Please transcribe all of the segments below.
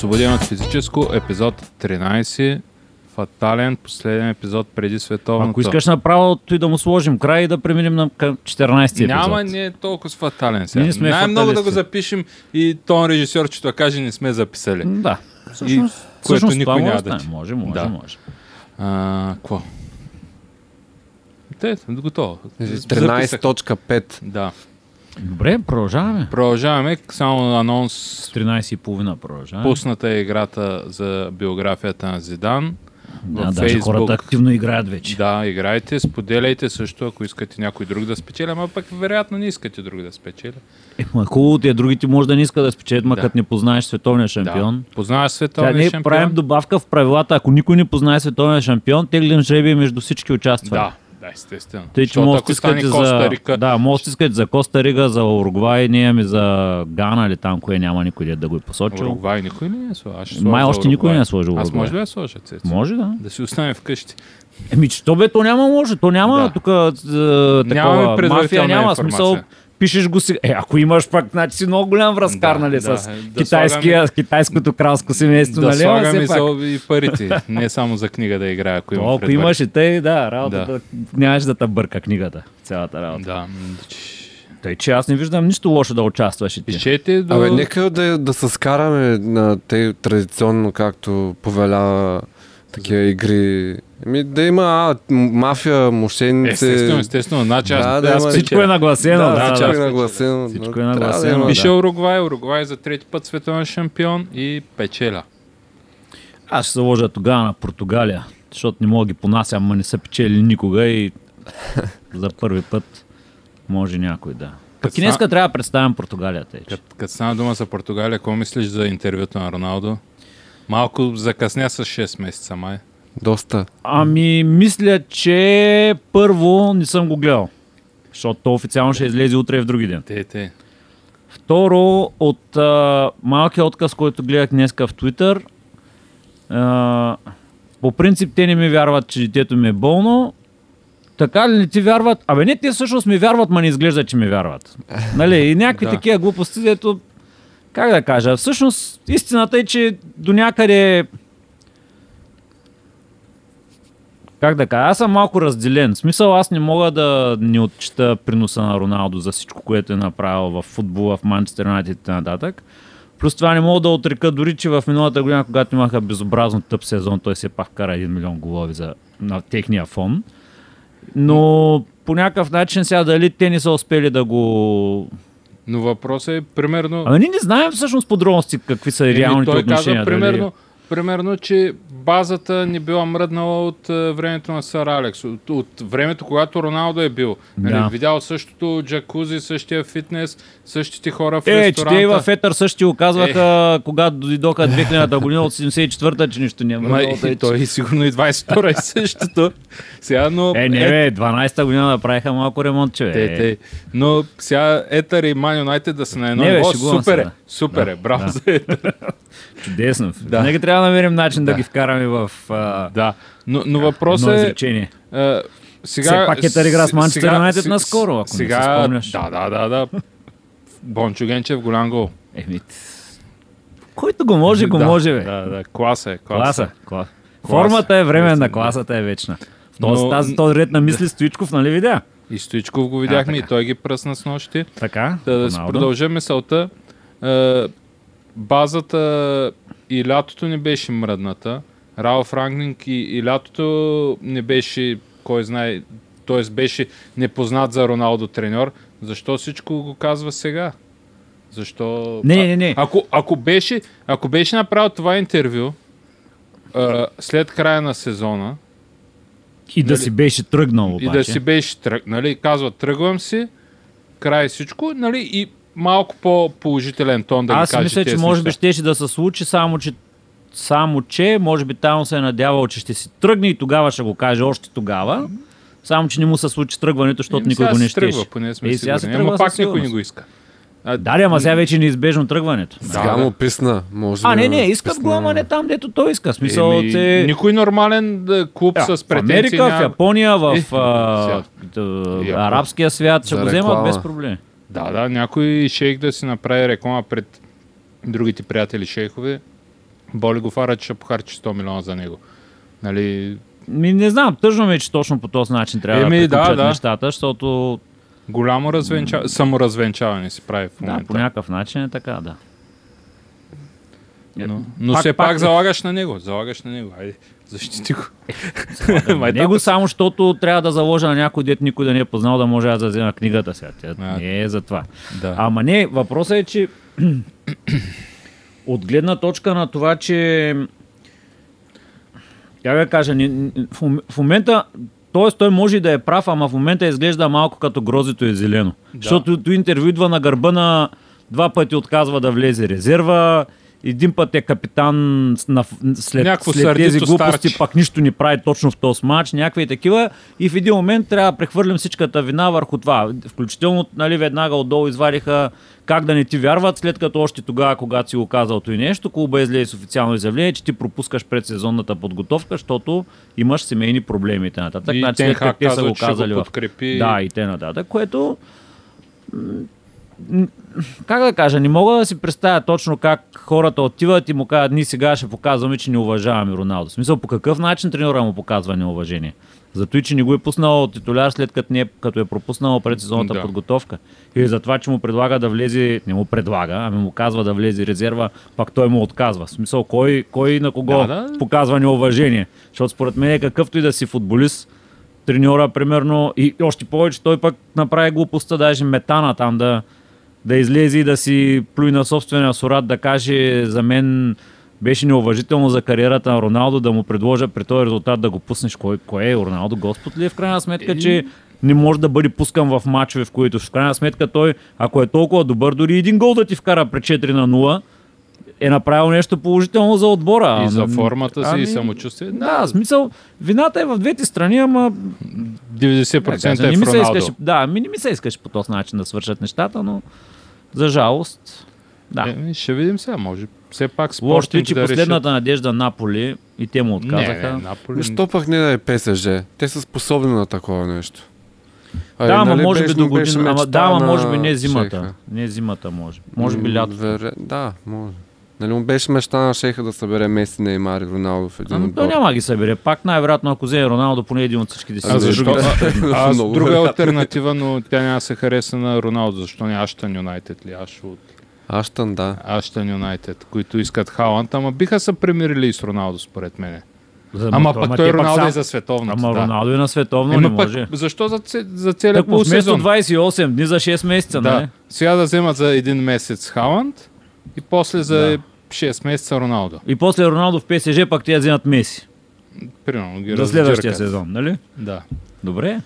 Освободен от физическо, епизод 13. Фатален, последен епизод преди световното. Ако искаш направо и да му сложим край и да преминем на 14-ти епизод. Няма, не е толкова с фатален сега. Най-много да го запишем и тон режисьор, че това каже, не сме записали. Да. Всъщност никой няма да ти. Може. Какво? Те, готово. 13.5. Да. Добре, продължаваме. Продължаваме, само анонс. 13.30 продължаваме. Пусната е играта за биографията на Зидан. Да, даже Facebook. Хората активно играят вече. Да, играйте, споделяйте също, ако искате някой друг да спечели, ама пък вероятно не искате друг да спечели. Хубавото е, другите може да не искат да спечелят, макар като не познаеш световния шампион. Да, познаваш световния шампион. Правим добавка в правилата, ако никой не познае световния шампион, теглим жребия между всички участвали. Да. Да, естествено. Тъй, че може да искате за Коста Рика, за Уругвай, ние имаме за Гана или там, кое няма никой да го е посочил. Уругвай никой ли не е сложил? Май още никой не е сложил Уругвай. Аз може да я сложа, Цецо? Може да. Да си оставим вкъщи. Еми, че то бе, то няма може. То няма тук такова мафия, няма смисъл. Пишеш го си. Ако имаш пак, значи си много голям връзкар, нали, с китайското кралско семейство, нали? Да, слагаме за и парите, не само за книга да играя, ако имаш. Ако имаш и те, да, работата, нямаш да те бърка книгата, цялата работа. Да. Тъй, че аз не виждам нищо лошо да участваш и ти. Пишете до... Абе, нека да се скараме на те традиционно, както повелява такива игри. Ами да има мафия, мошенници. Естествено. Значи всичко е нагласено. Всичко е нагласено. Пише Уругвай за трети път световен шампион и печеля. Аз ще заложа тогава на Португалия, защото не мога да ги понасям, ама не са печели никога и за първи път може някой да. Пък и днеска трябва да представям Португалия. Като стана дума за Португалия, какво мислиш за интервюто на Роналдо? Малко закъсня с 6 месеца май. Доста. Ами, мисля, че първо не съм го гледал, защото то официално ще излезе утре в други ден. Второ, от малкия отказ, който гледах днеска в Twitter, по принцип те не ми вярват, че детето ми е болно. Така ли не ти вярват? Абе не, те всъщност ми вярват, ма не изглежда, че ми вярват. Нали? И някакви такива глупости, дето, как да кажа, всъщност истината е, че до някъде... Как да кажа, аз съм малко разделен. В смисъл, аз не мога да не отчита приноса на Роналдо за всичко, което е направил в футбола, в Манчестър Юнайтед и нататък. Плюс това не мога да отрека дори, че в миналата година, когато имаха безобразно тъп сезон, той се пак вкара 1 милион голови на техния фон. Но по някакъв начин сега дали те не са успели да го... Но въпросът е примерно... Ами ние не знаем всъщност подробности какви са реалните отношения. Той каза примерно, че базата не била мръднала от времето на Сър Алекс, от времето, когато Роналдо е бил. Да. Нали, видял същото джакузи, същия фитнес, същите хора в ресторанта. Че те и в Етър също оказваха, когато дойдоха 2000-та година от 74-та, че нищо няма. Той сигурно и 22-та е същото. Сега, но... Не, 12-та година направиха малко ремонт, че бе. Но сега Етър и Ман Юнайтед да са на едно ниво. Супер е, браво за Етър. Чудесно. Винаги трябва да намерим начин да ги вкараме в но въпросът е изречение. Сега пак Етър игра с Манчестър Юнайтед наскоро, ако не си спомняш. Да. Бончо Генчев, голям гол. Който го може, може бе. Да, класа е. Формата е временна, класата е вечна. Този ред на мисли Стоичков, нали видя? И Стоичков го видяхме и той ги пръсна с нощи. Така, да си продължим мисълта. Базата и лятото не беше мръдната. Ралф Рангник и лятото не беше, кой знае, т.е. беше непознат за Роналдо треньор. Защо всичко го казва сега? Защо? Не. Ако беше направил това интервю след края на сезона... И да си беше тръгнал обаче. Казва, тръгвам си, край всичко, нали, и малко по-положителен тон да кажете. Аз мисля, че може би щеше да се случи, само че може би там се е надявал, че ще си тръгне и тогава ще го каже още тогава. Само че не му се случи тръгването, защото никой го не щеше. Сега се тръгва, пак никой не го иска. Дали, ама сега вече неизбежно тръгването. Сега му писна. Не, искат го, ама не там, дето той иска. Никой нормален клуб с претенции. В Америка, в Япония, в арабския свят ще го вземат без проблеми. Да, някой шейх да си направи реклама пред другите приятели шейхове. Боли го фара, че ще похарчи 100 милиона за него. Нали... Не знам, тъжно ми е, че точно по този начин трябва да приключат нещата, защото... Голямо саморазвенчаване си прави в момента. Да, по някакъв начин е така, да. Но все пак залагаш на него, айде, защити го. На него само, защото трябва да заложа на някой, дет никой да не е познал, да може да взема книгата сега. Не е за това. Да. Ама не, въпросът е, че от гледна точка на това, че я да кажа, в момента, т.е. той може да е прав, ама в момента изглежда малко като грозето е зелено. Да. Защото интервю идва на гърба на два пъти отказва да влезе резерва, един път е капитан след тези глупости, пак нищо не прави точно в този матч, някакви такива. И в един момент трябва да прехвърлим всичката вина върху това. Включително, нали, веднага отдолу извадиха как да не ти вярват, след като още тогава, когато си го казал той нещо, клуба излезе с официално изявление, че ти пропускаш предсезонната подготовка, защото имаш семейни проблеми и т.н. И значи, след като те са го казали го подкрепи. Да, и т.н. Което... Как да кажа, не мога да си представя точно как хората отиват и му казват, ние сега ще показваме, че не уважаваме Роналдо. В смисъл, по какъв начин треньора му показва неуважение? Затова, че не го е пуснал титуляр след като е пропуснал предсезонната подготовка. Или за това, че му предлага да влезе, не му предлага, ами му казва да влезе резерва, пак той му отказва. В смисъл, кой на кого показва неуважение? Защото според мен, какъвто и да си футболист, треньора, примерно, и още повече той пък направи глупостта, даже метана там да излезе и да си плюй на собствения сурат, да каже, за мен беше неуважително за кариерата на Роналдо да му предложа при този резултат да го пуснеш. Кое е Роналдо? Господ ли е в крайна сметка, че не може да бъде пускан в матчове, в които в крайна сметка той, ако е толкова добър, дори един гол да ти вкара при 4-0, е направил нещо положително за отбора. И за формата си, и самочувствие. Да, в смисъл, вината е в двете страни, ама... 90% е в Роналдо. Да, не ми се искаше по този начин да свършат нещата, но за жалост... Да. Ще видим сега, може. Все пак спортинг да решат. Лошото е, че последната надежда Наполи и те му отказаха. Наполи... Що пък не да е ПСЖ? Те са способни на такова нещо. Да, ама нали може би до година. Да, ама може би не зимата. Шейха. Не зимата може. Може би лято. Да, може. Нали му беше мечта на шейха да събере Меси, Неймар и Роналдо в един отбор. Няма да ги събере. Пак най-вероятно, ако взе Роналдо, поне един от всичките си. Аз друга алтернатива, но тя няма се хареса на Роналдо. Защо не Аштън Юнайтед ли? Аштън, да. Аштън Юнайтед, които искат Халанд, ама биха се примирили и с Роналдо, според мен. Ама пък той Роналдо е за световно. Ама Роналдо е на световно, не може. Защо за целия полусезон? Вместо 28 дни за 6 месеца, да. Сега да вземат за един месец Халанд и после за 6 месеца Роналдо. И после Роналдо в ПСЖ пък те вземат Меси. Примерно ги раздиркат. За следващия сезон, нали? Да. Добре.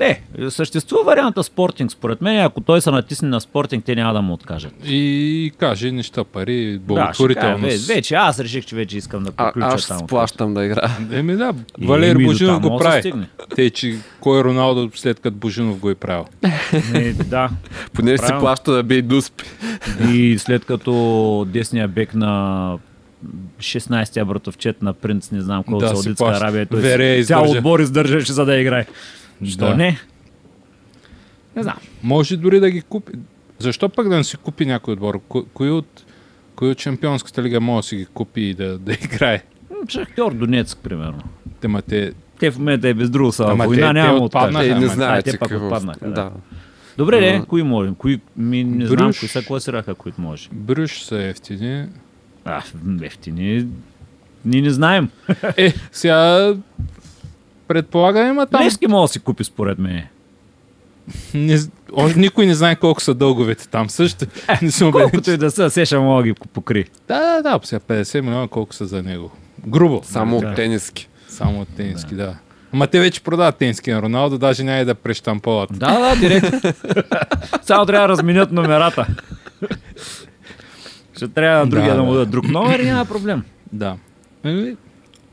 Не, съществува варианта спортинг, според мен, ако той се натисне на спортинг, те няма да му откажат. И каже неща, пари, благотворителност. Да, вече аз реших, че вече искам да приключа там. Аз сплащам да игра. Еми да, Валер Божинов го прави. Те, че кой е Роналдо след като Божинов го е правил? Да. Понеже си плаща да бей дусп. И след като десния бек на 16-я братовчет на принц, не знам колко, Саудитска Арабия, той цял отбор издържаше, за да играе. Що не? Не знам. Може дори да ги купи. Защо пък да не си купи някой отбор? Кои от Шампионската лига може да си ги купи и да играе? Шахтьор Донецк, примерно. Те в момента е без друго са. Война няма отпаднаха. Не знаят те пак отпаднаха. Да. Добре, кои можем? Не знам, кои са класираха, които може. Брюш са ефтини. Ефтини... Ние не знаем. Сега... Предполагам, има там... Левски мога да си купи, според мен. Никой не знае колко са дълговете там също. Колкото и да са, Сеша мога да ги покри. Да, сега 50 милиона колко са за него. Грубо. Само от тениски. Само от тениски, да. Ама те вече продават тениски на Роналдо, даже няма и да прештамповат. Да, директно. Само трябва да разменят номерата. Ще трябва на другия да му дадат друг номер и няма проблем. Да.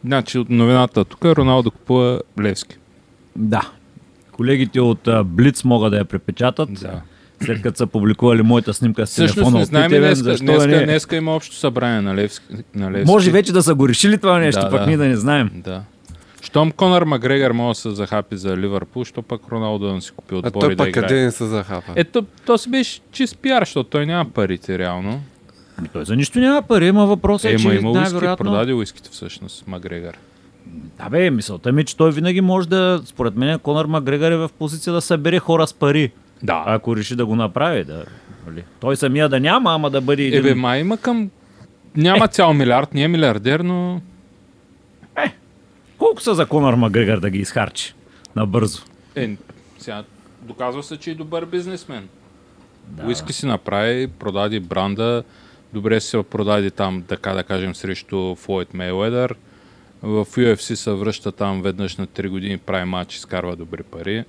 Значи от новината тук Роналдо купува Левски. Да. Колегите от Блиц могат да я препечатат. Да. След като са публикували моята снимка с телефона от ТТВ. Днеска има общо събрание на Левски. Може вече да са го решили това нещо, пък ние да не знаем. Да. Щом Конър Макгрегор може да се захапи за Ливърпул, що пък Роналдо да не си купи отбори да играе. А той пък къде не се захапа? Ето, то си беше чист пиар, защото той няма парите реално. Той за нищо няма пари, има въпроса е, че най-вероятно... продаде уиските всъщност Макгрегор. Да бе, мисълта ми, че той винаги може да... Според мен Конор Макгрегор е в позиция да събере хора с пари. Да. Ако реши да го направи, да... Той самия да няма, ама да бъде... Един... Ебе, май има към... Няма цял милиард, не е милиардер, но... Колко са за Конор Макгрегор да ги изхарчи? Набързо. Е, сега доказва се, че е добър бизнесмен. Да. Уиски си направи, продаде бранда, добре се продаде там, така да кажем, срещу Флойд Мейуедър. В UFC се връща там веднъж на 3 години, прави матч, изкарва добри пари.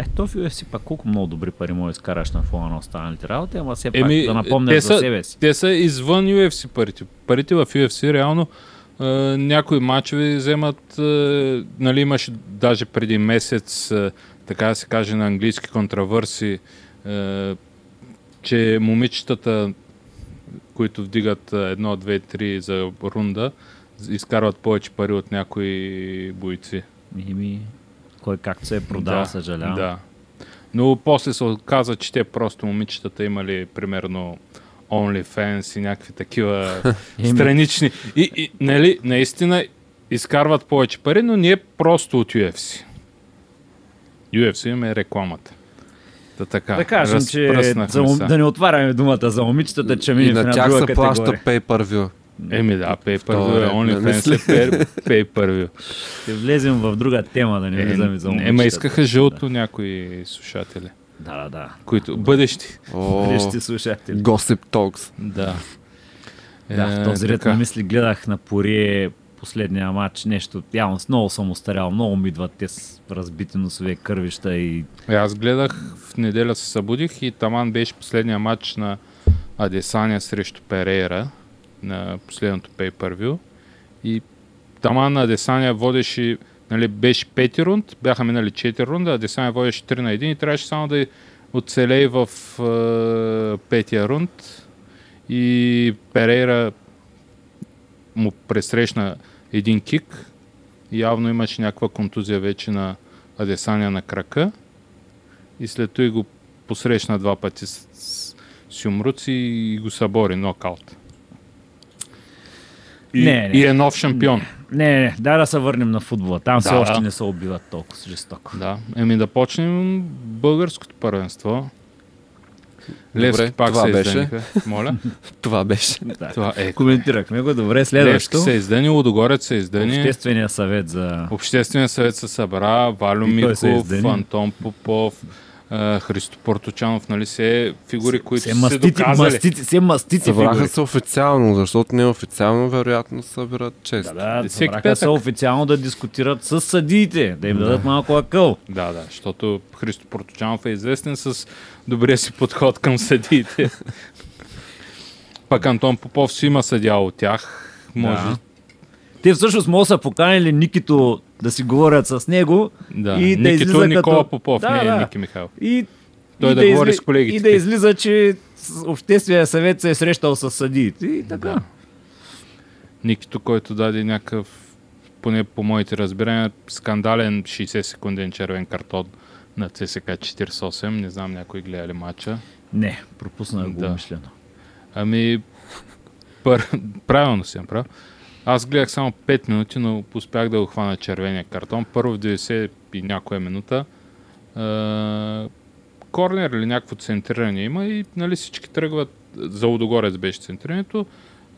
Ето в UFC пак колко много добри пари може да изкараш на фона на останалите работи, ама все пак да напомняш за себе си. Те са извън UFC парите. Парите в UFC реално някои матчове вземат, нали имаш даже преди месец, така да се каже на английски контравърси, че момичетата, които вдигат 1, 2, 3 за рунда, изкарват повече пари от някои бойци. Мими, кой както се е продал, да, съжалявам. Да. Но после се оказа, че те просто момичетата имали примерно OnlyFans и някакви такива странични. И нали, наистина изкарват повече пари, но не просто от UFC. UFC им е рекламата. Да, така. Да кажем, че да не отваряме думата за момичетата, че мине в една друга категория. И на тях се плаща pay-per-view. Еми да, pay-per-view, OnlyFans е pay-per-view. Ще влезем в друга тема, да не влезем за момичетата. Ема искаха жълто някои слушатели. Да, да, да. Които бъдещи. Бъдещи слушатели. Gossip Talks. Да. Да, в този ред на мисли гледах на порие последния матч, нещо, явно много съм остарял, много ми идват те с разбити носове, кървища и... Аз гледах, в неделя се събудих и таман беше последния матч на Адесаня срещу Перейра на последното pay-per-view и таман Адесаня водеше, нали, беше пети рунд, бяха минали 4 рунда, Адесаня водеше 3-1 и трябваше само да оцелее в петия рунд и Перейра му пресрещна един кик, явно имаше някаква контузия вече на Адесаня на крака и след това го посрещна два пъти с юмруци и го събори нокаут. И е нов шампион. Не, дай да се върнем на футбола. Там все още не се убиват толкова жестоко. Да. Еми да почнем българското първенство. Левски добре, пак това се издениха. Моля? Това беше. Това е. Коментирахме го. Добре, следващо. Левски се издени, Лудогорец се издени. Общественият съвет за... Общественият съвет се събра. Валю Мирков, Антон Попов, Христо Порточанов, нали се фигури, които се доказали. Мастици събраха фигури. Се официално, защото неофициално вероятно събират чест. Да, събраха се официално да дискутират с съдиите, да им дадат малко акъл. Да, да, защото Христо Порточанов е известен с добрия си подход към съдиите. Пак Антон Попов си има съдия от тях. Може. Да. Те всъщност могат са поканили Никито да си говорят с него. Да. И да Никито излиза, Никола като... Попов, да, не е Ники Михайлов. И... Той и да говори с колегите. И да излиза, че Общественият съвет се е срещал с съдиите. И така. Да. Никито, който даде някакъв, поне по моите разбирания, скандален 60-секунден червен картон на ЦСК 48. Не знам, някой гледа ли матча. Не, пропуснах го умишлено. Ами, правилно си направил. Аз гледах само 5 минути, но успях да го хвана червения картон. Първо в 90 и някоя минута корнер или някакво центриране има и нали, всички тръгват, за Лудогорец беше центрирането,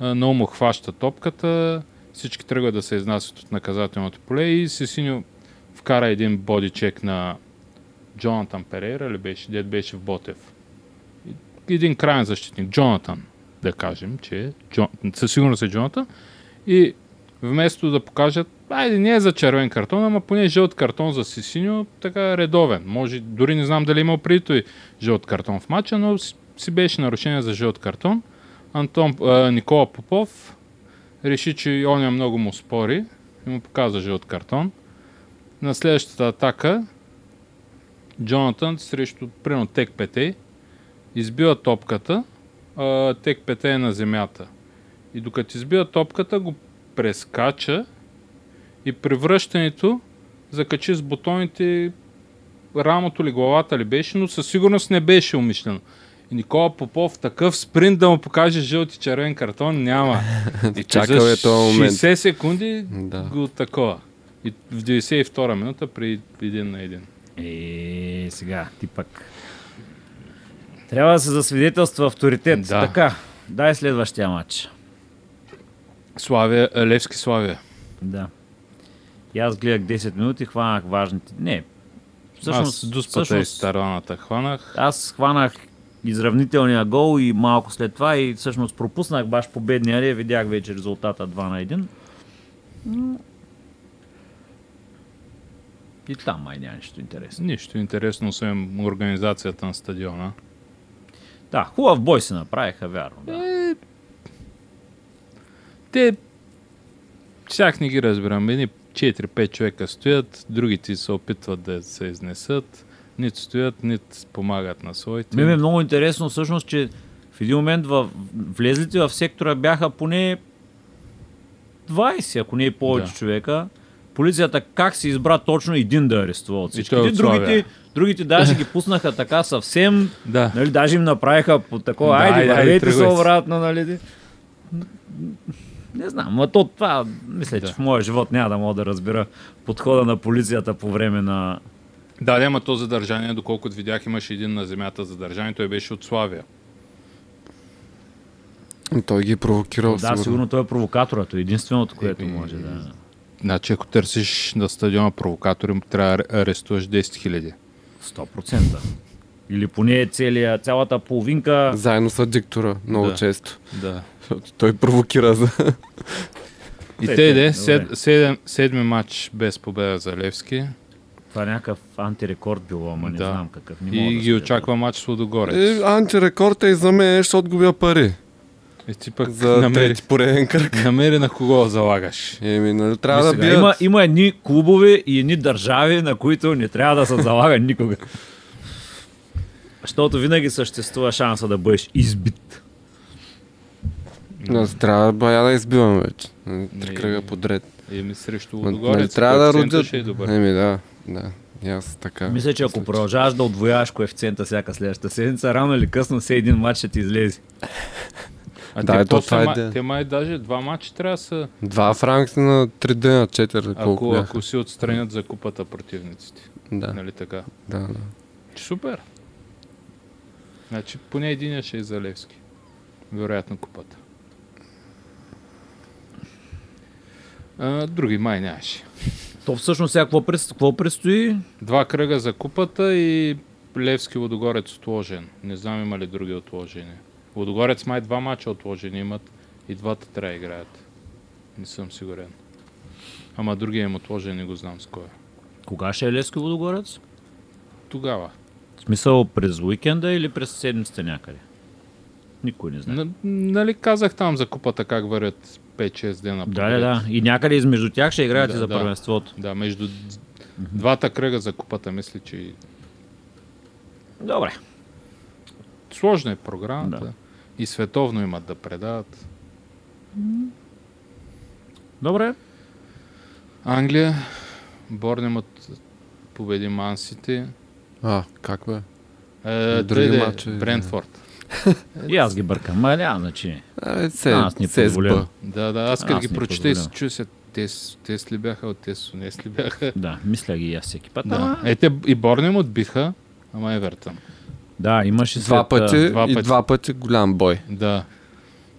много му хваща топката, всички тръгват да се изнасят от наказателното поле и Сесиньо вкара един бодичек на Джонатан Перейра, или беше, дед беше в Ботев. Един крайен защитник, Джонатан, да кажем, че със сигурност е Джонатан. И вместо да покажат, айде не е за червен картон, ама поне жълт картон за Сесиньо, така редовен. Може, дори не знам дали имал преди той жълт картон в матча, но си беше нарушение за жълт картон. Никола Попов реши, че оня много му спори и му показа жълт картон. На следващата атака Джонатан срещу прино Тек Петей избива топката, Тек Петей е на земята. И докато избива топката, го прескача и при връщането закачи с бутоните рамото ли, главата ли беше, но със сигурност не беше умишлено. Никола Попов такъв спринт да му покаже жълт и червен картон няма. И чакал е този момент. 60 секунди го такова. И в 92-а минута при 1-1. Е, сега ти пък. Трябва да се засвидетелства авторитет. Да. Така, дай следващия матч. Славия, Левски Славия. Да. И аз гледах 10 минути, хванах важните. Не, всъщност... Аз дуспата и стараната хванах. Аз хванах изравнителния гол и малко след това и всъщност пропуснах баш победния ред, видях вече резултата 2-1. И там май няма нищо интересно. Нищо интересно, освен организацията на стадиона. Да, хубав бой се направиха, вярно. Да. Е... Те всяк не ги разбирам. Едни 4-5 човека стоят, другите се опитват да се изнесат. Нито стоят, нито помагат на своите. Ми е много интересно всъщност, че в един момент влезлите в сектора бяха поне 20, ако не и повече човека. Полицията как се избра точно един да арестува от всички. Другите даже ги пуснаха така съвсем, нали, даже им направиха по такова, айде, вървейте се обратно, нали. Не знам, но това, мисля, че в моя живот няма да мога да разбира подхода на полицията по време на... Да, няма то задържание, доколкото видях имаше един на земята задържание, той беше от Славия. Той ги е провокирал. Да, сигурно той е провокаторът, единственото, което може да... Значи, ако търсиш на стадиона провокатори, трябва да арестуваш 10 000. 100%. Или поне цялата половинка... Заедно с диктора, много често. Да. Той провокира за... И те иде, 7-ми матч без победа за Левски. Това е някакъв антирекорд било, ама не знам какъв. Не и да ги очаква матч с Лудогорец. Е, антирекорд е и за мен, защото губя пари. И ти пък за трети пореден кръг. Намери на кого залагаш. Еми, трябва да бият. Има едни клубове и едни държави, на които не трябва да се залага никога. Защото винаги съществува шанса да бъдеш избит. Аз трябва да избивам вече. Три кръга подред. Еми срещу Лудогорец. Трябва да родят. Еми да. Мисля, че ако продължаваш да отвояваш коефициента всяка следващата седмица, рано или късно все един матч ще ти излезе. А да, те май даже два матча трябва да са... Два франкси на 3 дена, 4. Ако си отстранят за купата противниците. Да. Нали така? Да. Супер. Значи поне един ще е за Левски. Вероятно купата. Други май нямаше. То всъщност сега какво предстои? Два кръга за купата и Левски Лудогорец отложен. Не знам има ли други отложения. Лудогорец май 2 мача отложени имат и двата трябва играят. Не съм сигурен. Ама другия им отложен, не го знам с кой. Кога ще е Левски Лудогорец? Тогава. В смисъл през уикенда или през седмицата някъде? Никой не знае. Нали казах там за купата как вървят 5-6 дена. Да. И някъде измежду тях ще играят и за първенството. Да, между двата кръга за купата мисля, че... Добре. Сложна е програмата. Да. И световно имат да предават. Добре. Англия. Борнмут победи Ман Сити. Как бе? Брентфорд. И аз ги бъркам. Няма значение. Аз не позволям. Да, аз като ги прочита и се чуя се. Те ли бяха от Тесо? Не ли бяха? Да, мисля ги и аз всеки път. Да. Ете и Борнмут биха, ама Евертън. Да, имаше два пъти голям бой. Да.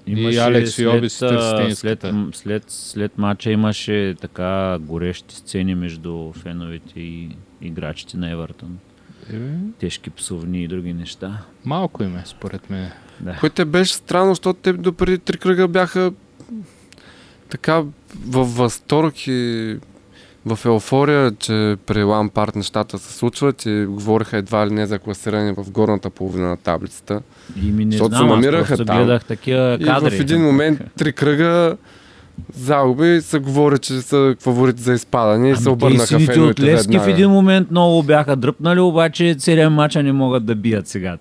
Имаше и Алекс Йоби с Търстинската. След матча имаше така горещи сцени между феновете и играчите на Евертън. Тежки псовни и други неща. Малко им е, според мен. Да. Което беше странно, защото те допреди 3 кръга бяха така във възторг и... в еуфория, че при Лампард нещата се случват и говориха едва ли не за класиране в горната половина на таблицата. Защото се намираха там. Гледах такива кадри. И в един момент 3 кръга загуби се говори, че са фаворити за изпадане и се обърнаха феновете веднага. Сините от Левски в един момент много бяха дръпнали, обаче 7 мача не могат да бият сега.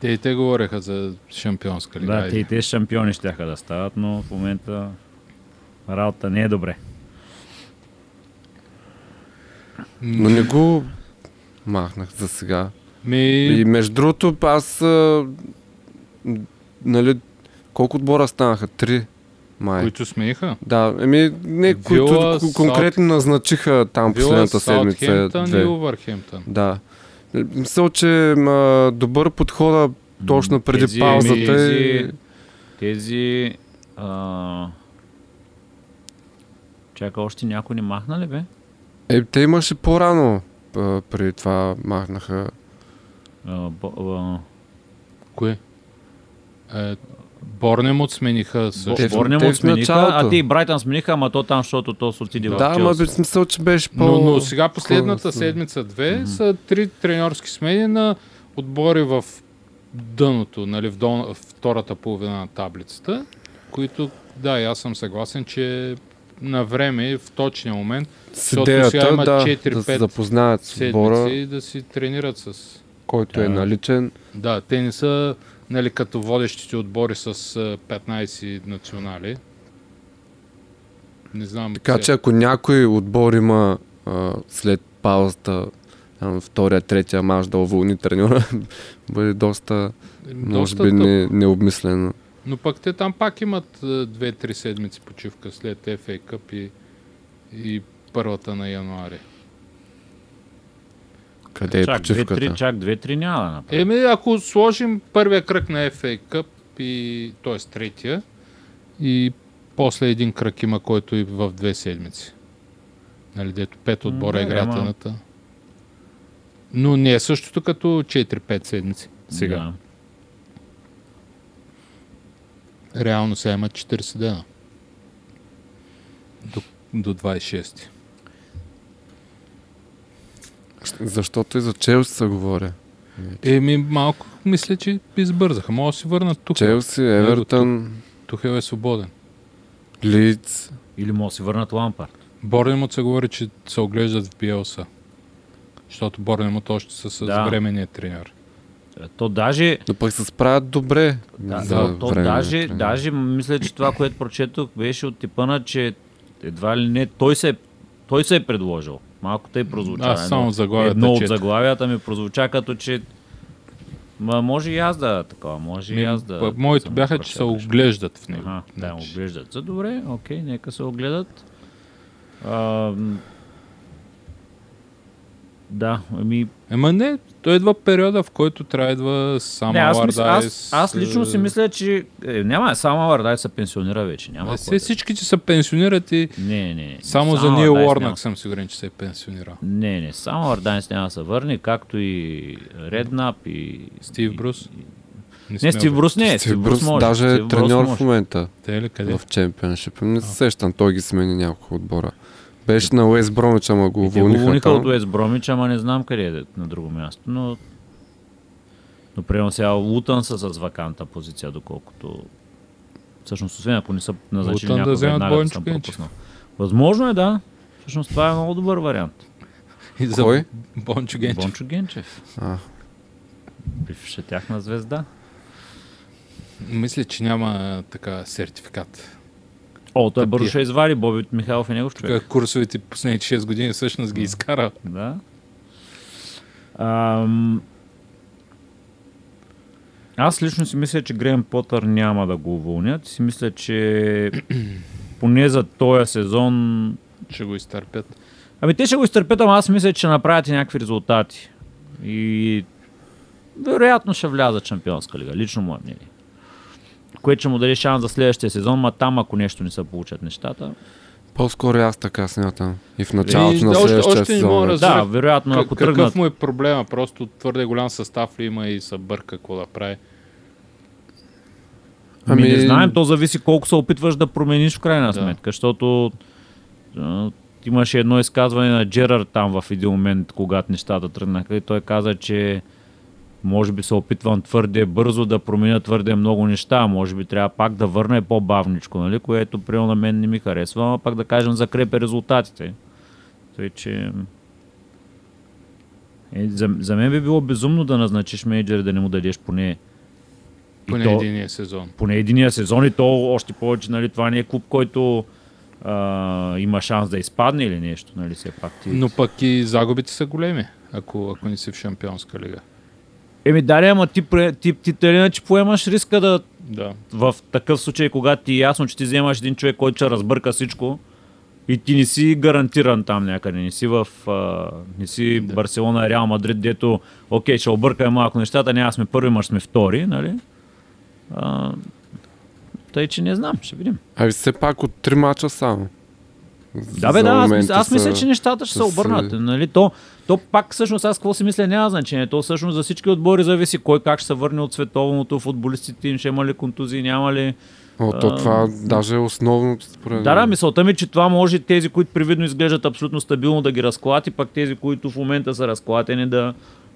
Те и те говореха за шампионска лига. Да, те и те шампиони щяха да стават, но в момента работа не е добре. Но не го махнах за сега. И между другото, аз нали, колко отбора станаха? 3 май. Които смееха? Да, не, Вила, които конкретно назначиха там Вила, последната седмица. Вила, Саутхемптън и Увърхемптън. Да. Мисля, че добър подхода точно преди паузата. Чака, още някой не махна ли бе? Те имаше по-рано, преди това махнаха. Кое? Борнмут смениха също. Борнмут смениха, а ти и Брайтън смениха, ама то там, защото то се отиде в Челси. Да, ама в смисъл, че беше по... Но сега последната седмица, са 3 треньорски смени на отбори в дъното, нали, в втората половина на таблицата, които, да, и аз съм съгласен, че на време, в точния момент, защото сега има 4-5 седмици да си тренират с... който е наличен. Да, те не са... Нали, като водещите отбори с 15 национали. Не знам. Така че ако някой отбор има след паузата втория, третия мач да уволни треньора, бъде доста, може би, необмислено. Но пък те там пак имат 2-3 седмици почивка след FA Cup и първата на януари. Къде чак, е почивката? 2-3, чак 2-3 няма направи. Ако сложим първия кръг на FA Cup, т.е. третия, и после един кръг има, който и в 2 седмици. Нали, дето 5 отбора игратената. Но не е същото като 4-5 седмици сега. Да. Реално сега има 40 дена. До 26-ти. Защото и за Челси се говоря. Малко мисля, че избързаха. Мога да си върнат тук. Челси, Евертън. Тухел е свободен. Лидс. Или мога да си върнат Лампард. Борнмут се говори, че се оглеждат в Биелса. Защото Борнмут още са с временния тренер. То даже... Но пък се справят добре. То даже мисля, че това, което прочетох, беше от типа на, че едва ли не той се е предложил. Малко те прозвуча. Едно от заглавията ми прозвуча като, че може и аз да такова, може и аз да... Моите бяха, че се оглеждат в него. Да, оглеждат. За добре, окей, нека се огледат. Да, не, той идва периода, в който трябва идва само Вардайс. Аз лично си мисля, че няма, само Вардайс се пенсионира вече. Всички, че се пенсионират и само за Нил Уорнак съм сигурен, че се пенсионира. Не, само Вардайс няма да се върне, както и Реднап и... Стив Брус? Не, Стив Брус не. Стив Брус може. Даже е треньор в момента в Чемпионшип. Не се сещам, той ги смени няколко отбора. Беше на Уест Бромич, ама го уволниха. Уволниха от Уест Бромич, ама не знам къде е на друго място, но примерно сега Лутън са с вакантна позиция, доколкото всъщност, освен ако не са назначили някога, да веднага да съм пропуснал. Възможно е, да. Всъщност това е много добър вариант. Кой? Бончо Генчев. Бончо Генчев. Бивша тяхна звезда. Мисля, че няма така сертификат. Той бързо ще извади Боби от Михайлов и негов човек. Курсовите последните 6 години всъщност ги изкара. Да. Аз лично си мисля, че Грем Потър няма да го уволнят. Си мисля, че поне за този сезон... Ще го изтърпят. Те ще го изтърпят, ама аз мисля, че направят и някакви резултати. И вероятно ще влязат в Шампионска лига. Лично мое мнение. Което ще му даде шанс за следващия сезон, ма там ако нещо не се получат нещата. По-скоро аз така смятам. И в началото на следващия сезон. Да, вероятно ако тръгнат. Какъв му е проблема? Просто твърде голям състав ли има и се бърка какво да прави? Не знаем, то зависи колко се опитваш да промениш в крайна сметка, защото имаше едно изказване на Джерард там в един момент, когато нещата тръгнаха и той каза, че може би се опитвам твърде бързо да променя твърде много неща, може би трябва пак да върна по-бавничко, нали? Което приема на мен не ми харесва, а пак да кажем закрепя резултатите. Той, че... За мен би било безумно да назначиш менеджер да не му дадеш поне единия сезон. Поне единия сезон и то още повече, нали, това не е клуб, който има шанс да изпадне или нещо, нали, все пак ти... Но пък и загубите са големи, ако не си в Шампионска лига. Еми да, ама ти иначе поемаш риска да... Да. В такъв случай, когато ти е ясно, че ти вземаш един човек, който ще разбърка всичко и ти не си гарантиран там някъде, не си в не си да. Барселона, Реал Мадрид, дето окей, ще объркаме малко нещата, ние сме първи, мъж сме втори, нали? Тъй, че не знам, ще видим. Абе все пак от 3 мача само. Да бе, да, аз мисля, че нещата ще се обърнат. Нали? То пак всъщност, аз какво си мисля, няма значение. То всъщност за всички отбори зависи кой как ще се върне от световното, футболистите им ще има ли контузии, няма ли... То това даже е основното според. Да, мисълта ми, че това може тези, които привидно изглеждат абсолютно стабилно, да ги разклати, пак тези, които в момента са разклатени, да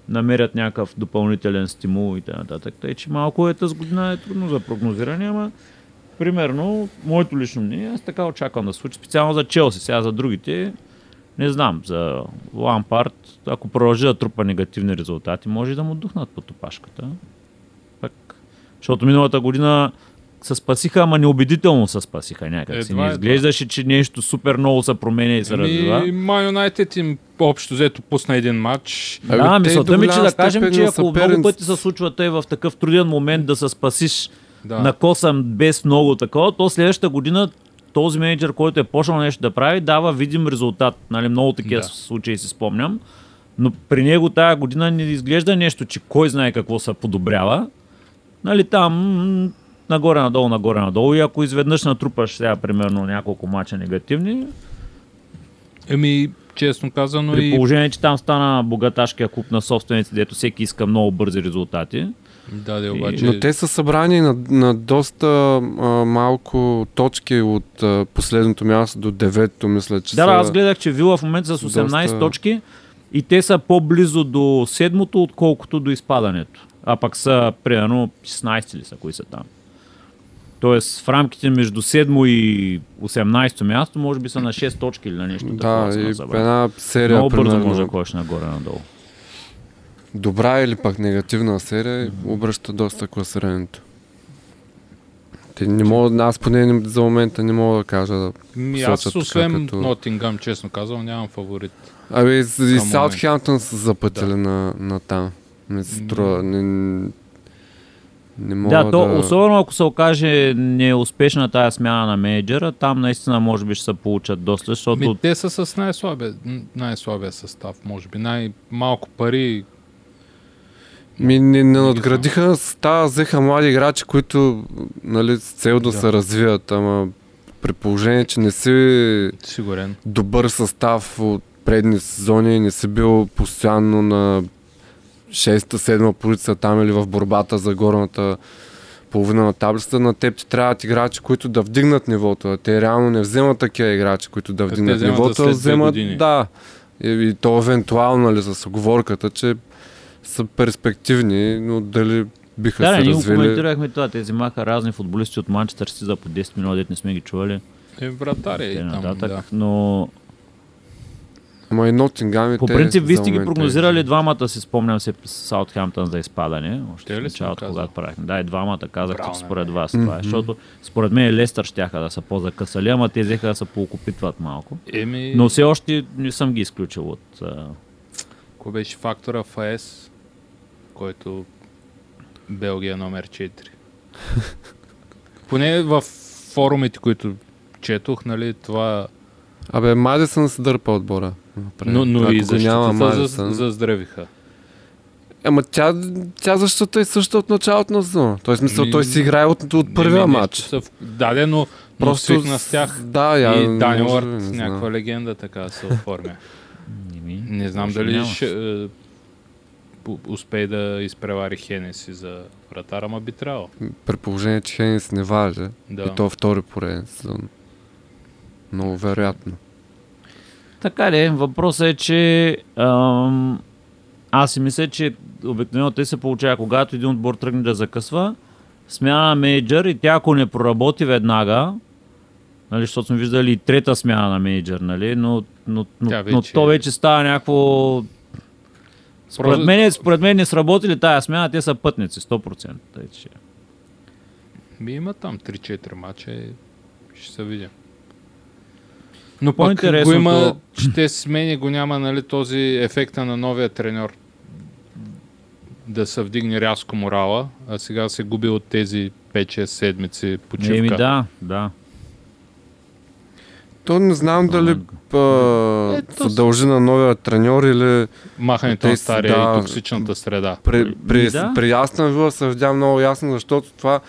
намерят някакъв допълнителен стимул и т.н. Тъй, че малко е тази година е трудно за прогнозиране, ама... Примерно, моето лично мнение, аз така очаквам да случи. Специално за Челси, сега за другите, не знам, за Лампард, ако продължи да трупа негативни резултати, може да му духнат по топашката. Пак, защото миналата година се спасиха, ама неубедително се спасиха някак си. Не изглеждаше, че нещо супер много се променя и се развива. И Ман Юнайтед им общо взето пусна един матч. Да, мисълта ми, че да кажем, че ако много пъти се случва тъй в такъв труден момент да се спасиш, да. На косъм без много такова, то следващата година този менеджер, който е почнал нещо да прави, дава видим резултат. Нали, много такива да. Случаи си спомням. Но при него тая година не изглежда нещо, че кой знае какво се подобрява. Нали, там нагоре-надолу, нагоре-надолу. И ако изведнъж натрупаш сега примерно няколко мача негативни... Еми, честно казано... При положение, че там стана богаташкия клуб на собственици, дето всеки иска много бързи резултати. Да, обаче... Но те са събрани на доста малко точки от последното място до 9-то, мисля, че да, са... Да, аз гледах, че Вила в момента са с 18 доста... точки и те са по-близо до 7-то, отколкото до изпадането. А пък са, примерно, 16 ли са, кои са там. Тоест, в рамките между 7-то и 18-то място, може би са на 6 точки или на нещо такова. Да, и една серия, много бързо примерно... може да ходиш нагоре-надолу. Добра или пак негативна серия обръща доста класирането. Аз поне за момента не мога да кажа да посоча. Аз освен като... Нотингъм, честно казвам, нямам фаворит. Абе и Саутхемптън са запътили да. на там. Ми се струва. Не мога да, особено ако се окаже неуспешна тази смяна на менеджера, там наистина може би ще се получат доста, защото... те са с най-слабия състав, може би. Най-малко пари... не надградиха, взеха млади играчи, които нали, с цел да се развият, ама при положение, че не си сигурен. Добър състав от предни сезони, не си бил постоянно на 6-7 позиция там или в борбата за горната половина на таблицата, на теб ти трябват играчи, които да вдигнат нивото. Те реално не вземат такива играчи, които да вдигнат нивото, вземат да. И то евентуално нали, с оговорката, че са перспективни, но дали биха се развили. Да, ние коментирахме това. Те взимаха разни футболисти от Манчестър Сити за по 10 милиона, дет не сме ги чували. Вратари и там, да. Но... Ама и Нотингам и по принцип, вие сте ги прогнозирали двамата, си спомням се Саутхемптън за изпадане. Още в началото, когато правихме. Да, и двамата казахте според вас това. Защото според мен Лестър щяха да са по-закъсали, ама те взеха да се поокупитват малко. Но все още не съм ги изключил от... Кой беше фактора в АЕС, който Белгия номер 4. Поне в форумите, които четох, нали, това... Абе, Мадесън се дърпа отбора. Но и защитата заздравиха. Ама тя защитата е също от началото на сезона. Той смисъл, той си играе от първия матч. Да, но просто свикна с тях. Да, и Дани Уорд, някаква легенда така се оформя. Не знам дали ще успее да изпревари Хенеси за вратара, ама би трябвало. При положение, че Хенеси не важи и то е втори пореден сезон. Много вероятно. Така ли, въпросът е, че аз си мисля, че обикновено те се получава, когато един отбор тръгне да закъсва, смяна на менеджер и тя ако не проработи веднага, нали, защото сме виждали и трета смяна на менеджер, нали, но то вече става някакво... Според мен не сработили тая смяна, те са пътници, 100%. Че... Има там 3-4 мача и ще се видя. Но пък го има, че те смени го няма, нали, този ефекта на новия треньор. да се вдигне рязко морала, а сега се губи от тези 5-6 седмици почивка. Еми да, да. То не знам дали се дължи на новия треньор или... махането на стария да, и токсичната среда. При ясна Вила се видя много ясно, защото това,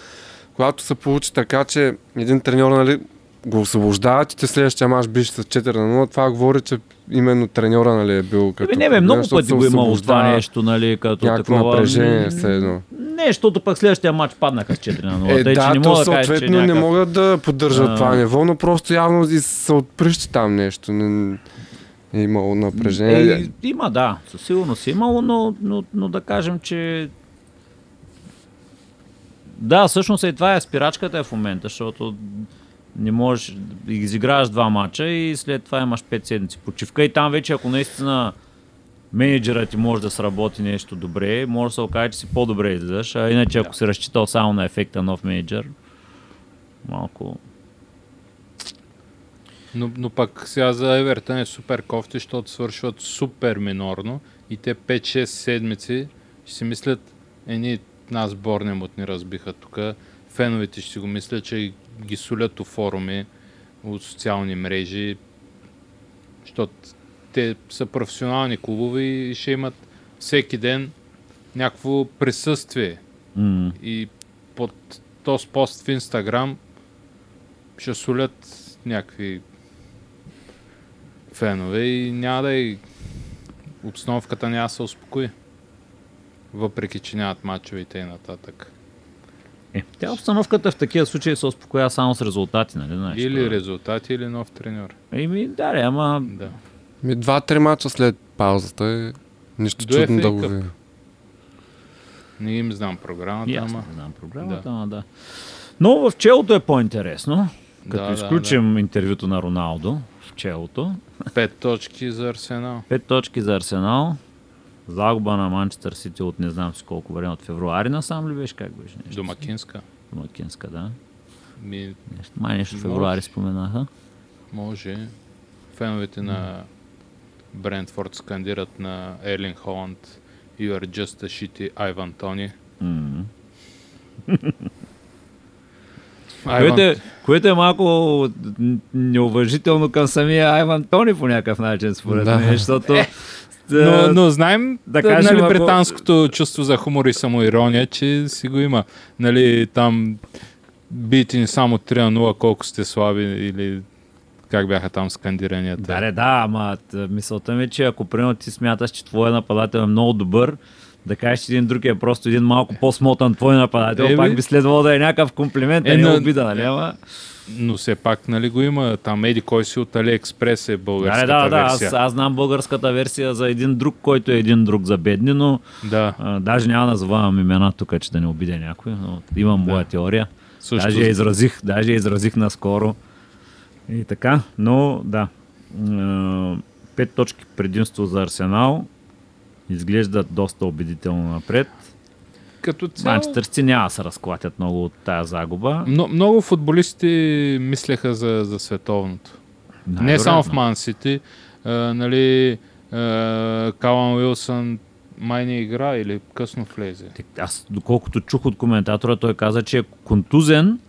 когато се получи така, че един треньор, нали, го освобождава, че следващия мач биш с 4-0, това говори, че именно треньора, нали, е бил като... Не бе, много пъти го имало това нещо, нали, като такова... напрежение все едно. Не, защото пък следващия матч паднаха с 4-0. Е, да, то съответно не могат да поддържат това ниво, но просто явно се отприщи там нещо. Имало напрежение. Има, да, със сигурност имало, но да кажем, че... Да, всъщност и това е спирачката в момента, защото... не можеш, изиграваш два мача и след това имаш 5 седмици почивка и там вече, ако наистина мениджърът ти може да сработи нещо добре, може да се окаже, че си по-добре излизаш, а иначе ако си разчитал само на ефекта нов мениджър, малко... Но пак сега за Евертън е супер кофти, защото свършват супер минорно и те 5-6 седмици ще си мислят, едни нас Борнмут ни разбиха тук, феновете ще си го мислят, че ги солят у форуми, от социални мрежи, защото те са професионални клубове и ще имат всеки ден някакво присъствие. И под този пост в Инстаграм ще солят някакви фенове и няма да и обстановката няма да се успокои. Въпреки, че нямат мачовете и нататък. Тя обстановката в такива случаи се успокоя само с резултати, нали знаеш? Или резултати, или нов треньор. Еми, да, ама... Да. 2-3 мача след паузата е нищо до чудно да го видя. Не им знам програмата, ама... Аз не знам програмата, ама да. Но в челото е по-интересно. Като изключим интервюто на Роналдо в челото. 5 точки за Арсенал. 5 точки за Арсенал. Загуба на Манчестър Сити от не знам си колко време, от февруари насам ли беше, как беше нещо? Домакинска. Домакинска, да. Май нещо в февруари споменаха. Може. Феновете на Брентфорд скандират на Ерлинг Холанд You are just a shitty Ivan Tony. Което е малко неуважително към самия Ivan Tony по някакъв начин, според мен, защото... Но знаем, да кажем, нали, британското чувство за хумор и самоирония, че си го има. Нали, там бити ни само 3-0, колко сте слаби, или как бяха там скандиранията. Да, ама мисълта ми е, че ако примерно ти смяташ, че твой нападател е много добър, да кажеш, че един друг е просто един малко по-смотан твой нападател, пак би следвало да е някакъв комплимент, а не обида, нали? Ама... Но все пак, нали, го има там еди кой си от Алиекспрес е българската версия. Аз знам българската версия за един друг, който е един друг за бедни, но даже няма да назовавам имена тук, че да не обидя някой, но имам моя теория. Също... Даже я изразих наскоро и така, но да. 5 точки предимство за Арсенал, изглеждат доста убедително напред. Манчестърци няма да се разклатят много от тая загуба. Но много футболисти мислеха за световното. Не само в Ман Сити. Нали, Калан Уилсън май не игра или късно влезе. Аз, доколкото чух от коментатора, той каза, че е контузен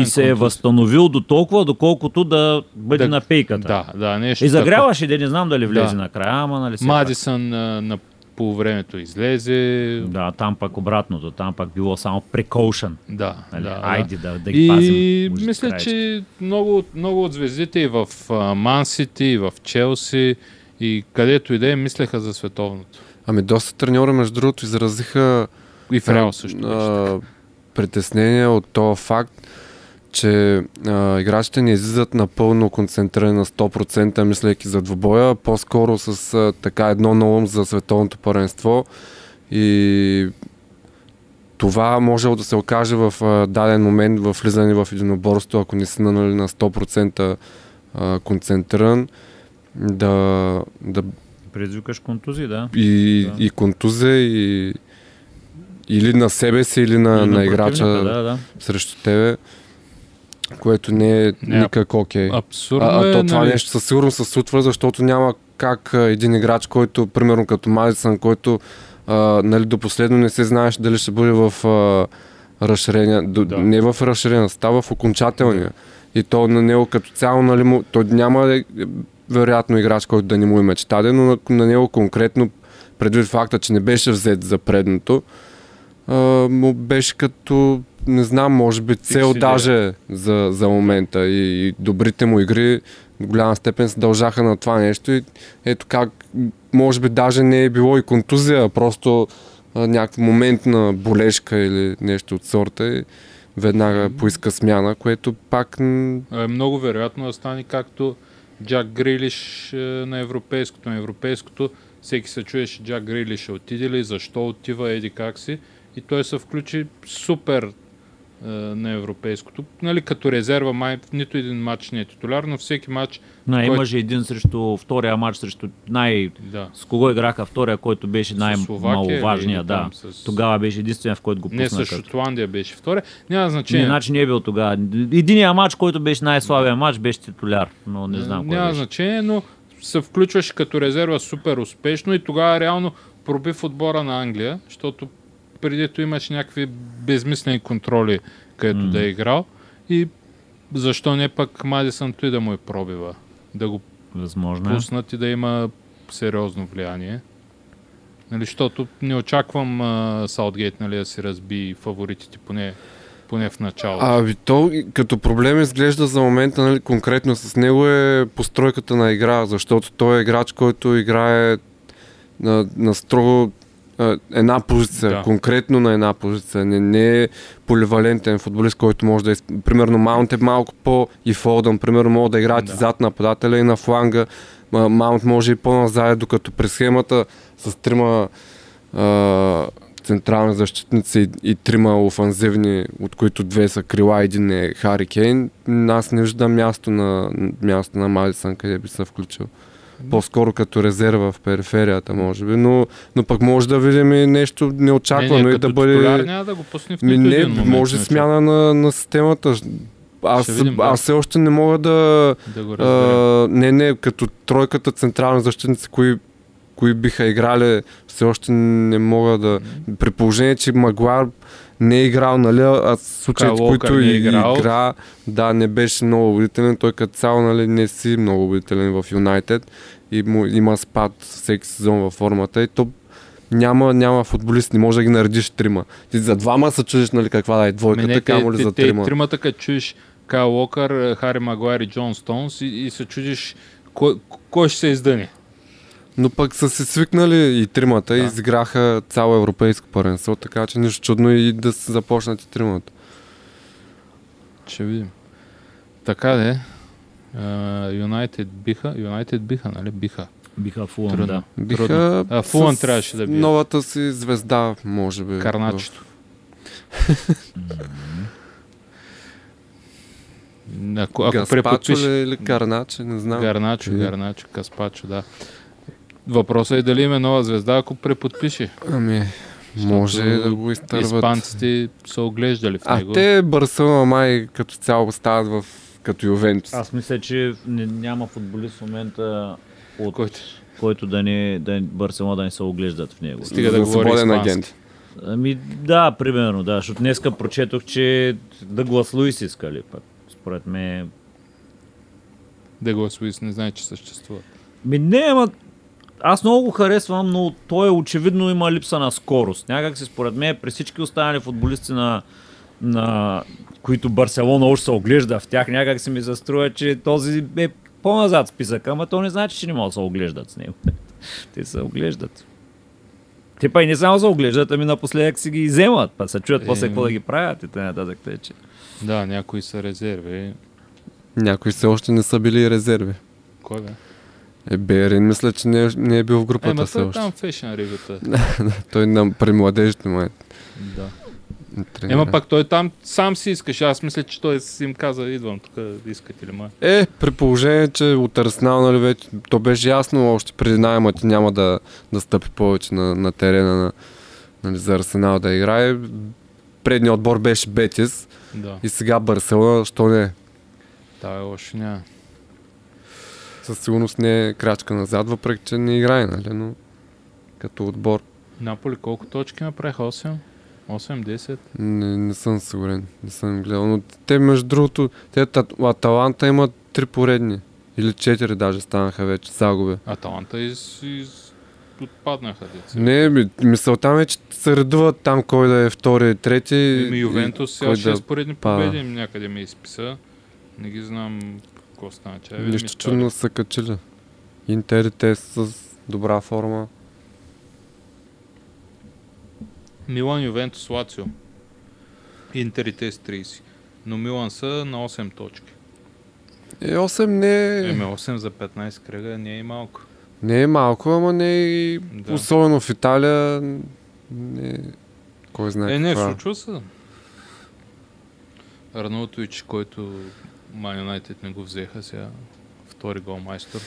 и се е възстановил до толкова, доколкото да бъде на пейката. И загряваше, да не знам дали влезе накрая. Ама, Мадесън на по времето излезе. Да, там пак обратното, там пак било само precaution. Айде да ги пазим. И мисля, че много от звездите и в Ман Сити, и в Челси, и където и да е, мислеха за световното. Ами доста треньора, между другото, изразиха и Фрео също притеснения от този факт, че играчите не излизат напълно концентрирани на 100%, мислейки за двубоя, по-скоро с така едно на ум за световното първенство и това може да се окаже в даден момент в влизане в единоборство, ако не си на 100% концентриран, да предизвикаш контузия, и контузия, и или на себе си, или на играча срещу тебе, което не е никак окей. Абсурдно е. То това нещо със сигурност се случва, защото няма как един играч, който, примерно като Мадисън, който нали, до последно не се знаеш дали ще бъде в разширения, да. Не в разширения, става в окончателния. И то на него като цяло, нали, му, то няма вероятно играч, който да не му е мечтаден, но на него конкретно, предвид факта, че не беше взет за предното, му беше като, не знам, може би цел даже за момента. И добрите му игри в голяма степен се дължаха на това нещо. И ето как, може би даже не е било и контузия, просто някакъв момент на болешка или нещо от сорта. И веднага поиска смяна, което пак... Много вероятно да стане както Джак Грилиш на европейското. На европейското всеки се чуеше Джак Грилиш отиде ли, защо отива, еди как си. И той се включи супер на европейското. Нали, като резерва май нито един матч не е титуляр, но всеки матч... Но имаше един срещу втория матч, срещу с кого играха втория, който беше най-маловажният. Да. С... Тогава беше единствен, в който го пуснаха. Не, с Шотландия беше втория. Няма значение. Иначе не е бил тогава. Единият матч, който беше най-слабия матч, беше титуляр. Но не знам кой беше. Няма значение, но се включваше като резерва супер успешно и тогава реално проби в отбора на Англия, защото предито имаш някакви безмислени контроли, където да е играл. И защо не пък Мадесън той да му е пробива. Да го пуснат и да има сериозно влияние. Нали, защото не очаквам Саутгейт, нали, да си разби фаворитите, поне в началото. Аби то като проблем изглежда за момента, нали, конкретно с него е постройката на игра, защото той е играч, който играе на строго една позиция, конкретно на една позиция. Не е поливалентен футболист, който може да... Примерно Маунт е малко по-и Фолдън, примерно могат да играят и зад нападателя и на фланга. Маунт може и по-назад, докато при схемата с трима централни защитници и трима офанзивни, от които две са крила, един е Хари Кейн. Аз не виждам място на Мадисън, къде би се включил. По-скоро като резерва в периферията, може би, но пък може да видим и нещо неочаквано и да бъде... Няма да го пусне в един момент. Може смяна на системата. Аз все още не мога да го разберем. Като тройката централни защитници, кои биха играли, все още не мога да... При положение, че Магуар не е играл, нали, а в случаите, които игра, не беше много убедителен. Той като цяло, нали, не си много убедителен в Юнайтед и има спад всеки сезон във формата и то няма футболист, не може да ги наредиш трима. Ти за двама се чудиш, нали, каква да е двойката, камо ли за трима. Тримата като чудиш Кайл Уокър, Хари Магуар и Джон Стоунс и се чудиш кой ще се издъни. Но пък са се свикнали и тримата и изиграха цяло европейско първенство, така че нищо чудно и да се започнат и тримата. Ще видим. Така де, Юнайтед биха, нали? Биха Фулън, да. Биха Фулън трябваше да бие. Новата си звезда, може би. Карначето. Гаспачо или Карначе, не знам. Гарначо, Гаспачо, да. Въпросът е дали има нова звезда, ако преподпише. Може да го изтърват. Испанците са оглеждали в него. А те Барселона май като цяло стават като Ювентус. Аз мисля, че няма футболист в момента, от който да Барселона да не се оглеждат в него. Стига да говори испански. Да, примерно, да. Защото днеска прочетох, че Дъглас Луис искали. Според мен... Дъглас Луис не знае, че съществува. Аз много го харесвам, но той очевидно има липса на скорост. Някак си според мен при всички останали футболисти, на които Барселона още се оглежда в тях, някак си ми се струва, че този е по-назад списъка, ама то не значи, че не могат да се оглеждат с него. Те се оглеждат. Те па и не само се оглеждат, ами напоследък си ги иземат, па се чуят после какво да ги правят и т.н. Да, някои са резерви. Някои все още не са били резерви. Кой бе? Берин, мисля, че не е бил в групата все още. Там фешън ригата. Той при младежите му е. Да. Пак той там сам си искаше. Аз мисля, че той си им каза, идвам тук, искате ли ма. При положение, че от Арсенал, нали, вече, то беше ясно още преди найма, че няма да стъпи повече на терена нали, за Арсенал да играе. Предният отбор беше Бетис. Да. И сега Барселона, що не е? Да, още няма. Със сигурност не е крачка назад, въпреки че не играе, нали, но като отбор. Наполи колко точки направиха? 8? 8-10? Не съм сигурен. Не съм гледал. Но те, между другото, те Аталанта имат 3 поредни. Или 4 даже станаха вече загуби. Аталанта отпаднаха деца. Не, мисълта ми е, че се редуват там кой да е втори, трети. Ювентус сега 6 поредни победи някъде ме изписа. Не ги знам какво стана. Нещо чудно са качили. Интер те са с добра форма. Милан, Ювентус, Лацио. Интер и те с 30. Но Милан са на 8 точки. 8 не е... 8 за 15 кръга не е малко. Не е малко, ама не е и... Да. Особено в Италия... Не... Кой знае каква. Случва се. Арнаутович, който Ман Юнайтед не го взеха сега. Втори голмайстор.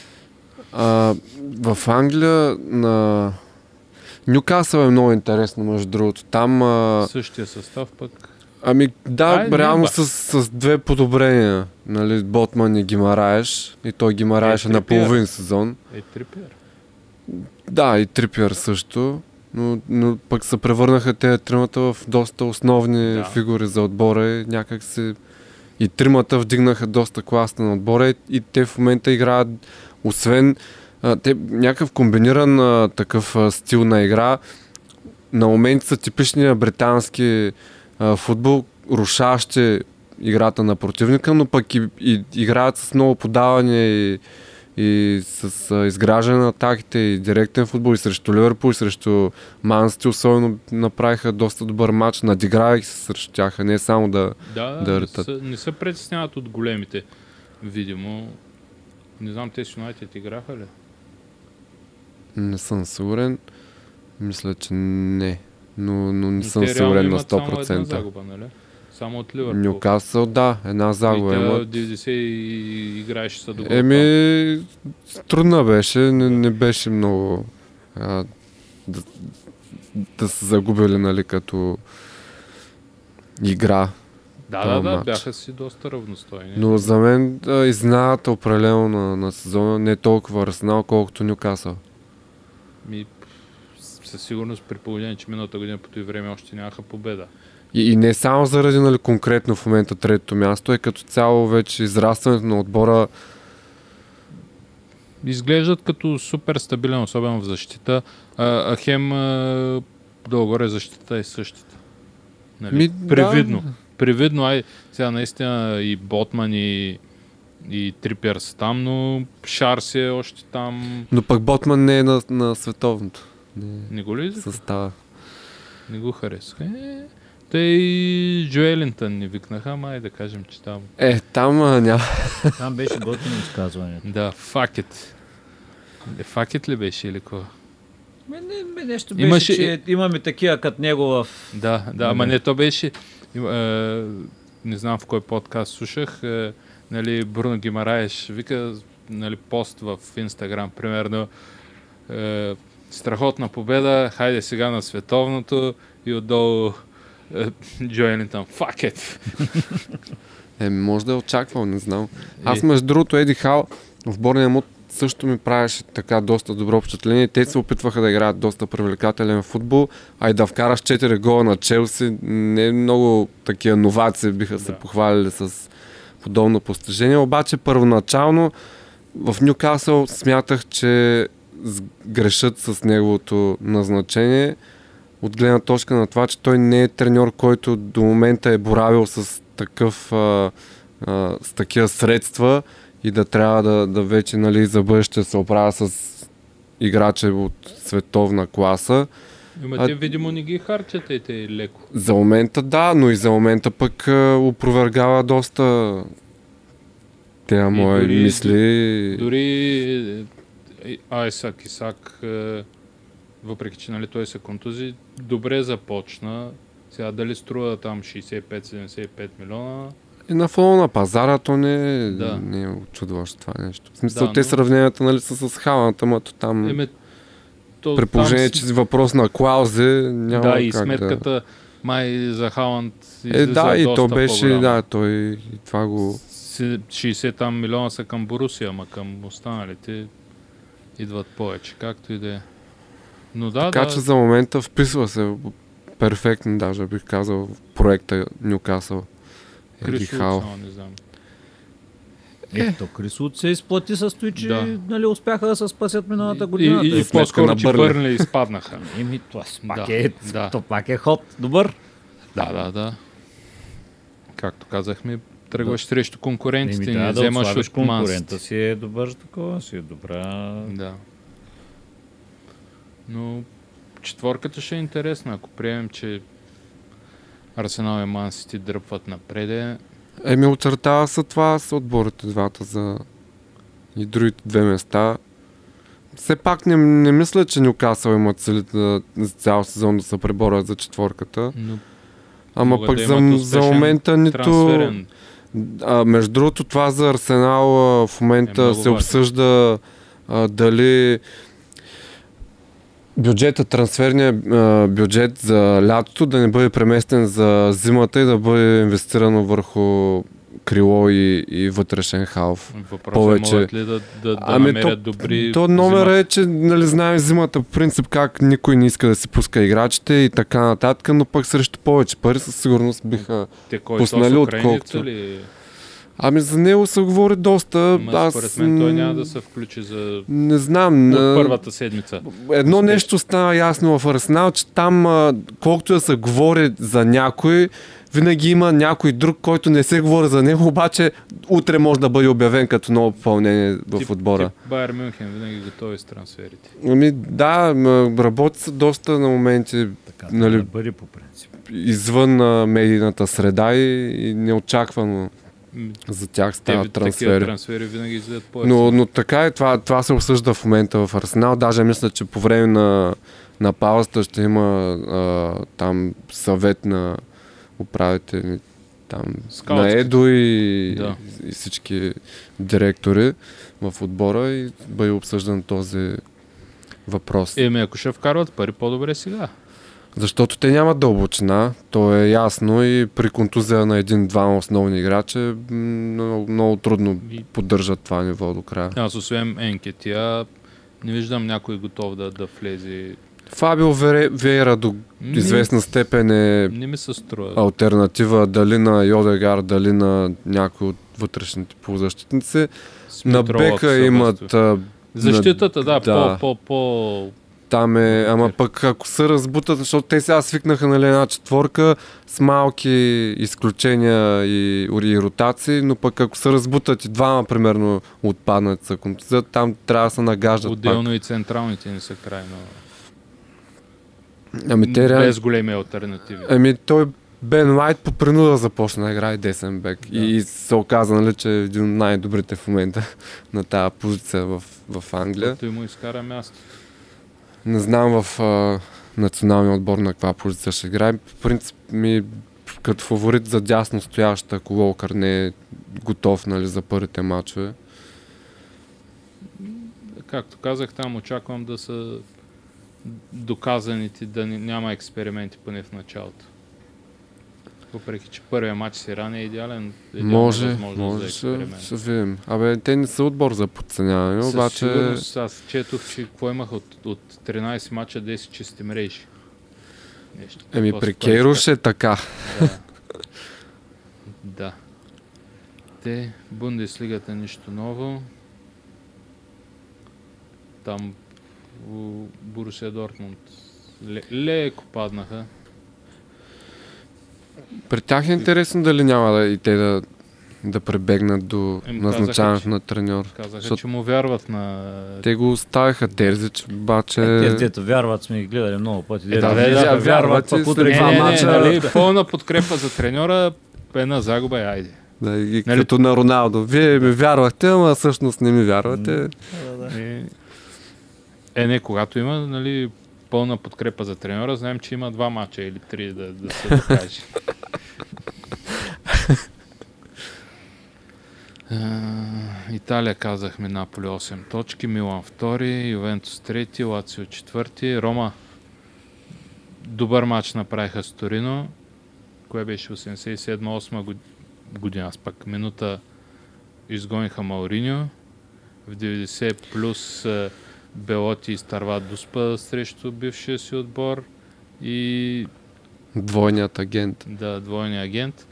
В Англия на... Нюкасъл е много интересно, между другото. Там... Същия състав пък. Ами да, реално с две подобрения. Нали, Ботман и Гимараеш. И той Гимараеш е на половин сезон. И Трипиер. Да, и Трипиер също. Но пък се превърнаха тези тримата в доста основни фигури за отбора. И някак си... И тримата вдигнаха доста класа на отбора. И те в момента играят, освен... Те някакъв комбиниран такъв стил на игра. На момент са типичния британски футбол, рушащи играта на противника, но пък и играят с много подаване и с изграждане на атаките и директен футбол, и срещу Ливърпул, и срещу Ман Сити особено направиха доста добър матч, надигравайки се срещу тях, не само да ретат. Не се притесняват от големите, видимо. Не знам, те с Юнайтед играха ли? Не съм сигурен. Мисля, че не. Но не съм сигурен на 100%. Те само една загуба, нали? Само от Ливърпул. Нюкасъл, да. Една загуба имат. И те 90 играеше са добро. Трудна беше. Не беше много да се загубили, нали, като игра. Да, бяха си доста равностойни. Но за мен изненадата определено на сезона не е толкова Арсенал, колкото Нюкасъл. Със сигурност при положение, че миналата година по този време още нямаха победа. И не само заради, нали, конкретно в момента третото място, е като цяло вече израстването на отбора. Изглеждат като супер стабилен, особено в защита. Долу-горе защита е същата. Нали? Привидно. Да. Привидно, сега наистина и Ботман и Трипиер са там, но Шарси е още там. Но пък Ботман не е на световното. Не го ли състава? Не го харесаха. Те и Джоелинтън не викнаха, май да кажем, че там... Там няма. Там беше готино изказването. Да, факет. Факет ли беше или какво? Нещо беше, че имаме такива като него в... Да, ама не, то беше... не знам в кой подкаст слушах, нали, Бруно Гимараеш вика, нали, пост в Инстаграм, примерно, страхотна победа, хайде сега на световното, и отдолу Джоелинтън, fuck it! Може да е очаквал, не знам. Аз, между другото, Еди Хал в Борнмут му също ми правеше така доста добро впечатление. Те се опитваха да играят доста привлекателен футбол, а и да вкараш 4 гола на Челси, не много такива новаци биха се похвалили с подобно постижение. Обаче първоначално в Нюкасъл смятах, че грешат с неговото назначение от гледна точка на това, че той не е треньор, който до момента е боравил с такива средства и да трябва да вече, нали, за бъдеще се оправя с играчи от световна класа. Те видимо не ги харчат и те леко. За момента да, но и за момента пък опровергава доста тези мои мисли. Дори Исак, въпреки че, нали, той се контузи, добре започна. Сега дали струва там 65-75 милиона? И на фона на пазара, то не е очудващо това нещо. В смисъл, те сравненията, нали, са с Халанд, ама там... при положение, че си въпрос на клаузи, няма как да... Да, и сметката май за Халанд излиза доста по-голяма. Да, и то беше, и това го... 60 там милиона са към Борусия, ама към останалите идват повече, както и да е. Но да, така да, че за момента вписва се перфектно, даже бих казал, в проекта Нюкасъл. Крисуд, не знам. Ето, Крисуд се изплати с това, че да, нали, успяха да се спасят миналата година. И по-скоро, че Бърнли изпаднаха. Еми, това пак е ход. Добър. Да. Както казахме, тръгваш срещу конкурентите и не вземаш от конкурента си е добър, такова си е добра. Да. Но четворката ще е интересна, ако приемем, че Арсенал и Ман Сити дръпват напреде. Еми, очертава се това с отборите двата за и другите две места. Все пак не мисля, че Нюкасъл имат целите за цял сезон да се преборят за четворката. Но ама пък да за момента нито... между другото, това за Арсенал в момента се обсъжда дали бюджета, трансферния бюджет за лятото да не бъде преместен за зимата и да бъде инвестирано върху крило и вътрешен халф. Въпросът е, могат ли да намерят добри... То номер е, че нали, знаем зимата по принцип как никой не иска да си пуска играчите и така нататък, но пък срещу повече пари със сигурност биха пуснали отколкото. Ами за него се говори доста. Според мен той няма да се включи за... Не знам. От първата седмица. Едно нещо стана ясно в Арсенал, че там колкото да се говори за някой, винаги има някой друг, който не се говори за него, обаче утре може да бъде обявен като ново попълнение в отбора. Тип Байер Мюнхен, винаги готови с трансферите. Ами да, работи са доста на моменти. Така да, нали, да бъде по принцип. Извън медийната среда и неочаквано. За тях стават трансфери винаги излизат по-ефти. Но така е, това се обсъжда в момента в Арсенал. Даже мисля, че по време на паузата ще има там съвет на управители там, на Едо и всички директори в отбора и бъде обсъждан този въпрос. Еми, ако ще вкарват пари, по-добре сега. Защото те нямат дълбочина, то е ясно и при контузия на един-два основни играчи много трудно поддържат това ниво до края. Аз освен Енкетия не виждам някой готов да влезе. Фабио Вейра до известна степен е алтернатива дали на Йодегар, дали на някой от вътрешните полузащитници. На Бека имат... Защитата, да. по Там е, ама пък ако се разбутат, защото те сега свикнаха нали, една четворка с малки изключения и ротации, но пък ако се разбутат и двама, примерно, отпаднат са контузят, там трябва да се нагаждат. Отделно пак. И централните не са крайно. Ами, без големи алтернативи. Ами той Бен Лайт по принуда започна да играе десен бек и се оказа, нали, че е един от най-добрите в момента на тази позиция в Англия. Той му изкара място. Не знам в националния отбор на каква позиция ще играе. По принцип ми като фаворит за дясно стояща, ако Волкър не е готов нали, за първите мачове. Както казах, там очаквам да са доказаните, да няма експерименти поне в началото. Въпреки, че първият матч си ран е идеален може ще видим. Абе, те не са отбор за подценяване, обаче... Със сигурност, аз четох, че какво имах от 13 мача, 10 чисти мрежи. Еми, при Кейруш е така. Да. Те, Бундеслигата нищо ново. Там Борусия Дортмунд леко паднаха. При тях е интересно дали няма и те да пребегнат до назначаването на треньор. Казаха, че му вярват на... Те го оставиха Терзич, обаче... Дето вярват, сме ги гледали много пъти. Вярват, пък утре два мача. Пълна подкрепа за треньора, една загуба и айде. Като на Роналдо. Вие ми вярвахте, ама всъщност не ми вярвате. Когато има, нали... пълна подкрепа за треньора, знаем, че има два мача или три да се докаже. Италия казахме Наполи 8 точки, Милан 2, Ювентус 3, Лацио 4, Рома добър матч направиха с Торино, кое беше 87-8 година, аз пак минута изгониха Мауриньо, в 90 плюс Белоти изтърва дуспа срещу бившия си отбор и... двойният агент. Да, двойният агент.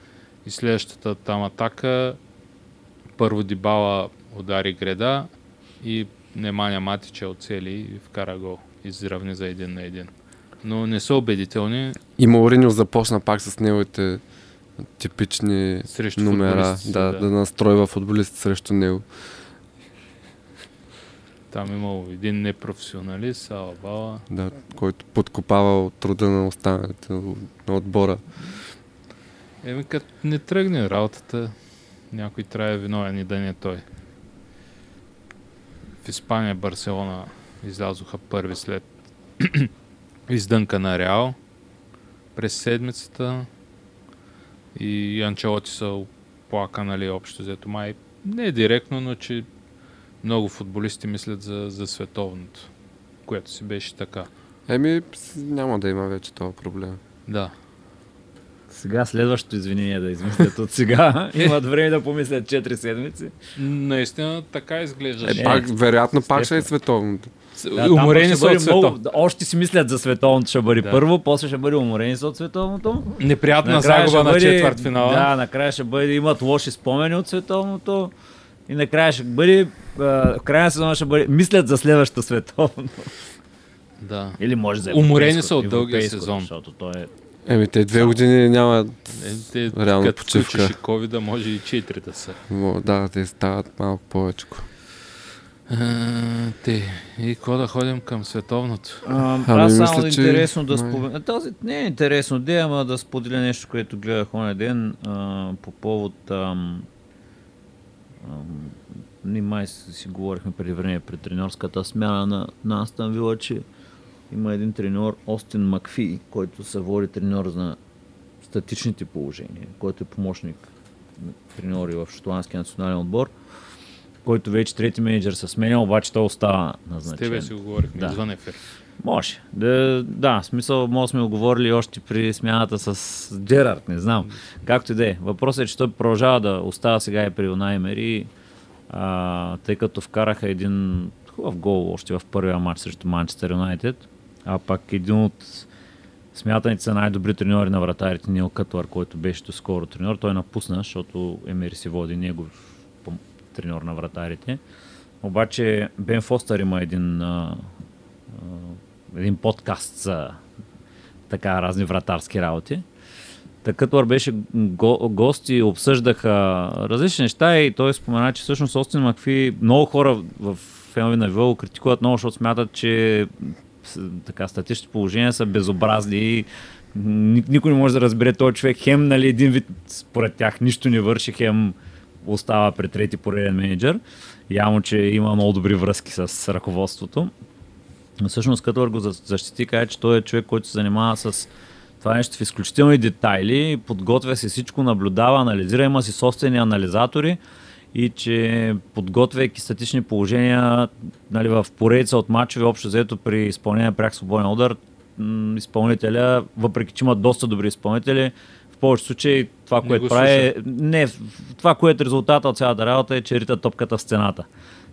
И следващата там атака, първо Дибала удари греда и Неманя Матича оцели и вкара гол. Изравни за 1-1. Но не са убедителни. И Мауриньо започна пак с неговите типични срещу номера. Да, да, да настройва футболист срещу него. Там имало един непрофесионалист, Алабала. Да, който подкопавал труда на останалите на отбора. Еми, като не тръгне работата, някой трябва виновен и да не той. В Испания Барселона излязоха първи след издънка на Реал през седмицата и Анчелоти са оплака, нали, общо взето. Май не е директно, но че много футболисти мислят за световното, което си беше така. Еми, няма да има вече това проблем. Да. Сега следващото извинение да измислят от сега. Имат време да помислят 4 седмици. Наистина така изглеждаше. Вероятно пак ще е световното. Да, уморени са от световното. Още си мислят за световното, ще бъде да. Първо, после ще бъде уморени са от световното. Неприятна загуба на четвърт финала. Да, накрая ще бъде, имат лоши спомени от световното. И накрая ще бъде, в крайна сезона ще бъде, мислят за следващото световно. Да. Или може да е уморени са от дългия сезон. Защото той е... Еми, те 2 години няма реално почивка. Като включиш ковида, може и 4 да са. Да, те стават малко повече. И какво да ходим към световното? Аз само интересно да спомена. Този не е интересно, ама да споделя нещо, което гледах оня ден по повод... Нимай си говорихме преди време при тренерската смяна на Астън Вила, че има един треньор, Остин Макфи, който се води треньор на статичните положения, който е помощник на треньори в шотландския национален отбор, който вече трети менеджер се сменя, обаче той остава назначен. С тебе си го говорихме, да. Извън ефир. Може. Да, в смисъл, може сме оговорили още при смяната с Джерард, не знам. Както и да е. Въпросът е, че той продължава да остава сега и при Унаймери, тъй като вкараха един хубав гол още в първия матч срещу Манчестър Юнайтед, а пак един от смятаните са най-добри треньори на вратарите, Нил Кътлър, който беше доскоро треньор. Той напусна, защото Емери си води негов треньор на вратарите. Обаче Бен Фостър има един подкаст за така разни вратарски работи. Кътлър беше гост и обсъждаха различни неща и той спомена, че всъщност Остин Макфи, много хора в фенове на Вило критикуват много, защото смятат, че така статични положения са безобразни и никой не може да разбере този човек. Хем, нали, един вид според тях нищо не върши, хем остава при трети пореден менеджер. Явно, че има много добри връзки с ръководството. Всъщност Кътлър го защити, каза, че той е човек, който се занимава с това нещо в изключителни детайли, подготвя си всичко, наблюдава, анализира, има си собствени анализатори и че подготвяйки статични положения, нали, в поредица от мачове, общо взето при изпълнение пряк свободен удар, изпълнителя, въпреки че има доста добри изпълнители, в повече случаи това, което прави, това, което е резултата от цялата работа, е, че рита топката в стената.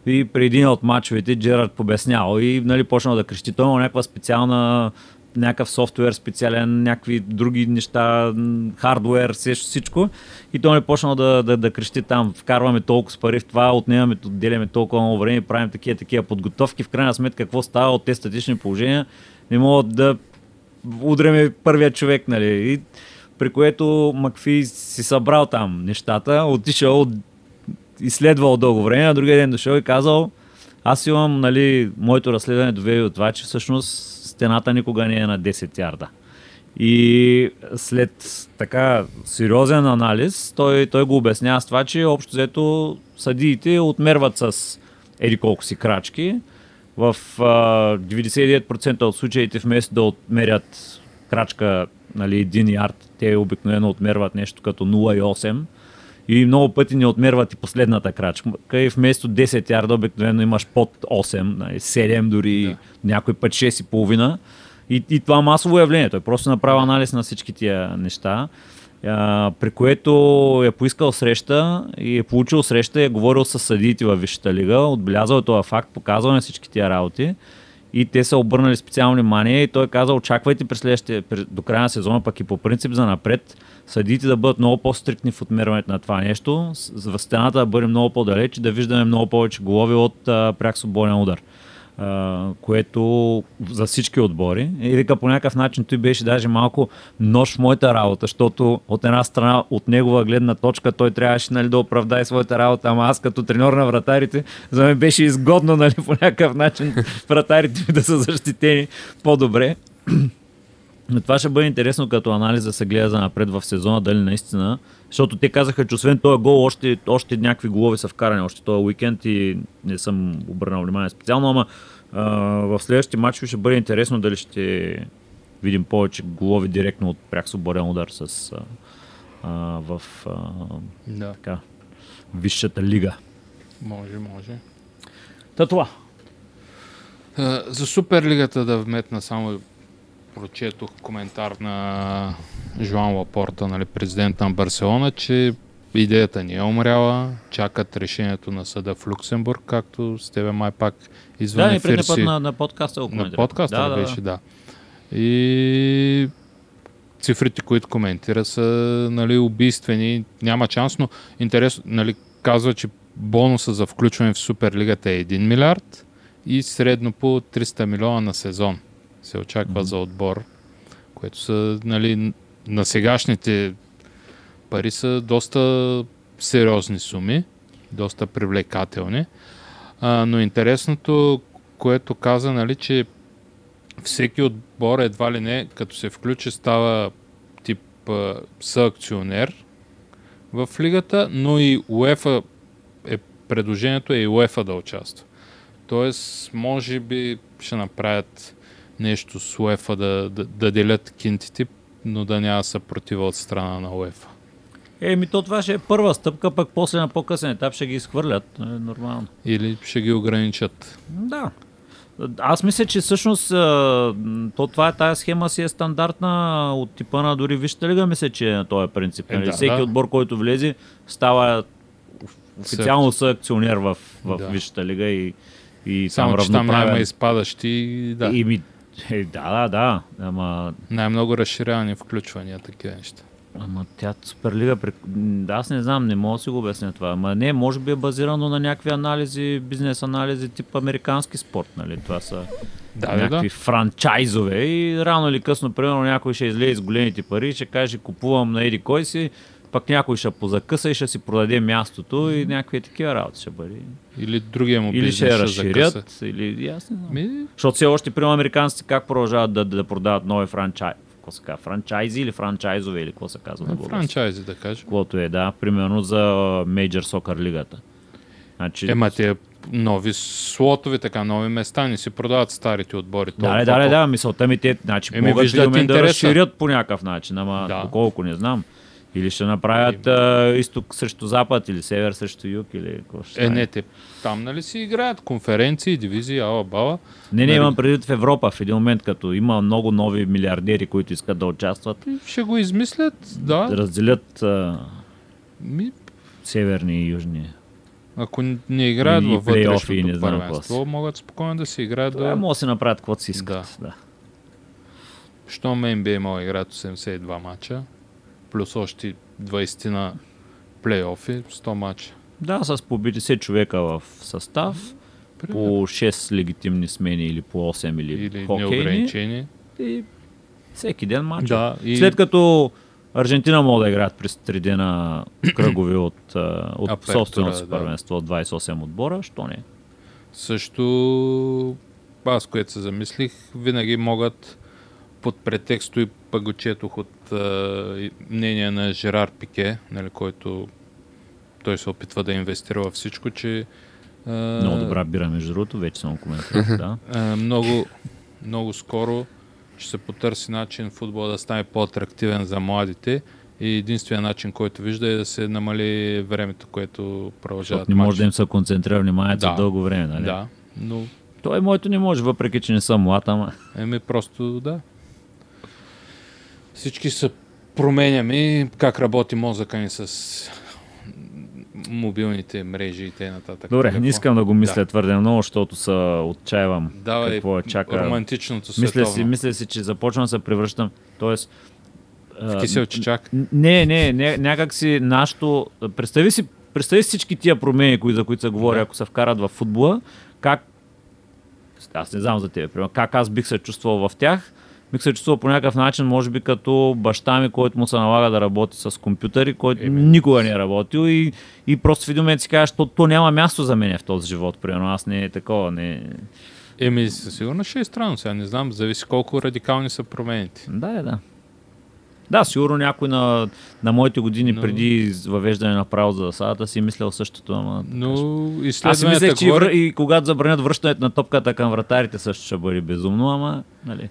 И при един от мачовете Джерард побеснял и, нали, почнал да крещи. Той имал някаква специална, някакъв софтуер специален, някакви други неща, хардуер, всичко. И той не почнал да крещи там, вкарваме толкова пари в това, отнемаме, отделяме толкова много време, правим такива подготовки. В крайна сметка, какво става от тези статични положения? Не могат да удряме първия човек, нали? И при което Макфи си събрал там нещата, отишъл, изследвал дълго време, а другия ден дошъл и казал: аз имам, нали, моето разследване доведе от това, че всъщност стената никога не е на 10 ярда. И след така сериозен анализ, той го обяснява с това, че общо взето съдиите отмерват с еди колко си крачки. В 99% от случаите, вместо да отмерят крачка, нали, 1 ярд, те обикновено отмерват нещо като 0,8. И много пъти не отмерват и последната крачка. И вместо 10 ярда обикновено имаш под 8, 7 дори, да. Някой път 6,5. И това масово явление. Той просто направи анализ на всички тия неща. при което е поискал среща и е получил среща и е говорил с съдиите във Висшата лига, отбелязал е това факт, показал на всички тия работи и те са обърнали специално внимание и той е казал, очаквайте до края на сезона, пък и по принцип за напред, съдиите да бъдат много по-стриктни в отмерването на това нещо, в стената да бъде много по-далеч и да виждаме много повече голови от пряк свободен удар. Което за всички отбори. И вика, по някакъв начин той беше даже малко нож в моята работа, защото от една страна, от негова гледна точка, той трябваше, нали, да оправдае своята работа, ама аз като треньор на вратарите, за мен беше изгодно, нали, по някакъв начин вратарите ми да са защитени по-добре. Но това ще бъде интересно като анализа се гледа за напред в сезона, дали наистина, защото те казаха, че освен този гол, още някакви голови са вкарани още този уикенд и не съм обърнал внимание специално, ама в следващите матчи ще бъде интересно дали ще видим повече голови директно от пряк свободен удар с, да, така, Висшата лига. Може. Та това. За Суперлигата да вметна само, прочетох коментар на Жоан Лапорта, нали, президент на Барселона, че идеята не е умряла, чакат решението на съда в Люксембург, както с тебе май пак извън ефир. Да, и предния път на подкаста го коментирах. На подкаста беше, да. И цифрите, които коментира, са, нали, убийствени, няма шанс, но интересно, нали, казва, че бонуса за включване в Суперлигата е 1 милиард и средно по 300 милиона на сезон се очаква за отбор, което са, нали, на сегашните пари са доста сериозни суми, доста привлекателни. Но интересното, което каза, нали, че всеки отбор едва ли не, като се включи, става тип съакционер в лигата, но и УЕФА предложението е и УЕФА да участва. Тоест, може би ще направят нещо с УЕФА да делят кинтите, но да няма съпротива от страна на УЕФА. Еми, то това ще е първа стъпка, пък после на по-късен етап ще ги изхвърлят. Нормално. Или ще ги ограничат. Да. Аз мисля, че всъщност тази схема си е стандартна от типа на дори Висшата лига, мисля, че на този принцип. Да, всеки отбор, който влезе, става официално съакционер в Висшата лига и само че там няма изпадащи. Да. Да. Ама най-много разширявани включвания, такива неща. Ама тя Суперлига, аз не знам, не мога да си го обясня това. Ама не, може би е базирано на някакви анализи, бизнес анализи тип американски спорт, нали? Това са някакви франчайзове и рано или късно, примерно, някой ще излезе с големите пари и ще каже, купувам на еди кой си, пък някой ще позакъса и ще си продаде мястото и някакви такива работи ще бъде. Или другия му бизнес ще разширят, или аз не знам. Защото все още, примерно, американците как продължават да продават нови франчайзи или франчайзове, или какво се казва на български? Франчайзи, да кажа. Каквото е, да, примерно за Major Soccer лигата. Значи, те нови слотове, така, нови места, не си продават старите отбори. Да, мисълта ми те, значи, могат да разширят по някакъв начин, ама доколко не знам. Или ще направят изток срещу запад, или север срещу юг, или какво ще стане. Не, те там, нали, си играят конференции, дивизии, ала-бала. Не, имам предвид в Европа. В един момент, като има много нови милиардери, които искат да участват. Ще го измислят, да. Да разделят северни и южни. Ако не играят във вътрешното първенство, могат спокойно да си играят. Могат да се направят каквото си искат. Да. Щом NBA мога да играят 82 мача, плюс още 20 на плейофи, 100 матча. Да, с по 50 човека в състав, по 6 легитимни смени или по 8 или хокейни. И всеки ден матча. Да, след като Аржентина могат да играят през 3 дена кръгови от собственото си първенство, от 28 отбора, що не? Също аз, което се замислих, винаги могат под претексто, и пък го четох от мнение на Жерар Пике, нали, който той се опитва да инвестира във всичко, че много добра бира, между другото, вече съм коментирал. Да. Много скоро ще се потърси начин футбол да стане по-атрактивен за младите и единственият начин, който вижда, е да се намали времето, което продължават. Не може да им се концентрира вниманието за дълго време, нали? Да, но той моето не може, въпреки че не съм млад, ама просто всички са променяме как работи мозъка ни с мобилните мрежи и т.н. Добре, не искам да го мисля твърде много, защото се отчаявам. Давай, какво чака. Романтичното световно. Мисля си, че започвам да се превръщам. Тоест, в кисел чичак. Не, някак си нашето... Представи всички тия промени, за които се говори, ако се вкарат във футбола, как... Аз не знам за тебе, примерно. Как аз бих се чувствал в тях. Бих се чувствал по някакъв начин, може би като баща ми, който му се налага да работи с компютъри, който никога не е работил и просто в един момент си кажеш, че то няма място за мен в този живот, примерно. Аз не е такова, не... Сигурно ще е странно сега, не знам, зависи колко радикални са промените. Да. Да, сигурно някой на моите години преди въвеждане на право за засадата си мислял същото. Но аз си мислех, че и когато забранят връщането на топката към вратарите също ще бъде безумно, ама нали...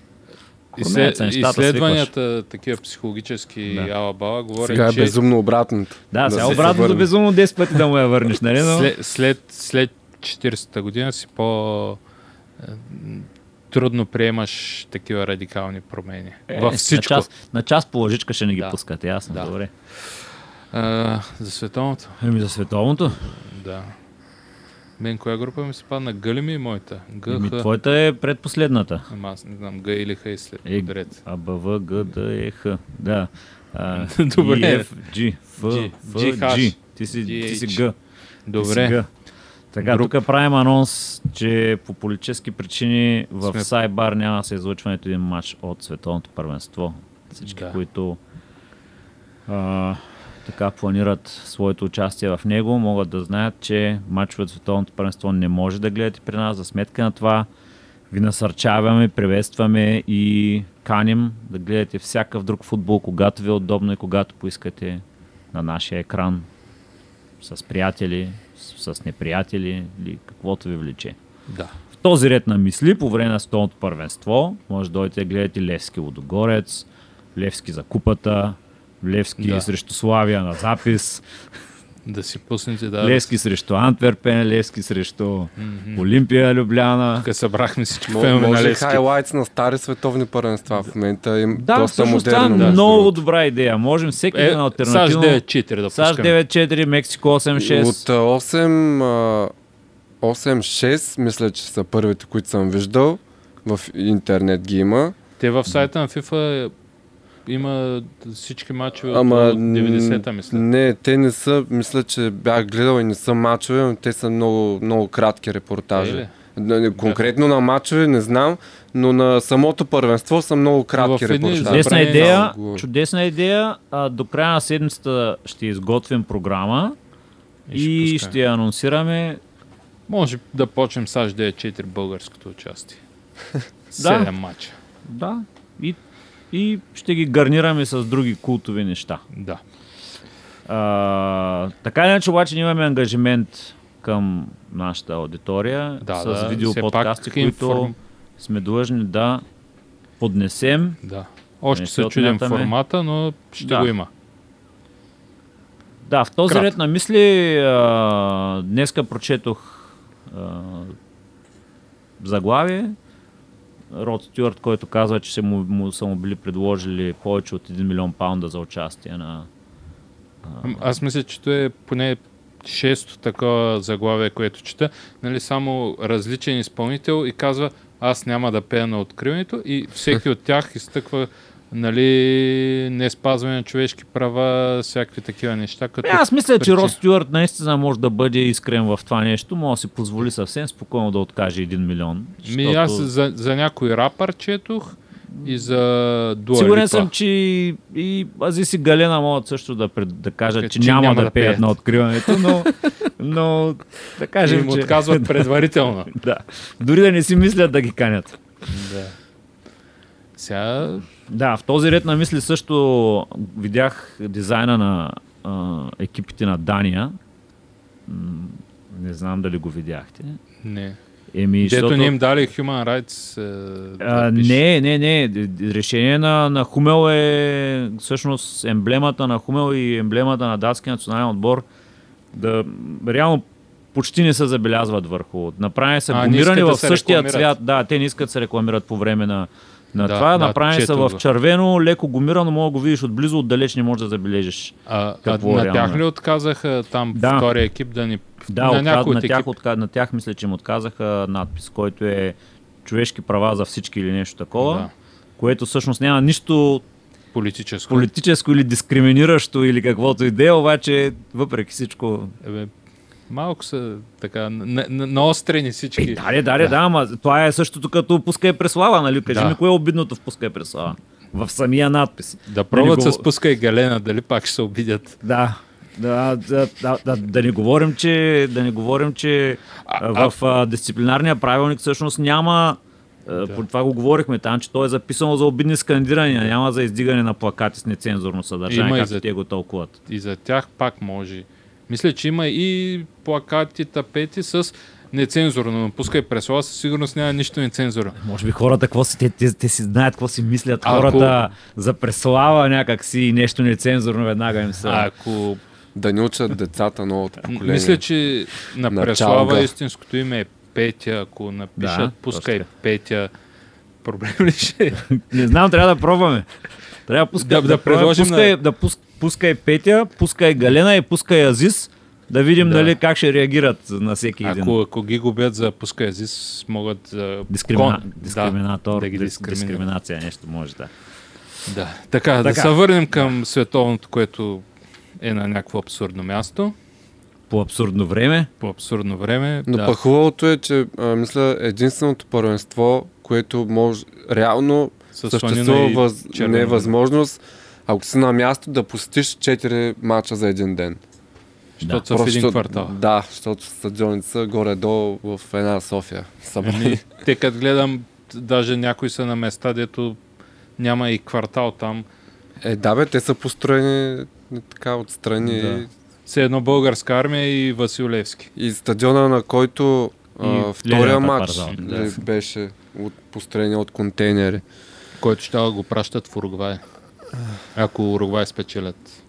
Изследванията, такива психологически ала-бала, говорят, че... Сега е безумно обратното. Да, сега обратното безумно 10 пъти да му я върнеш, нали? Но... След 40-та година си по-трудно приемаш такива радикални промени. Във всичко. На част по лъжичка ще не ги пускате, ясно, добре. За световното? За световното? Да. Мен коя група ми се падна? Гъли ми и моята? Твоята е предпоследната. Ама аз не знам, Г или Х и след. А, Б, В, Г, Д, Е, Х. Да. Добре. Ф, G. Ф, G. Ти си Г. Добре. Така, тук правим анонс, че по политически причини в Сайбар няма да се излъчва нито един матч от световното първенство. Всички, които... така планират своето участие в него, могат да знаят, че матчове от световното първенство не може да гледате при нас. За сметка на това ви насърчаваме, приветстваме и каним да гледате всякакъв друг футбол, когато ви е удобно и когато поискате на нашия екран с приятели, с неприятели или каквото ви влече. Да. В този ред на мисли, по време на световното първенство, може да дойдете да гледате Левски Лудогорец, Левски за купата, Левски срещу Славия на запис. Да си пуснете, Левски срещу Антверпен, Левски срещу Олимпия, Любляна. Тук събрахме всички фенове на Левски. Хайлайтс на стари световни първенства в момента им доста модерно. Да, много добра идея. Можем всеки един алтернативно. САЩ 9-4 да пускаме. САЩ 9-4, Мексико 8-6. От 8-6, мисля, че са първите, които съм виждал. В интернет ги има. Те в сайта на FIFA има всички матчове от 90-та, мисля. Не, те не са, мисля, че бях гледал и не са матчове, но те са много, много кратки репортажи. Конкретно на матчове не знам, но на самото първенство са много кратки репортажи. Чудесна идея. До края на седмицата ще изготвим програма и ще я анонсираме. Може да почнем с аж 9-4 българското участие. 7 матча. Да, и ще ги гарнираме с други култови неща. Да. Така иначе обаче имаме ангажимент към нашата аудитория с видеоподкасти, които сме длъжни да поднесем. Да. Още се чудим формата, но ще го има. Да, в този ред на мисли днеска прочетох заглавие. Род Стюарт, който казва, че са му били предложили повече от 1 милион паунда за участие на... Аз мисля, че това е поне 6-то такова заглавие, което чета. Нали, само различен изпълнител и казва, аз няма да пея на откриването и всеки от тях изтъква не спазване на човешки права, всякакви такива неща. Аз мисля, че Род Стюарт наистина може да бъде искрен в това нещо. Може да си позволи съвсем спокойно да откаже 1 милион. Защото... Аз за някой рапър четох и за Дуа Липа. Сигурен съм, че и Азис и Галена могат също да кажат, че няма да пеят на откриването, но да кажем, им отказват предварително. Да. Дори да не си мислят да ги канят. Да. Сега... Да, в този ред на мисли също видях дизайна на екипите на Дания. Не знам дали го видяхте. Не. Дето не им дали Human Rights. Не. Решение на Хумел е всъщност емблемата на Хумел и емблемата на датския национален отбор реално почти не се забелязват върху. Направени са гумирани в същия цвят. Да, те не искат да се рекламират по време на На да, това е направени са в червено, леко гумирано, мога го видиш отблизо, отдалеч не можеш да забележиш. На тях ли отказаха там втория екип да ни... на тях мисля, че им отказаха надпис, който е човешки права за всички или нещо такова, да. Което всъщност няма нищо политическо или дискриминиращо или каквото идея, обаче въпреки всичко... Малко са така, наострени всички. Да, ама това е същото като пускай преслава, нали? Кажи ми, кое е обидното в пускай преслава? В самия надпис. Да пробват с пускай галена, дали пак ще се обидят. Да не говорим, че в дисциплинарния правилник всъщност няма, по това го говорихме там, че то е записано за обидни скандирания, няма за издигане на плакати с нецензурно съдържание, както те го тълкуват. И за тях пак може. Мисля, че има и плакати, тапети с нецензурно. Но пускай преслова, със сигурност няма нищо нецензурно. Може би хората, какво си, те си знаят какво си мислят. Хората за преслава някак си и нещо нецензурно веднага им са. Ако... Да не учат децата новото поколение. Мисля, че на преслава истинското име е Петя. Ако напишат пускай Петя, проблем ли ще? Не знам, трябва да пробваме. Трябва пускай Петя, пускай Галена и пускай Азис, да видим как ще реагират на всеки един. Ако ги губят за пускай Азис, могат дискриминация нещо може да. Да. Така, да се върнем към световното, което е на някакво абсурдно място. По абсурдно време. Но пък хубавото е, че мисля единственото първенство, което може реално съществува невъзможност, ако си на място, да посетиш 4 мача за един ден. Защото са в един квартал. Да, защото стадионите са горе-долу в една София. Те като гледам, даже някои са на места, дето няма и квартал там. Те са построени така отстрани. Да. И... Все едно българска армия и Васил Левски. И стадиона, на който втория матч беше построен от контейнери. Който ще го пращат в Уругвай. Ако Уругвай спечелят.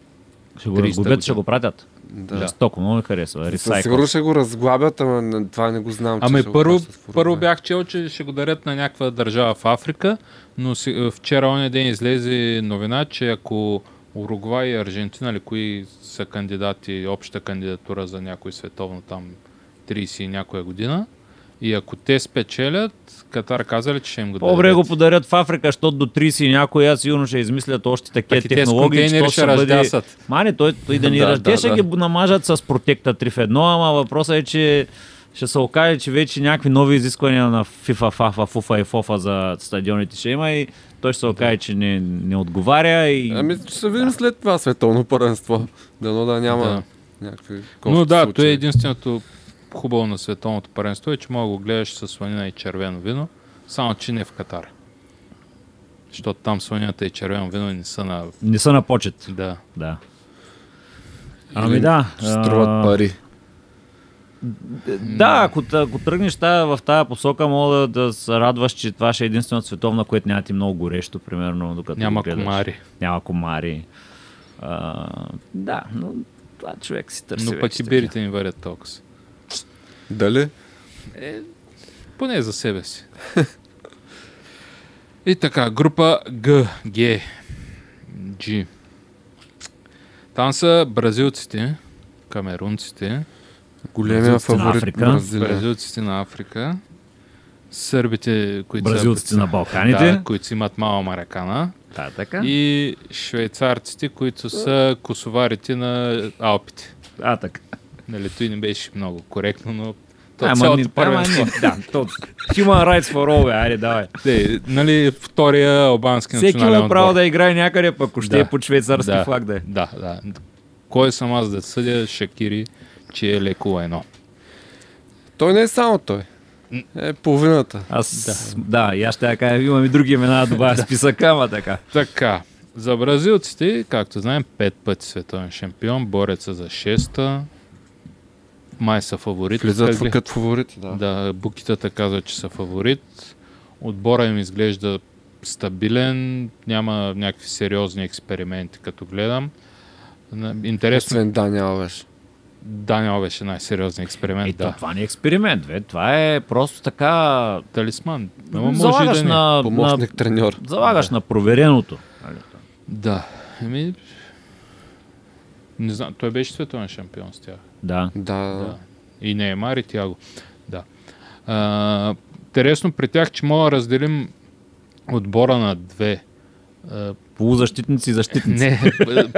Ще го разгубят, ще го пратят. Да. Стоко, много ми харесва. Сигурно ще го разглабят, ама това не го знам. Първо бях чел, че ще го дарят на някаква държава в Африка, но вчера оня ден излезе новина, че ако Уругвай и Аржентина, ли кои са кандидати, обща кандидатура за някой световно там 30 и някоя година, и ако те спечелят, Катар казали, че ще им го дадат. По-бре го подарят в Африка, защото до 30 и някой, аз сигурно ще измислят още такива технологии, че то ще бъде... Мане, той да ни раздясат, ще ги намажат с протекта 3 в 1, ама въпросът е, че ще се окаже, че вече някакви нови изисквания на FIFA и FOFA за стадионите ще има и той ще се окаже, че не отговаря. И... ще видим след това световно първенство. Дано да няма някакви... Но да, то е единственото... Хубаво на световното паренство е, че мога да го гледаш с сланина и червено вино, само че не в Катар. Защото там сланината и червено вино не са на почет. Да. Ами да. Струват пари. Да, ако тръгнеш в тази посока, мога да се радваш, че това ще е единственото световно, което няма ти много горещо, примерно, докато няма комари. Да, но това човек си търси. Но пък кибирите ни варят толкова. Дали? Поне за себе си. И така, група G. Там са бразилците, камерунците, големия фаворит на Бразилия. Бразилците на Африка, сърбите, бразилците на Балканите, които имат мала маракана, и швейцарците, които са косоварите на Алпите. Така. Нали, той не беше много коректно, но то цялото първенство. Human rights for all, айде, давай. Нали, втория албански национален отбор. Всеки има право да играе някъде, пък още е под швейцарски флаг да е. Да. Кой съм аз да съдя Шакири, че е леко лайно? Той не е само той. Е половината. И аз ще кажа, имам и други имена да добавя списъка, ама така. Така, за бразилците, както знаем, 5 пъти световен шампион, бореца за 6-та. Май са фаворит. Влизат като фаворит, букетата казва, че са фаворит. Отбора им изглежда стабилен, няма някакви сериозни експерименти, като гледам. Интересно... Освен Дани Алвеш. Даниел беше най-сериозният експеримент. Да. Това не е експеримент, бе. Това е просто така... талисман. Залагаш на... помощник треньор. Залагаш на провереното. Да. Еми... не знам, той беше световен шампион с тях. Да. Да. И Неймар и Тиаго. Да. Интересно при тях, че мога да разделим отбора на две. Полузащитници и защитници. Не,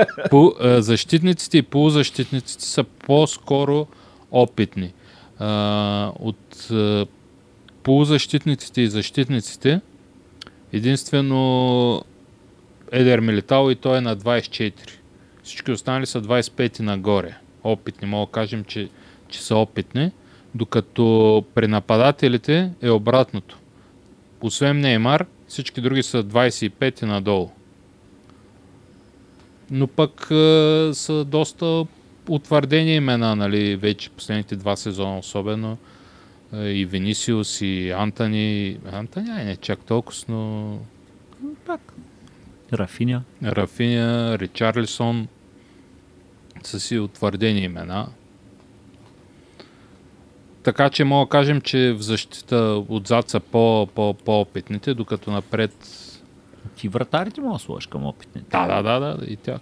защитниците и полузащитниците са по-скоро опитни. От полузащитниците и защитниците единствено Едер Милитао и той е на 24. Всички останали са 25 нагоре. Опитни, мога да кажем, че са опитни. Докато при нападателите е обратното. Освен Неймар, всички други са 25 и надолу. Но пък са доста утвърдени имена, нали, вече последните два сезона особено. И Винисиус, и Антони. Антони не чак толкова, но... пак. Рафиня. Рафиня, Ричарлисон са си утвърдени имена. Така че мога да кажем, че в защита отзад са по-опитните, докато напред... ти вратарите мога да сложиш към опитните. Да, и тях.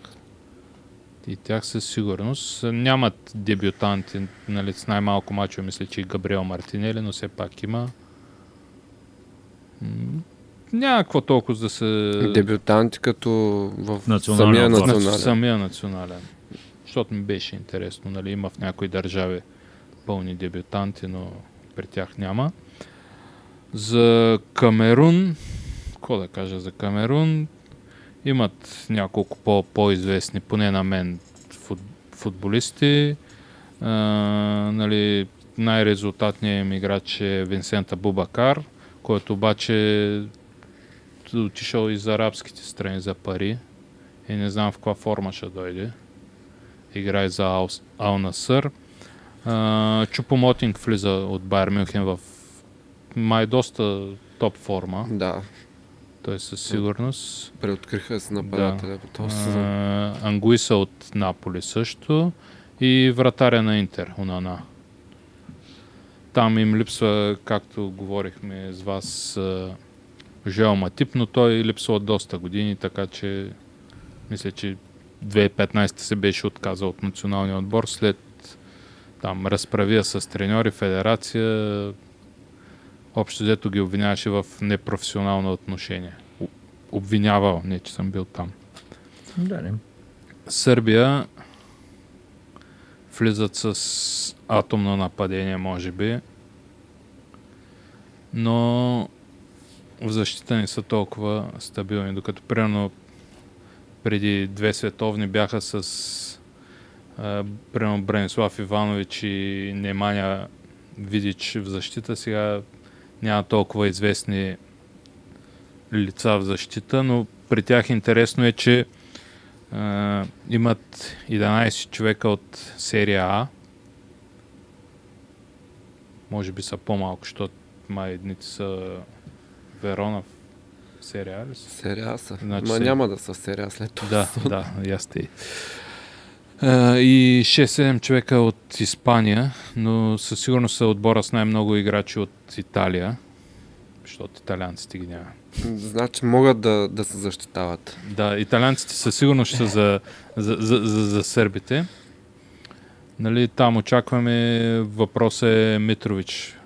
И тях със сигурност. Нямат дебютанти, нали, с най-малко мачо, мисля, че и Габриел Мартинели, но все пак има. Някакво толкова да се... дебютанти като в самия национален. Защото ми беше интересно, нали, има в някои държави пълни дебютанти, но при тях няма. За Камерун, какво да кажа за Камерун, имат няколко по-известни, поне на мен, футболисти. Нали, най-резултатният им играч е Винсента Бубакар, който обаче отишъл из арабските страни за пари и не знам в каква форма ще дойде. Играе за Ал-Насър. Чупомотинг влиза от Байер Мюнхен в май доста топ форма. Да. Той със сигурност. Преоткриха се нападателя по този сезон. Ангуиса от Наполи също и вратаря на Интер, Унана. Там им липсва, както говорихме с вас, Жоел Матип, но той липсва от доста години, така че мисля, че 2015 се беше отказал от националния отбор след там разправия с треньори, федерация, общо взето ги обвиняваше в непрофесионално отношение. Обвинявал, не че съм бил там. Да, не. Сърбия влизат с атомно нападение, може би, но в защита не са толкова стабилни, докато примерно преди две световни бяха с примерно Бранислав Иванович и Неманя Видич в защита. Сега няма толкова известни лица в защита, но при тях интересно е, че имат 11 човека от серия А. Може би са по-малко, защото май едните са Верона в серия А ли са? Серия А са. Значи няма да са серия А след това. Да, ясни. И 6-7 човека от Испания, но със сигурност са отбора с най-много играчи от Италия, защото италианците ги няма. Значи могат да се защитават. Да, италианците със сигурност ще са за сърбите. Нали, там очакваме, въпрос е Митрович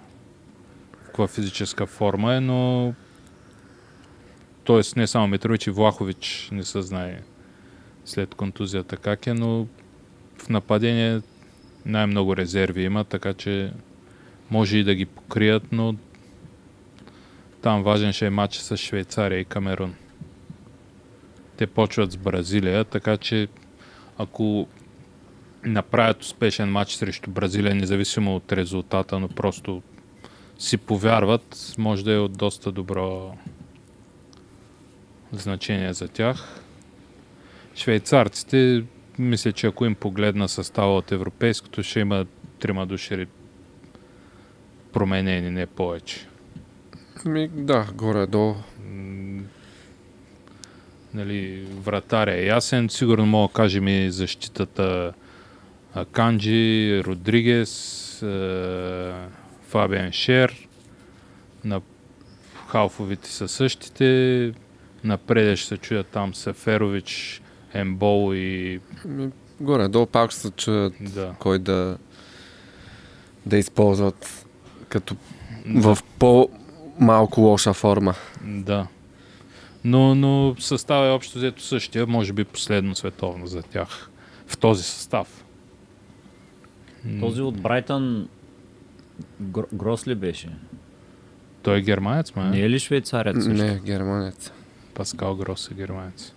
каква физическа форма е, но тоест не само Митрович и Влахович не се знае след контузията как е, но в нападение най-много резерви има, така че може и да ги покрият, но там важен ще е матч с Швейцария и Камерун. Те почват с Бразилия, така че ако направят успешен матч срещу Бразилия, независимо от резултата, но просто си повярват, може да е от доста добро значение за тях. Швейцарците, мисля, че ако им погледна състава от европейското, ще има трима души променени, не повече. Да, горе-долу. Нали, вратаря е ясен, сигурно мога да кажем и защитата Аканджи, Родригес, Фабиан Шер. На халфовите са същите. Напреде ще се чуят там Сеферович, Ембол и... Горе-долу пак се чуят кой да използват като в по-малко лоша форма. Да. Но състава е общо взето същия, може би последно световно за тях в този състав. Този от Брайтън Грос ли беше? Той е германец, ма? Не е ли швейцарец? Не, германец. Паскал Грос е германец.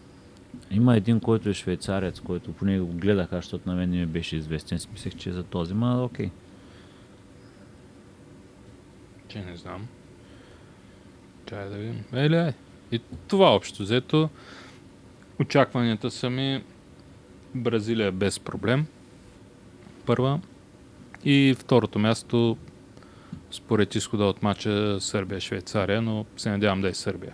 Има един, който е швейцарец, който поне го гледах, защото на мен не ми беше известен. Си мислех, че е за този, ма окей. Че не знам. Чай да видим. Еле, и това общо взето. Очакванията са ми Бразилия без проблем. Първа. И второто място според изхода от матча Сърбия-Швейцария, но се надявам да е Сърбия.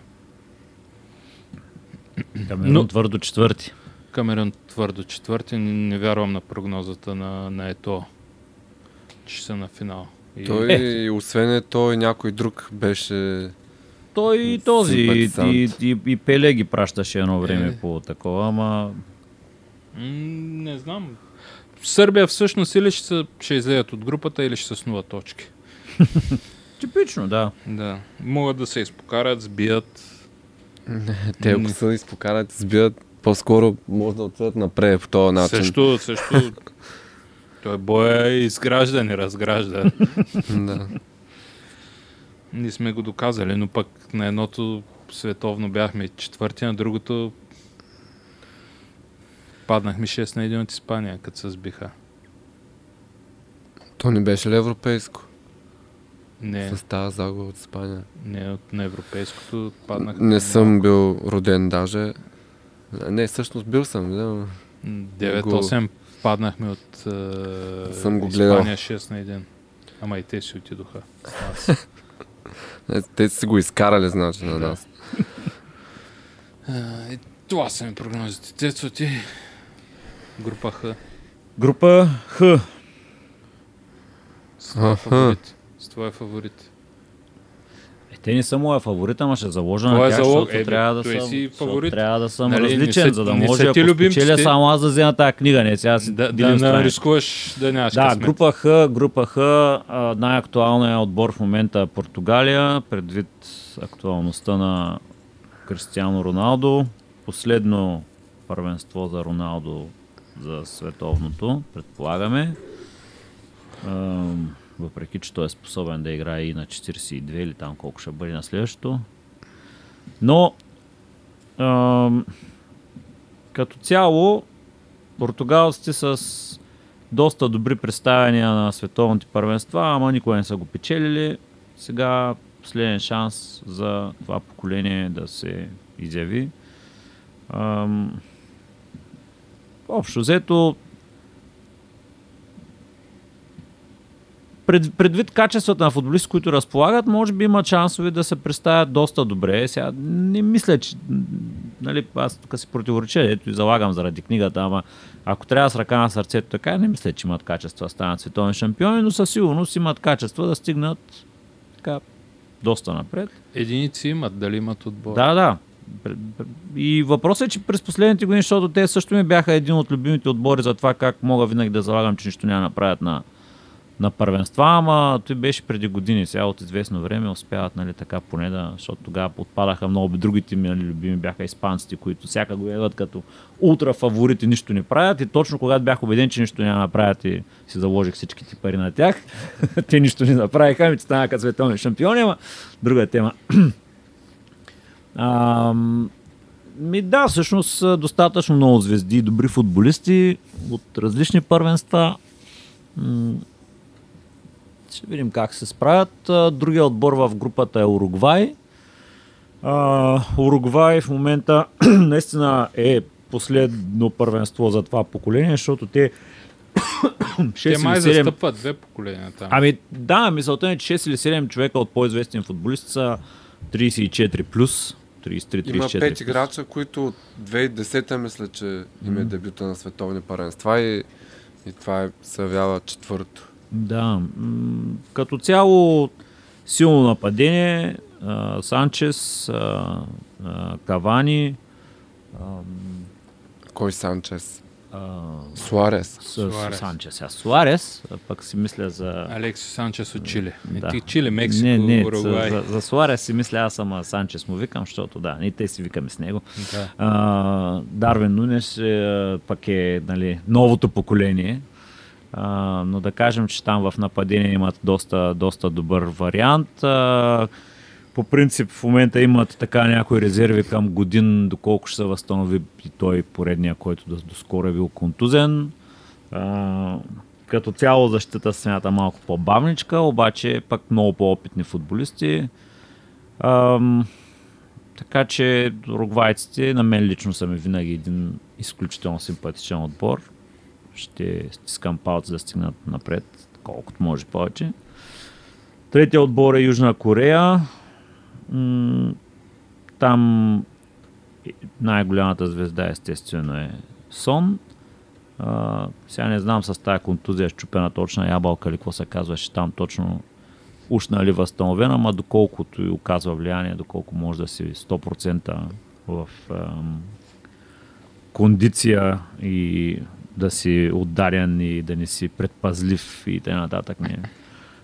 Камерун твърдо четвърти. Камерун твърдо четвърти. Не вярвам на прогнозата на Ето, че са на финал. Той, освен Ето, и някой друг беше... Той и този, и Пеле ги пращаше едно време по такова, ама... Не знам. Сърбия всъщност или ще излеят от групата, или ще се снуват точки. Типично, да. Могат да се изпокарат, сбият. Те ако се изпокарат, сбият, по-скоро може да отидат напред по този начин. Също. Той боя изгражда, не разгражда. Да. Ние сме го доказали, но пък на едното световно бяхме четвърти, на другото паднахме 6-1 от Испания, като се сбиха. То не беше ли европейско? Не. С тази загуба от Испания. Не, на европейското паднахме. Не съм бил роден даже. Не, всъщност бил съм. 9-8 паднахме от Испания 6-1. Ама и те си отидоха с нас. Те си го изкарали, значи, на нас. Това са ми прогнозите. Тецо ти. Група Х. Група Х. С твоя фаворит. Те не са моя фаворит, ама ще заложа на тях, защото трябва да съм различен, за да може, ако спечеля само аз да взема тази книга. Не, сега си делим страни. Да рискуваш да нямаш късмет. Да, група Х, най-актуалният отбор в момента е Португалия, предвид актуалността на Кристиано Роналдо. Последно първенство за Роналдо за световното, предполагаме. Въпреки, че той е способен да играе и на 42 или там колко ще бъде на следващото. Но като цяло португалците с доста добри представяния на световните първенства, ама никога не са го печелили. Сега последен шанс за това поколение да се изяви. Общо взето, предвид качествата на футболисти, които разполагат, може би има шансове да се представят доста добре. Сега не мисля, че... Нали, аз тук си противореча, ето и залагам заради книгата, ама ако трябва с ръка на сърцето така, не мисля, че имат качества да станат световни шампиони, но със сигурност имат качества да стигнат така доста напред. Единици имат, дали имат отбор? Да. И въпросът е, че през последните години, защото те също ми бяха един от любимите отбори за това как мога винаги да залагам, че нищо няма направят на първенства, ама той беше преди години. Сега от известно време успяват, нали, така поне да, защото тогава отпадаха много другите ми, нали, любими бяха испанците, които всяка го едват като ултра фаворити, нищо не правят и точно когато бях убеден, че нищо няма направят и си заложих всичките пари на тях, те нищо не направиха, ми че станаха световни шампиони, ама друга тема. Да, всъщност достатъчно много звезди и добри футболисти от различни първенства. Ще видим как се справят. Другия отбор в групата е Уругвай. Уругвай в момента наистина е последно първенство за това поколение, защото те 6 май или 7... застъпват две поколения там. Ами да, мисълта е, че 6 или 7 човека от по-известни футболисти са 34 плюс. 33, има 5 играча, които от 2010-та мисля, че им е дебюта на световни първенства и И това е съвява четвърто. Да, като цяло силно нападение, Санчес, Кавани. Кой Санчес? Суарес. Санчес. А Суарес, пък си мисля за... Алекси Санчес от Чили. Да. Ти Чили, Мексико, Уругвай. За Суарес си мисля, аз съм Санчес му викам, защото да, ние те си викаме с него. Да. Дарвин Нунеш пък е, нали, новото поколение. Но да кажем, че там в нападение имат доста добър вариант. По принцип в момента имат така някои резерви към Годин, доколко ще се възстанови и той поредния, който доскоро е бил контузен. Като цяло защита смята малко по-бавничка, обаче пък много по-опитни футболисти. Така че уругвайците на мен лично са ми винаги един изключително симпатичен отбор. Ще стискам палци да стигнат напред, колкото може повече. Третия отбор е Южна Корея. Там най-голямата звезда естествено е Сон. Сега не знам с тази контузия, щупена точна ябълка или какво се казваше там точно, ушна ли възстановена, но доколкото и оказва влияние, доколко може да си 100% в кондиция и да си ударен и да не си предпазлив и т.н.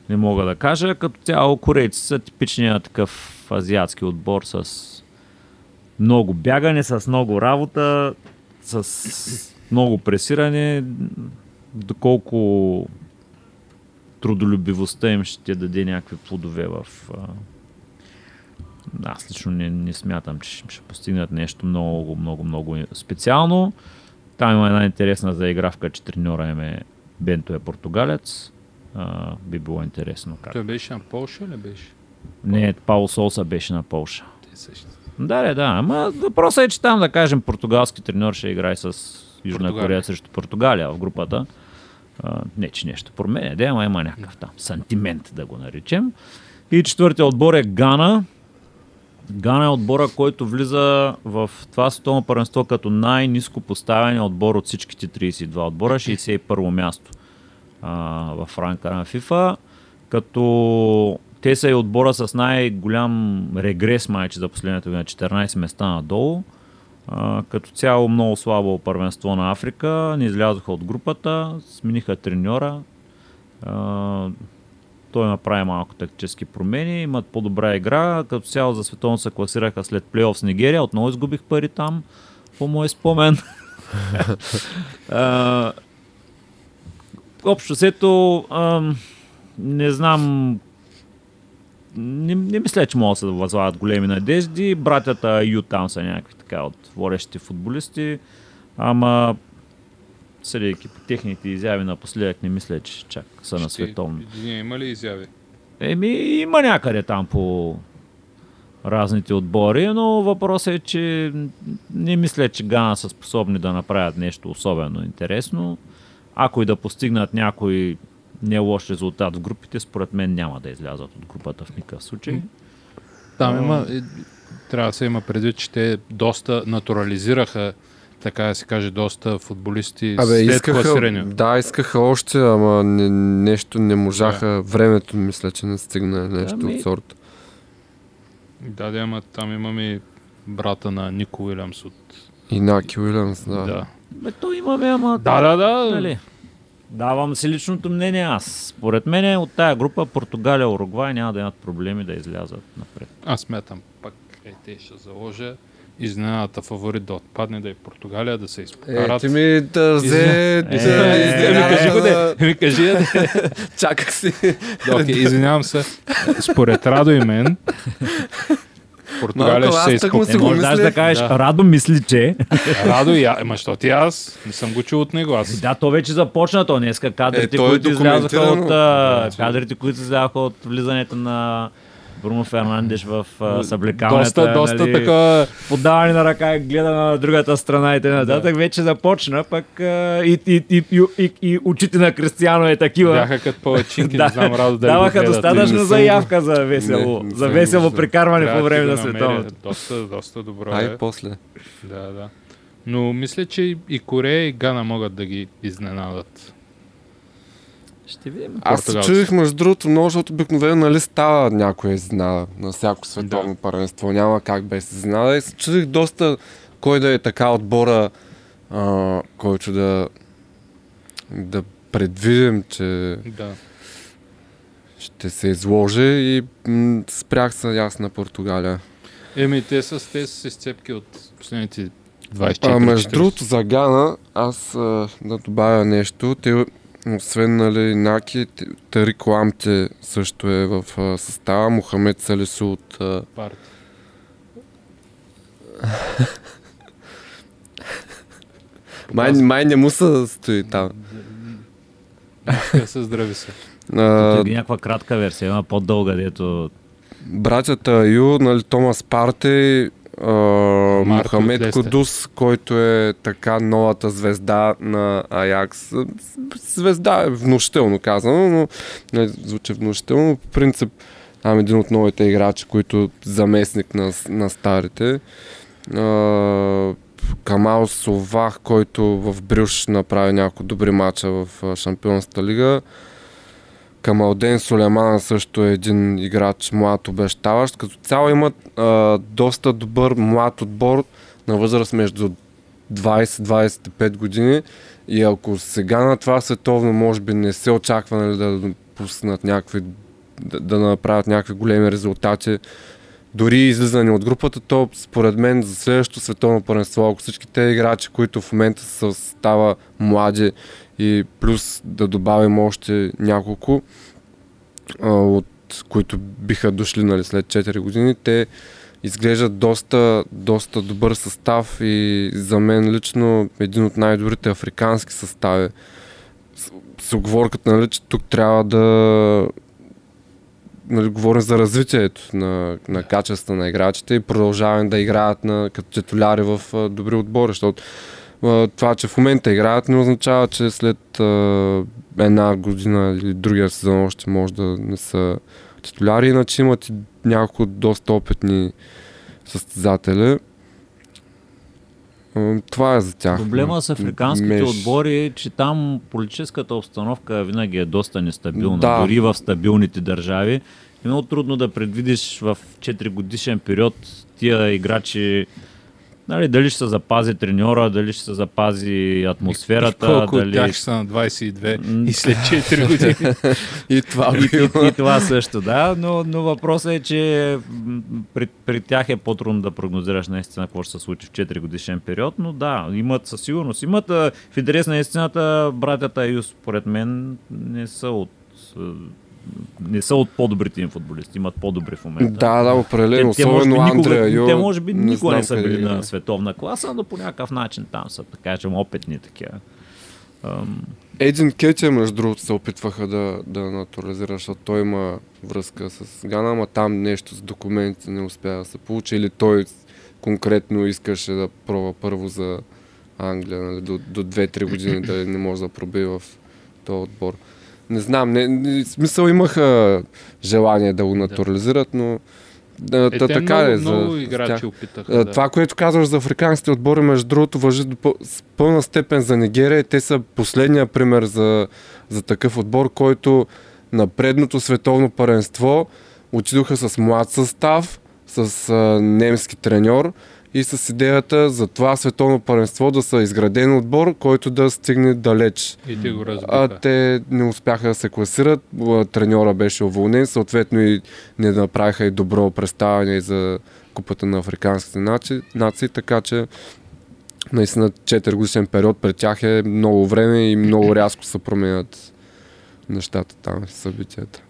Не мога да кажа. Като цяло корейци са типичният такъв азиатски отбор с много бягане, с много работа, с много пресиране. Доколко трудолюбивостта им ще даде някакви плодове в... Аз лично не смятам, че ще постигнат нещо много специално. Там има една интересна заигравка, че треньора им е Бенто е португалец. Би било интересно как. Той беше на Полша ли беше? Не, Пао Солса беше на Полша. Те също. Да. Ама въпросът е, че там, да кажем, португалски треньор ще играе с Южна Корея срещу Португалия в групата. Не, че нещо променя, да, ама има някакъв там сантимент, да го наречем. И четвъртия отбор е Гана. Гана е отбора, който влиза в това световно първенство като най-ниско поставен отбор от всичките 32 отбора, 61-во място в ранка на FIFA, като те са и отбора с най-голям регрес майче за последната година, 14 места надолу. Като цяло много слабо първенство на Африка, не излязоха от групата, смениха треньора. Той направи малко тактически промени, имат по-добра игра, като цяло за световно се класираха след плейоф с Нигерия, отново изгубих пари там, по мой спомен. Общо сето, не знам, не мисля, че могат да се възлагат големи надежди. Братята Ю там са някакви така от водещите футболисти, ама съдейки по техните изяви напоследък не мисля, че чак са на световни. Има ли изяви? Има някъде там по разните отбори, но въпросът е, че не мисля, че Гана са способни да направят нещо особено интересно. Ако и да постигнат някой не лош резултат в групите, според мен няма да излязат от групата в никакъв случай. Там има, трябва да се има предвид, че те доста натурализираха, така да се каже, доста футболисти след класирането. Да, искаха още, ама нещо не можаха. Да. Времето мисля, че не стигна нещо от сорта. Да, ама там имаме брата на Нико Уилямс от... И Наки Уилямс, да. Бето имаме, ама... Да. Нали? Давам си личното мнение аз. Според мен от тая група Португалия, Уругвай няма да имат проблеми да излязат напред. Аз смятам пак, те ще заложа изненадата фаворит да отпадне, да и Португалия да се изпокарат. Ти ми да взе... Кажи го де, ми кажи я де. Чаках си. Извинявам се. Според Радо и мен... Португалия ще се изпокарат. Не можеш да кажеш, Радо мисли, че... Радо и аз, защото ти аз не съм го чул от него. Аз. Да, то вече започна, то днеска кадрите, които излязоха от... Кадрите, които излязоха от влизането на... Бруно Фернандеш в съблекаването. Доста така... Подаване на ръка, гледа на другата страна и т.н. Вече започна, пък и очите на Кристиано е такива. Бяха като палачинки, не знам, Радо да даваха достатъчно заявка за весело прикарване по време на световното. Доста добро е. Ай, после. Да. Но мисля, че и Корея и Гана могат да ги изненадат. Ще видим. Аз се чудих между другото много, защото обикновено нали става някоя изненада на всяко световно първенство. Няма как без изненада. И се чудих доста кой да е така отбора, който да предвидим, че ще се изложи и спрях се ясно на Португалия. Еми, те са изцепки от последните 24. Между другото за Гана, аз да добавя нещо. Те, освен нали, Наки, Тарик Ламте също е в състава. Мохамед Салису от... Парти. Май не му се стои там. Се здрави се. Тук е някаква кратка версия, има по-дълга, дето... Братята Ю, нали, Томас Парти, Мохамед Кудус, който е така новата звезда на Аякс. Звезда е внушително казано, но не звучи внушително. По принцип, там един от новите играчи, които заместник на старите. Камал Совах, който в Брюш направи няколко добри мача в Шампионската лига. Камалден Сулейман също е един играч млад обещаващ. Като цяло имат доста добър млад отбор на възраст между 20-25 години и ако сега на това световно може би не се очаква нали, да пуснат някакви, да направят някакви големи резултати, дори излизане от групата, то според мен за следващото световно първенство, ако всички те играчи, които в момента са става млади и плюс да добавим още няколко, от които биха дошли нали, след 4 години, те изглеждат доста добър състав и за мен лично един от най-добрите африкански състави. С оговорката, нали, че тук трябва да... Нали, говорим за развитието на качество на играчите и продължаваме да играят като титуляри в добри отбори, защото това, че в момента играят, не означава, че след една година или другия сезон още може да не са титуляри, иначе имат и няколко доста опитни състезатели. Това е за тях. Проблема с африканските отбори е, че там политическата обстановка винаги е доста нестабилна. Да. Дори в стабилните държави. Е много трудно да предвидиш в 4 годишен период тия играчи, нали, дали ще се запази треньора, дали ще се запази атмосферата. Колко дали... от тях ще са на 22 и след 4 години. и това също, да. Но въпросът е, че при тях е по-трудно да прогнозираш наистина какво ще се случи в 4 годишен период, но да, имат със сигурност. Имат в интерес на истината, братята Юс, според мен, не са от по-добрите им футболисти, имат по-добри в момента. Да, определено, особено Андрея Йо. Те може би никога не са били на световна класа, но по някакъв начин там са, да кажем, опитни такива. Един Кетия, между другото, се опитваха да натурализира, защото той има връзка с Гана, ама там нещо с документите не успя да се получи или той конкретно искаше да пробва първо за Англия, нали, до 2-3 години да не може да пробие в този отбор. Не знам, смисъл имаха желание да го натурализират, но така е. Много играчи опитаха. Това, което казваш за африканските отбори, между другото, важи с пълна степен за Нигерия. Те са последния пример за такъв отбор, който на предното световно първенство отидоха с млад състав, с немски треньор и с идеята за това световно първенство да са изграден отбор, който да стигне далеч. И те го разбиха. Те не успяха да се класират, треньора беше уволнен, съответно и не направиха и добро представяне за Купата на африканските нации, така че наистина 4 годишен период пред тях е много време и много рязко се променят нещата там, събитията.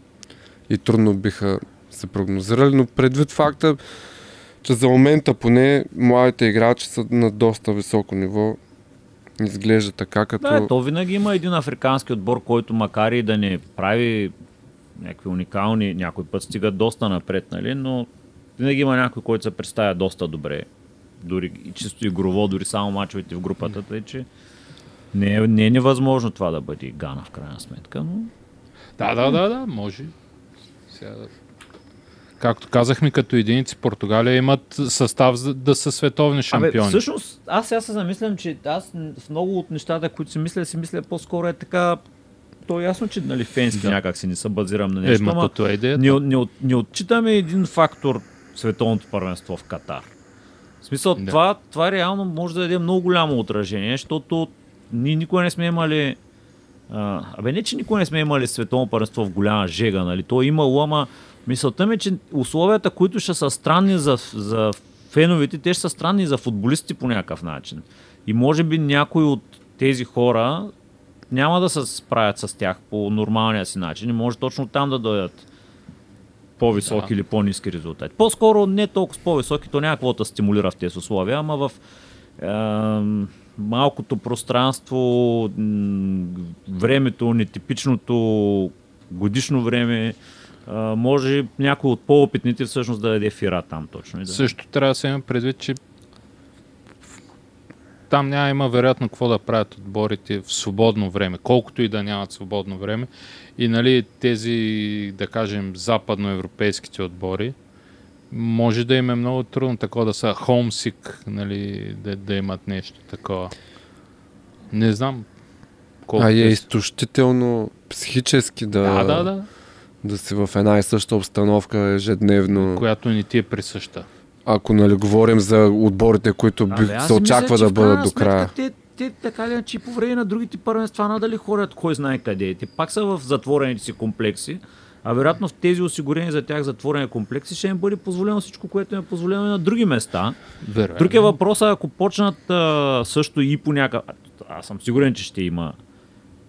И трудно биха се прогнозирали, но предвид факта, че за момента поне младите играчи са на доста високо ниво. Изглежда така като... Да, то винаги има един африкански отбор, който макар и да не прави някакви уникални, някой път стига доста напред, нали? Но винаги има някой, който се представя доста добре. Дори и чисто игрово, дори само мачовете в групата, тъй че не е невъзможно това да бъде Гана в крайна сметка, но... Да, може. Както казахме, като единици Португалия имат състав да са световни шампиони. Всъщност, аз сега се замислям, че аз в много от нещата, които си мисля, по-скоро е така то е ясно, че нали, фенски някак си не се базирам на нещо, ама не отчитаме един фактор световното първенство в Катар. В смисъл, това реално може да даде много голямо отражение, защото ние никога не сме имали... Абе не, че никога не сме имали световно първенство в голяма жега, нали? То е имало, ама мисълта ми е, че условията, които ще са странни за феновете, те ще са странни за футболистите по някакъв начин. И може би някои от тези хора няма да се справят с тях по нормалния си начин и може точно там да дойдат по-високи или по-ниски резултати. По-скоро не толкова по-високи, то някакво да стимулира в тези условия, ама в малкото пространство, времето, нетипичното годишно време, може някой от по-опитните всъщност да даде фира там точно. Да. Също трябва да се има предвид, че там няма вероятно какво да правят отборите в свободно време, колкото и да нямат свободно време. И нали, тези, да кажем, западноевропейските отбори, може да им е много трудно такова да са homesick, нали, да имат нещо такова. Не знам колко. А е изтощително психически да си в една и съща обстановка ежедневно. Която не ти е присъща. Ако нали говорим за отборите, които се очаква мисля, да бъдат до края. Те така ли, че по време на другите първенства надали ходят кой знае къде. Те пак са в затворените си комплекси, а вероятно в тези осигурени за тях затворени комплекси ще им бъде позволено всичко, което им е позволено и на други места. Вероятно. Друг е въпросът, ако почнат също и по някакъв... Аз съм сигурен, че ще има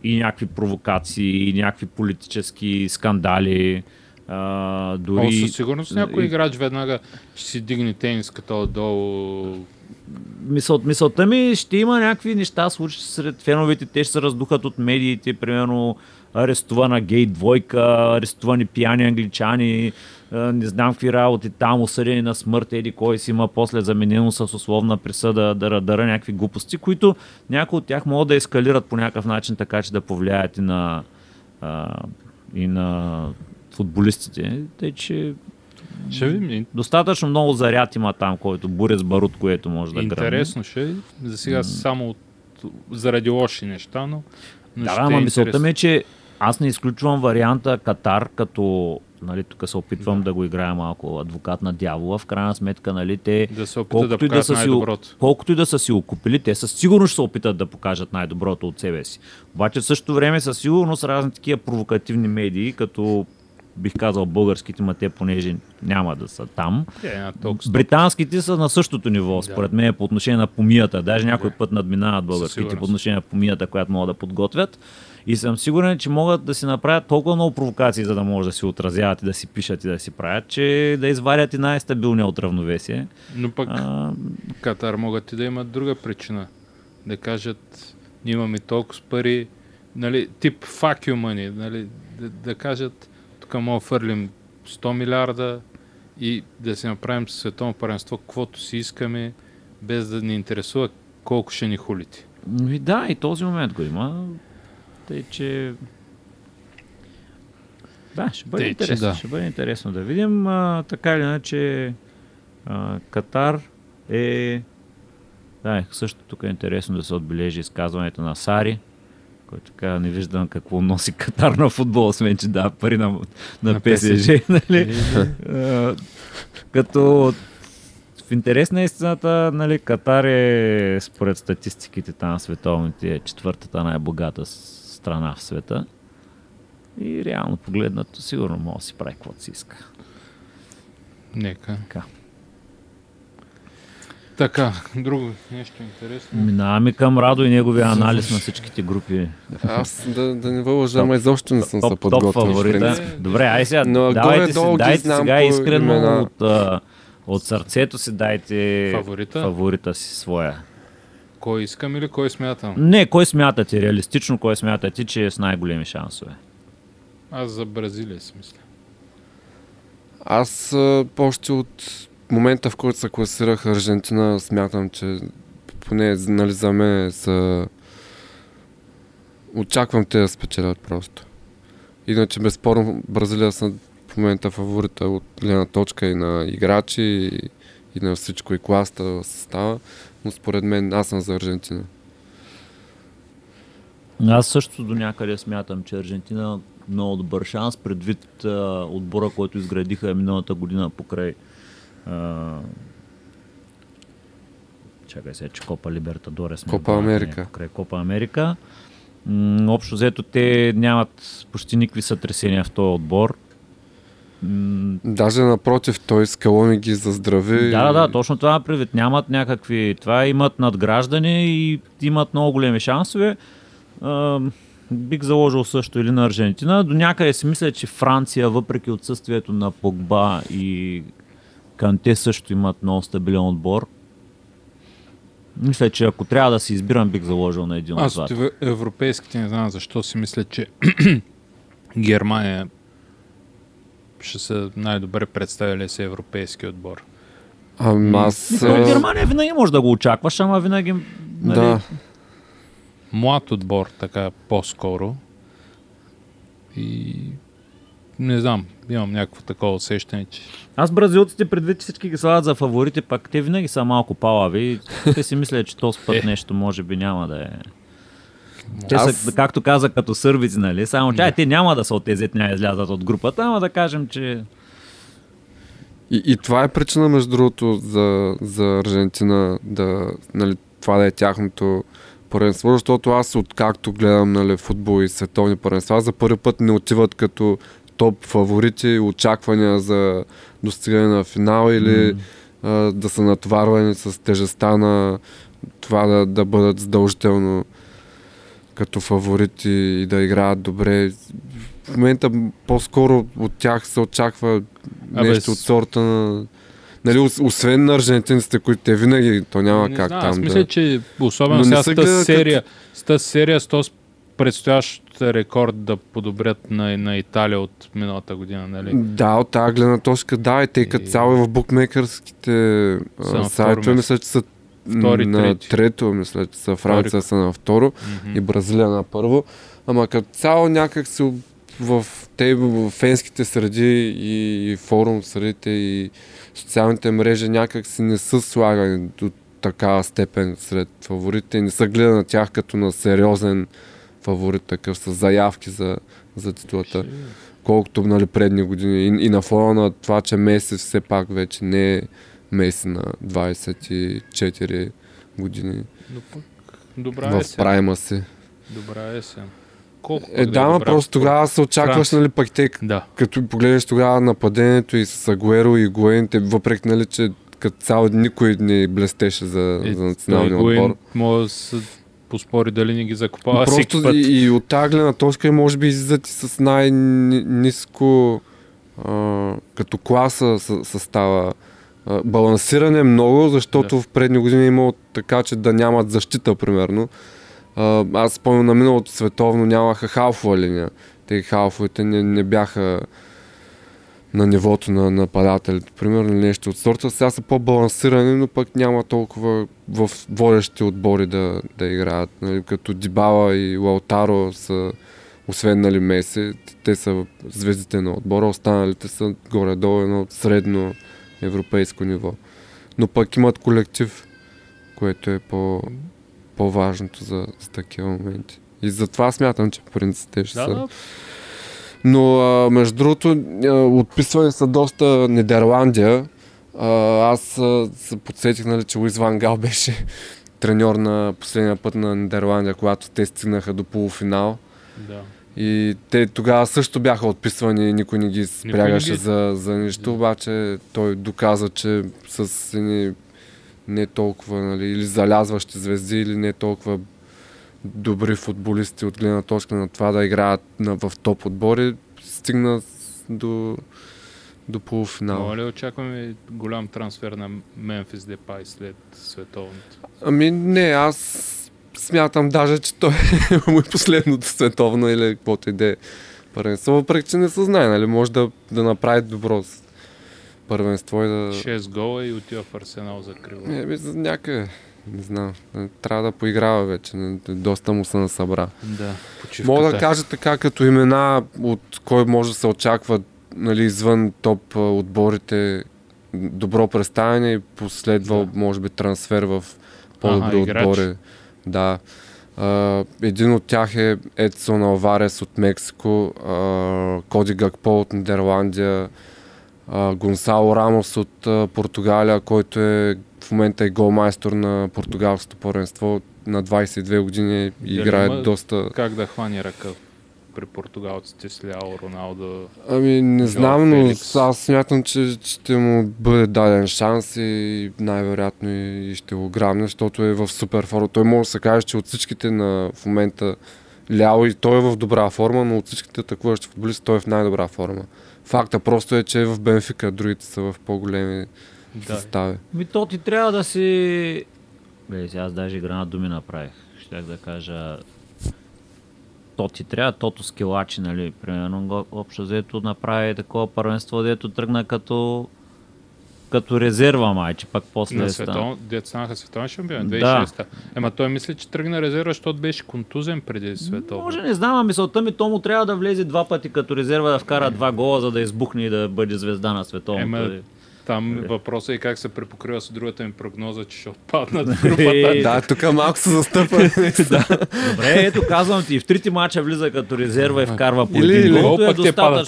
и някакви провокации, и някакви политически скандали. Дори... със сигурност някой играч веднага ще си дигне тениската отдолу. Мисълта ми ще има някакви неща, случи сред феновете, те ще се раздухат от медиите, примерно арестувана гей двойка, арестувани пияни англичани, не знам какви работи там, осъдени на смърт, еди кой си има после заменено с условна присъда, дъра някакви глупости, които някои от тях могат да ескалират по някакъв начин, така че да повлияят и на футболистите, тъй че достатъчно много заряд има там, който буря с барут, което може да гръмне. Интересно ще е, за сега само заради лоши неща, но да, ще ама е мисълта ми е, че аз не изключвам варианта Катар, като нали, тук се опитвам да го играя малко адвокат на дявола, в крайна сметка нали, те да колкото и да са си окупили, те със сигурност ще се опитат да покажат най-доброто от себе си. Обаче в същото време със сигурност разни такива провокативни медии, като бих казал българските, ма те понеже няма да са там. Британските са на същото ниво, според мен, по отношение на помията. Даже някой път надминават българските по отношение на помията, която могат да подготвят. И съм сигурен, че могат да си направят толкова много провокации, за да може да си отразяват и да си пишат и да си правят, че да извадят и най-стабилния от равновесие. Но пък Катар могат и да имат друга причина. Да кажат, ние имаме толкова пари, нали, тип fuck you money, нали, да кажат мога да фърлим 100 милиарда и да си направим световно първенство, каквото си искаме, без да ни интересува колко ще ни хулите. И да, и този момент го има. Тъй, че... Да, ще бъде интересно. Ще бъде интересно да видим. Така или иначе, Катар е... Да, също тук е интересно да се отбележи изказването на Сари, който така не виждам какво носи Катар на футбола, освен че дава пари на ПСЖ. Нали? Като в интерес на истината, нали, Катар е според статистиките на световните четвъртата най-богата страна в света. И реално погледнато сигурно може да си прави каквото си иска. Нека. Така, друго нещо интересно. Минаваме към Радо и неговия анализ на всичките групи. Аз да не вължа, ама изобщо не съм се подготвил. Добре, ай сега, но дайте сега искрено от сърцето си, дайте фаворита си своя. Кой искам или кой смятам? Не, кой смятате, реалистично кой смятате, че е с най-големи шансове? Аз за Бразилия си мисля. Аз още от момента, в който се класирах Аржентина, смятам, че поне нали, за мен са... очаквам те да спечелят просто. Иначе безспорно Бразилия са в момента фаворита от гледна точка и на играчи, и на всичко, и класта състава, но според мен аз съм за Аржентина. Аз също до някъде смятам, че Аржентина много добър шанс, предвид отбора, който изградиха миналата година покрай чакай сега, че Копа Либертадорес. Копа Америка. Покрай Копа Америка. Общо взето те нямат почти никакви сътресения в този отбор. Даже напротив, той скалони ги заздрави. Да, точно това привид. Нямат някакви... Това имат надграждане и имат много големи шансове. Бих заложил също или на Аржентина. До някъде си мисля, че Франция, въпреки отсъствието на Погба и Канте, също имат много стабилен отбор. Мисля, че ако трябва да си избирам, бих заложил на един от двата. Аз от европейските не знам защо си мисля, че Германия ще са най-добре представили се европейски отбор. Германия винаги може да го очакваш, ама винаги... Нали... Да. Млад отбор, така по-скоро. И... Не знам, имам някакво такова усещане, че... Аз бразилците, предвид всички ги слагат за фаворити, пак те винаги са малко палави. Те си мислят, че този път нещо може би няма да е... Те са, както каза, като сървици, нали? Само че те няма да са от тези, няма излязат от групата, ама да кажем, че... И това е причина, между другото, за Аржентина, да, нали, това да е тяхното първенство, защото аз откакто гледам, нали, футбол и световни първенства, за първи път не отиват като топ фаворити, очаквания за достигане на финал или да са натоварвани с тежестта на това да бъдат задължително като фаворити и да играят добре. В момента по-скоро от тях се очаква нещо от сорта на... Нали, освен на аржентинците, които те винаги, то няма как там да... Аз мисля, че особено сега с тази серия, с този предстоящ рекорд да подобрят на Италия от миналата година, нали? Да, от тази гледна точка, да, и те като цяло в букмейкърските сайтове, мисля, че са на трето, мисля, че са Франция са на второ и Бразилия на първо. Ама като цяло някак си в фенските среди и форум средите и социалните мрежи някак си не са слагани до такава степен сред фаворите и не са гледани на тях като на сериозен фаворит, такъв с заявки за титулата, колкото, нали, предни години. И на фона на това, че Меси все пак вече не е Меси на 24 години. Но пък добра есен. В прайма си. Добра есен. Колко да, но просто тогава се очакваш, нали, пак те, като погледнеш тогава нападението и с Агуеро и Гуените, въпреки, нали, че като цял никой не блестеше за националния отбор. Поспори дали не ги закупава всеки път. И от тази гледна точка може би излизат и с най-ниско като класа състава. Балансиране много, защото в предни години е имало така, че да нямат защита, примерно. Аз спомням на миналото световно нямаха халфова линия. Те халфовете не бяха на нивото на нападателите, примерно, нещо от сорта. Сега са по-балансирани, но пък няма толкова в водещите отбори да играят. Нали, като Дибала и Лаутаро са, освен, нали, Меси, те са звездите на отбора, останалите са горе-долу едно средно европейско ниво. Но пък имат колектив, което е по-важното за такива моменти. И затова смятам, че принципите ще са... Но между другото, отписвани са доста Нидерландия. Аз се подсетих, нали, че Луис Ван Гал беше треньор на последния път на Нидерландия, когато те стигнаха до полуфинал. Да. И те тогава също бяха отписвани и никой не ги спрягаше за нищо, обаче той доказа, че с не толкова, нали, или залязващи звезди, или не толкова добри футболисти от гледна точка на това да играят в топ отбори, стигна до полуфинала. Моля, очакваме голям трансфер на Мемфис Депай след световното? Ами не, аз смятам даже, че той е му последното световно или каквото иде първенство, въпреки че не се знае, нали, може да направи добро първенство и да... 6 гола и отива в Арсенал за крило. Някъде. Не знам, трябва да поиграва вече, доста му се насъбра. Да, мога да кажа така като имена, от кой може да се очаква, нали, извън топ отборите добро представяне и последва, може би, трансфер в по-добри отбори. Да. Един от тях е Едсон Алварес от Мексико, Коди Гакпо от Нидерландия, Гонсало Рамос от Португалия, който е в момента е голмайстор на португалското първенство. На 22 години играе доста... Как да хвани ръка при португалците с Ляо, Роналдо? Ами не знам, но аз смятам, че ще му бъде даден шанс и най-вероятно и ще го грабне, защото е в супер форма. Той може да се каже, че от всичките на в момента Ляо и той е в добра форма, но от всичките атакуващи футболисти той е в най-добра форма. Факта просто е, че е в Бенфика, другите са в по-големи състави. Ми то ти трябва да си... Бе, аз даже игра на думи направих. Щях да кажа... То ти трябва, тото скилачи, нали, примерно, общо взето направи такова първенство, дето тръгна като резерва майче, пак после на световно, дето станаха световен шампион, 2006-та. Ема той мисли, че тръгна резерва, защото беше контузен преди световно. Може не знам, а мисълта ми, то му трябва да влезе два пъти като резерва, да вкара два гола, за да избухне и да бъде звезда на световното. Там въпросът е как се препокрива с другата ми прогноза, че ще отпаднат групата. Да, тук малко се застъпва. Добре, ето казвам ти, в трите мача влиза като резерва и вкарва по един гол. Пък те падат.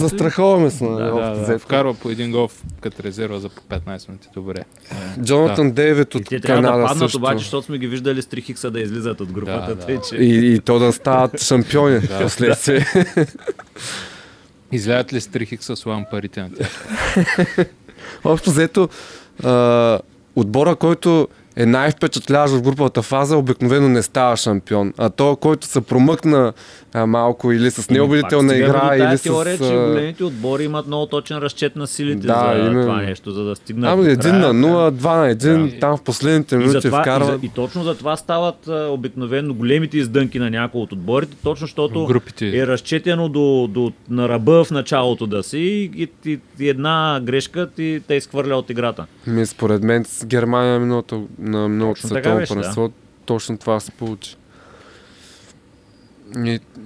Застраховаме се на вкарва по един гол като резерва за по 15 минути. Добре. Джонатан Дейвид от Канада също. Те трябва да паднат обаче, защото сме ги виждали с 3 хикса да излизат от групата. И то да стават шампиони последствие. Излядат ли с 3 хикса с лампарите на тях? Общо взето, отбора, който е най-впечатляващ в груповата фаза, обикновено не става шампион. А то, който се промъкна малко или с неубедителна игра, или с... теория, че големите отбори имат много точен разчет на силите за това нещо, за да стигнат до края. 1-0, 2-1, там в последните минути вкарват. И точно за това стават обикновено големите издънки на някои от отборите, точно защото е разчетено на ръба в началото да си и една грешка те изхвърля от играта. Според мен с Германия минуто на многото световно първенство, да. Точно това се получи.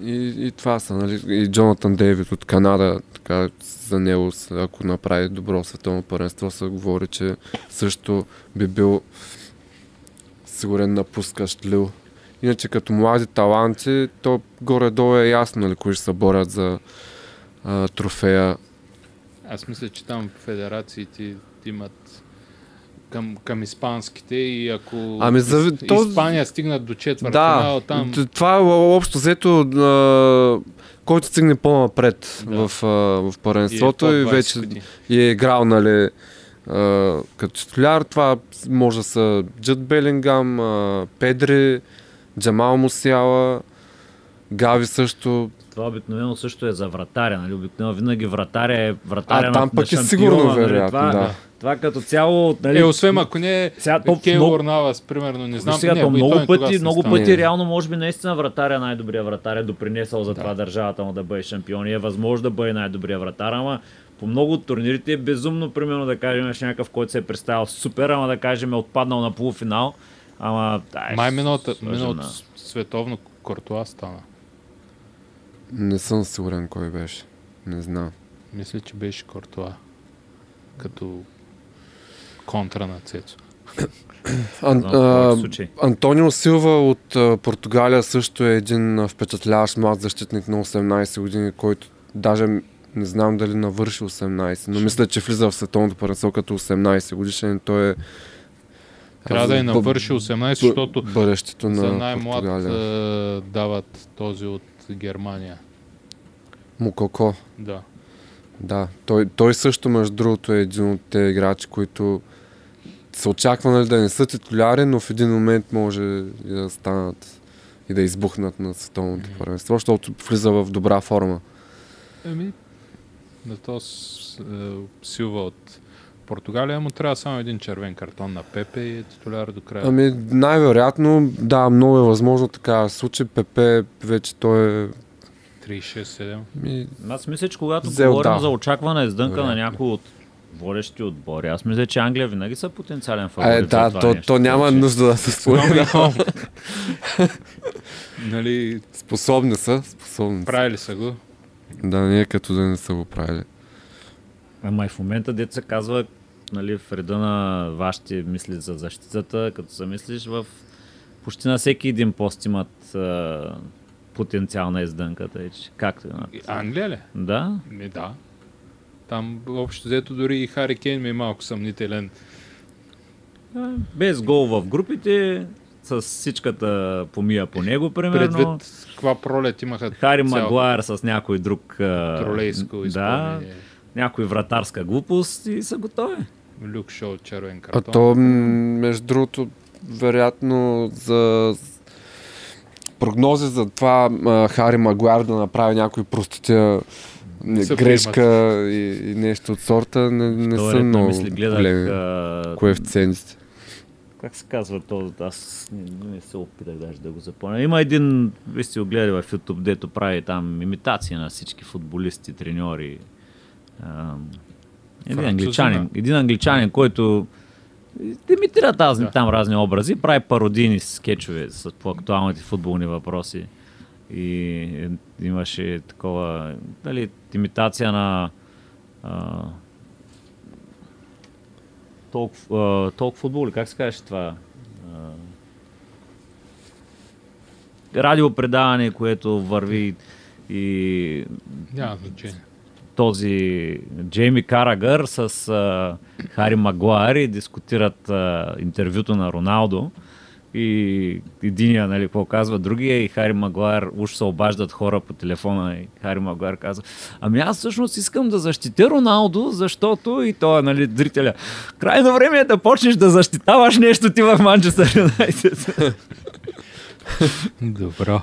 И това са, нали? И Джонатан Дейвид от Канада, така, за него, ако направи добро световно първенство, се говори, че също би бил сигурен напускащ Лил. Иначе като млади таланти, то горе-долу е ясно, нали, кои ще се борят за трофея. Аз мисля, че там федерациите имат към испанските и ако Испания стигнат до четвъртфинал, там... Това е общо взето, който стигне по-напред в първенството и вече е играл, нали, като титуляр. Това може да са Джуд Белингам, Педри, Джамал Мусиала, Гави също. Това обикновено също е за вратаря, нали? Обикновено винаги вратаря е вратаря на шампиона. А там пък е сигурно, вероятно, Това като цяло... Нали, освен ако не е Кейлор Навас, примерно, не знам. Сега, много пъти реално, може би наистина вратаря, най-добрия вратаря, допринесъл за това държавата му да бъде шампион и е възможно да бъде най-добрия вратар, ама по много от турнирите е безумно, примерно, да кажем, имаш някакъв, който се е представил супер, ама да кажем, е отпаднал на полуфинал, ама... Май миналото световно Кортуа стана. Не съм сигурен кой беше. Не знам. Мисля, че беше Кортуа. Като контра на Цецо. Антонио Силва от Португалия също е един впечатляващ млад защитник на 18 години, който даже не знам дали навърши 18, но мисля, че влиза в световното първенство като 18 годишен. Той е... Трябва да е навърши 18, защото бъдещето на за най-млад дават този от Германия. Мукоко. Да, той също, между другото, е един от тези играчи, които се очаква, нали, да не са титуляри, но в един момент може и да станат и да избухнат на световното първенство, защото влиза в добра форма. На този Силва от Португалия му трябва само един червен картон на Пепе и е титуляр до края. Най-вероятно, да, много е възможно така случай. Пепе вече той е 36-7. Аз мисля, че когато говорим за очаквана издънка на някой от водещи отбори, аз мисля, че Англия винаги са потенциален фаворит. То няма нужда да се спомена. Способни са. Правили са го. Да, не е като да не са го правили. Ама и в момента деца казва, нали, в реда на вашите мисли за защитата, като се мислиш в почти на всеки един пост имат потенциал на издънката. Както е над... Англия ли? Да. Ми, да. Там общо взето дори и Хари Кейн ми е малко съмнителен. Без гол в групите, с всичката помия по него, примерно. Предвид каква пролет имаха Хари Магуар с някой друг... тролейско изпълнение. Да, някой вратарска глупост и са готови. Люк Шоу, червен картон. А то, между другото, вероятно за... прогнози за това Хари Магуар да направи някой простотия грешка и нещо от сорта не са много големи коефициентите. Как се казва то? Аз не се опитах даже да го запомня. Има един, вие сте го гледали в YouTube, дето прави там имитации на всички футболисти, треньори. Един англичанин, който имитира там разни образи, прави пародийни скетчове с по-актуалните футболни въпроси. И имаше такова, дали, имитация на толк футбол, как се казваше това? Радиопредаване, което върви и този Джейми Карагър с Хари Магуар и дискутират интервюто на Роналдо. И единия, нали, какво казва, другия и Хари Магуар, уж се обаждат хора по телефона и Хари Магуар казва: ами аз всъщност искам да защитя Роналдо, защото и той, нали, зрителя. Крайно време е да почнеш да защитаваш нещо ти в Манчестър Юнайтед.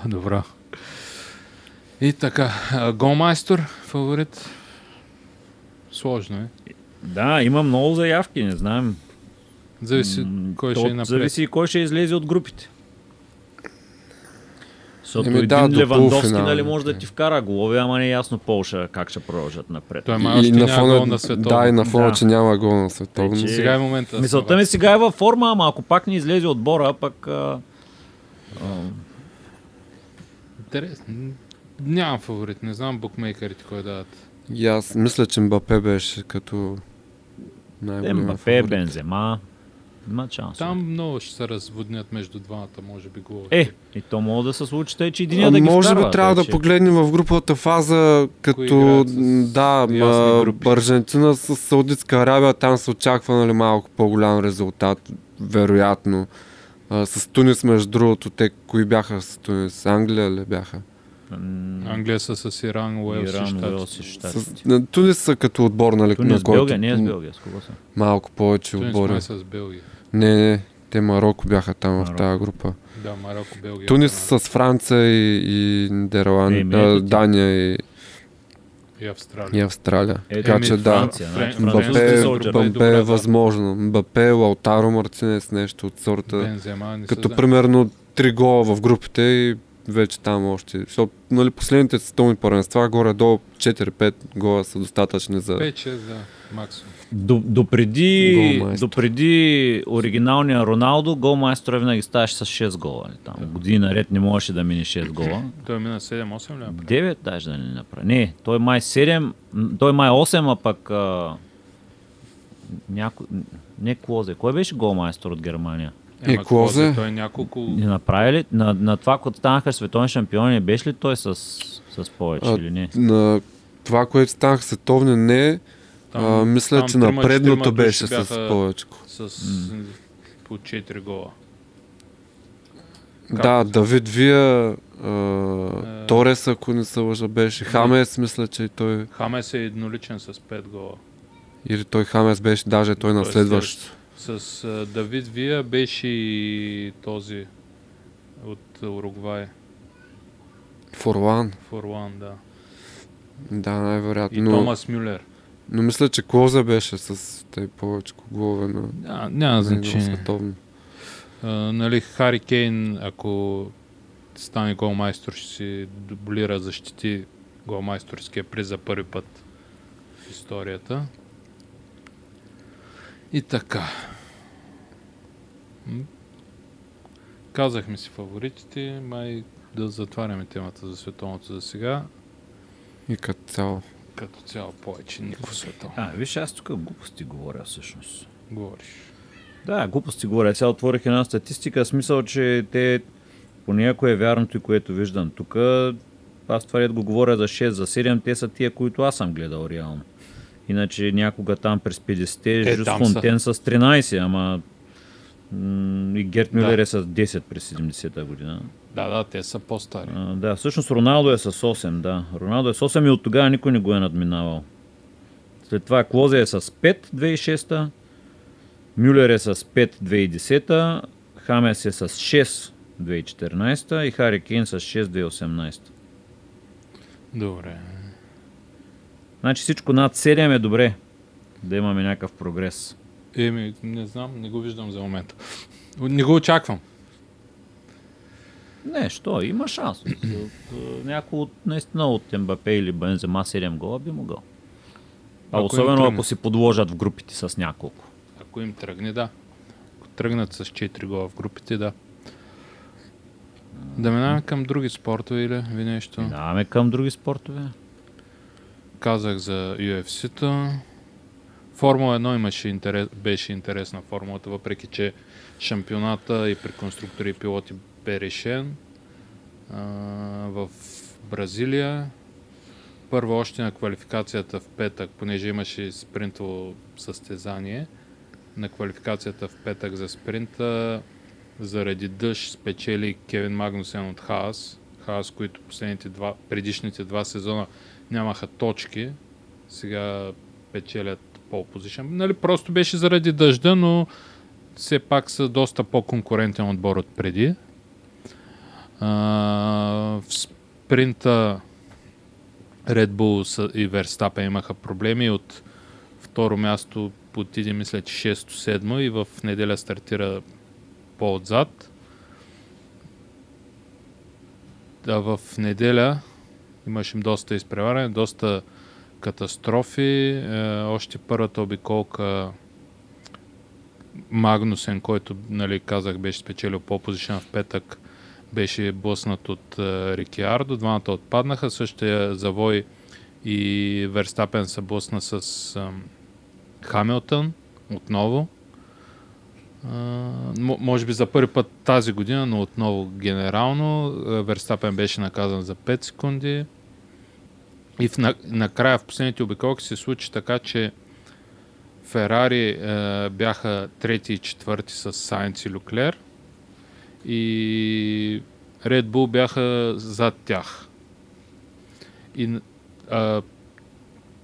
Добро. И така, голмайстор, фаворит? Сложно е. Да, има много заявки, не знаем. Зависи кой ще излезе от групите. Защото един Левандовски, нали, може да ти вкара голови, ама не е ясно Полша как ще продължат напред. Той май още няма гол на световно. Да, и на фона, че няма гол на световно. Сега е момента. Мисълта ми сега е във форма, ама ако пак не излезе отбора, пък... Интересно. Нямам фаворит, не знам букмейкерите кой дават. И аз мисля, че Мбапе беше като... Мбапе, Бензема. Там много ще се разводнят между двамата, може би го... И то може да се случи, тъй че единия да ги вкарва. Може би трябва да погледнем в груповата фаза, като Аржентина с Саудитска Арабия, там се очаква, нали, малко по-голям резултат, вероятно. С Тунис, между другото, те кои бяха с Тунис? Англия ли бяха? Англия са с Иран, Уелс и Щатите. Тунис са като отбор, нали? Тунис с Белгия, не е с Белгия, с кого са? Малко повече отбори. Тунис с Белгия. Не, те Мароко бяха там в тази група. Да, Мароко, Белгия. Тунис с Франция и Нидерландия, Дания и Австралия. Така че да, Мбапе е възможно. Мбапе, Лаутаро Мартинес, нещо от сорта. Като примерно 3 гола в групите и вече там още. Защото, нали, последните световни първенства горе-долу 4-5 гола са достатъчни за... 5-6, да, максимум. Допреди оригиналния Роналдо, голмайстора винаги ставаше с 6 гола. Там, да. Години наред не можеше да мине 6 гола. Той мина 7-8 ли направи? 9 даже да не направи. Не, той май 7, той май 8, а пък... Не Клозе. Кой беше голмайстор от Германия? Клозе, той няколко... Не направи ли? На това, когато станаха световни шампиони, беше ли той с повече или не? На това, което станаха световни, не. Мисля, че на предното беше с повече. По 4 гола. Да, Давид Вия, Торес, ако не се лъжа, беше. Хамес, мисля, че и той... Хамес е едноличен с 5 гола. Или той Хамес беше, даже той на следващото. С Давид Вия беше и този от Уругвай. Форлан, да. Да, най-вероятно. И Томас Мюлер. Но мисля, че Клоза беше с тъй повече голове на... Да, няма значение. Нали, Хари Кейн, ако стане голмайстор, ще си дублира, защити голмайсторския приз за първи път в историята. И така. Казахме си фаворитите, май да затваряме темата за световното за сега. И като цяло повече никакво световно. Виж, аз тук глупости говоря всъщност. Говориш. Да, глупости говоря. Сега отворих една статистика, смисъл, че те поне ако е вярното и което виждам тук, аз това го говоря за 6, за 7, те са тия, които аз съм гледал реално. Иначе някога там през 50-те, Жюс Фонтен с 13, ама и Герт Мюлер е с 10 през 70-та година. Да, да, те са по-стари. Да, всъщност Роналдо е с 8, да. Роналдо е с 8 и от тогава никой не го е надминавал. След това Клозе е с 5, 2006-та, Мюлер е с 5, 2010-та, Хамес е с 6, 2014-та и Хари Кейн с 6, 2018-та. Добре. Значи всичко над 7 е добре, да имаме някакъв прогрес. Еми, не знам, не го виждам за момента. Не го очаквам. Не, що, има шанс. Някой от, наистина от Мбапе или Бензема 7 гола би могъл. А ако особено ако се подложат в групите с няколко. Ако им тръгне, да. Ако тръгнат с 4 гола в групите, да. Да минаваме към други спортове или нещо? Минаваме към други спортове. Казах за UFC-та. Формула 1 имаше интерес, беше интересна формулата, въпреки че шампионата и при конструктори и пилоти бе решен в Бразилия. Първо още на квалификацията в петък, понеже имаше спринтово състезание, на квалификацията в петък за спринта заради дъжд спечели Кевин Магнусен от Хаас. Хаас, които предишните два сезона нямаха точки, сега печелят пол позишън. Нали, просто беше заради дъжда, но все пак са доста по-конкурентен отбор от преди. В спринта Red Bull и Verstappen имаха проблеми. От второ място отиде, мисля, че 6-7 и в неделя стартира по-отзад. Да, в неделя имаше доста изпреварване, доста катастрофи. Още първата обиколка Магнусен, който, нали, казах, беше спечелил по-позишън в петък, беше блъснат от Рикиардо. Двамата отпаднаха. Същия завой и Верстапен се блъсна с Хамилтън отново. Може би за първи път тази година, но отново генерално. Верстапен беше наказан за 5 секунди. И накрая в последните обиколки се случи така, че Ферари бяха трети и четвърти с Сайнц и Люклер. И Red Bull бяха зад тях. И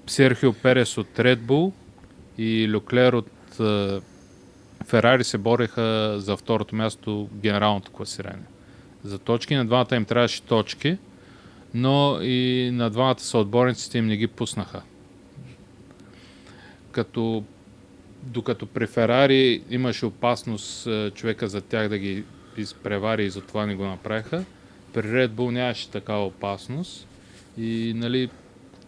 Серхио Перес от Red Bull и Люклер от Ферари се бореха за второто място в генералното класиране. За точки на двамата им трябваше точки, но и на двамата съотборниците им не ги пуснаха. Като докато при Ферари имаше опасност човека за тях да ги изпревари и затова не го направиха, при Red Bull нямаше такава опасност и, нали,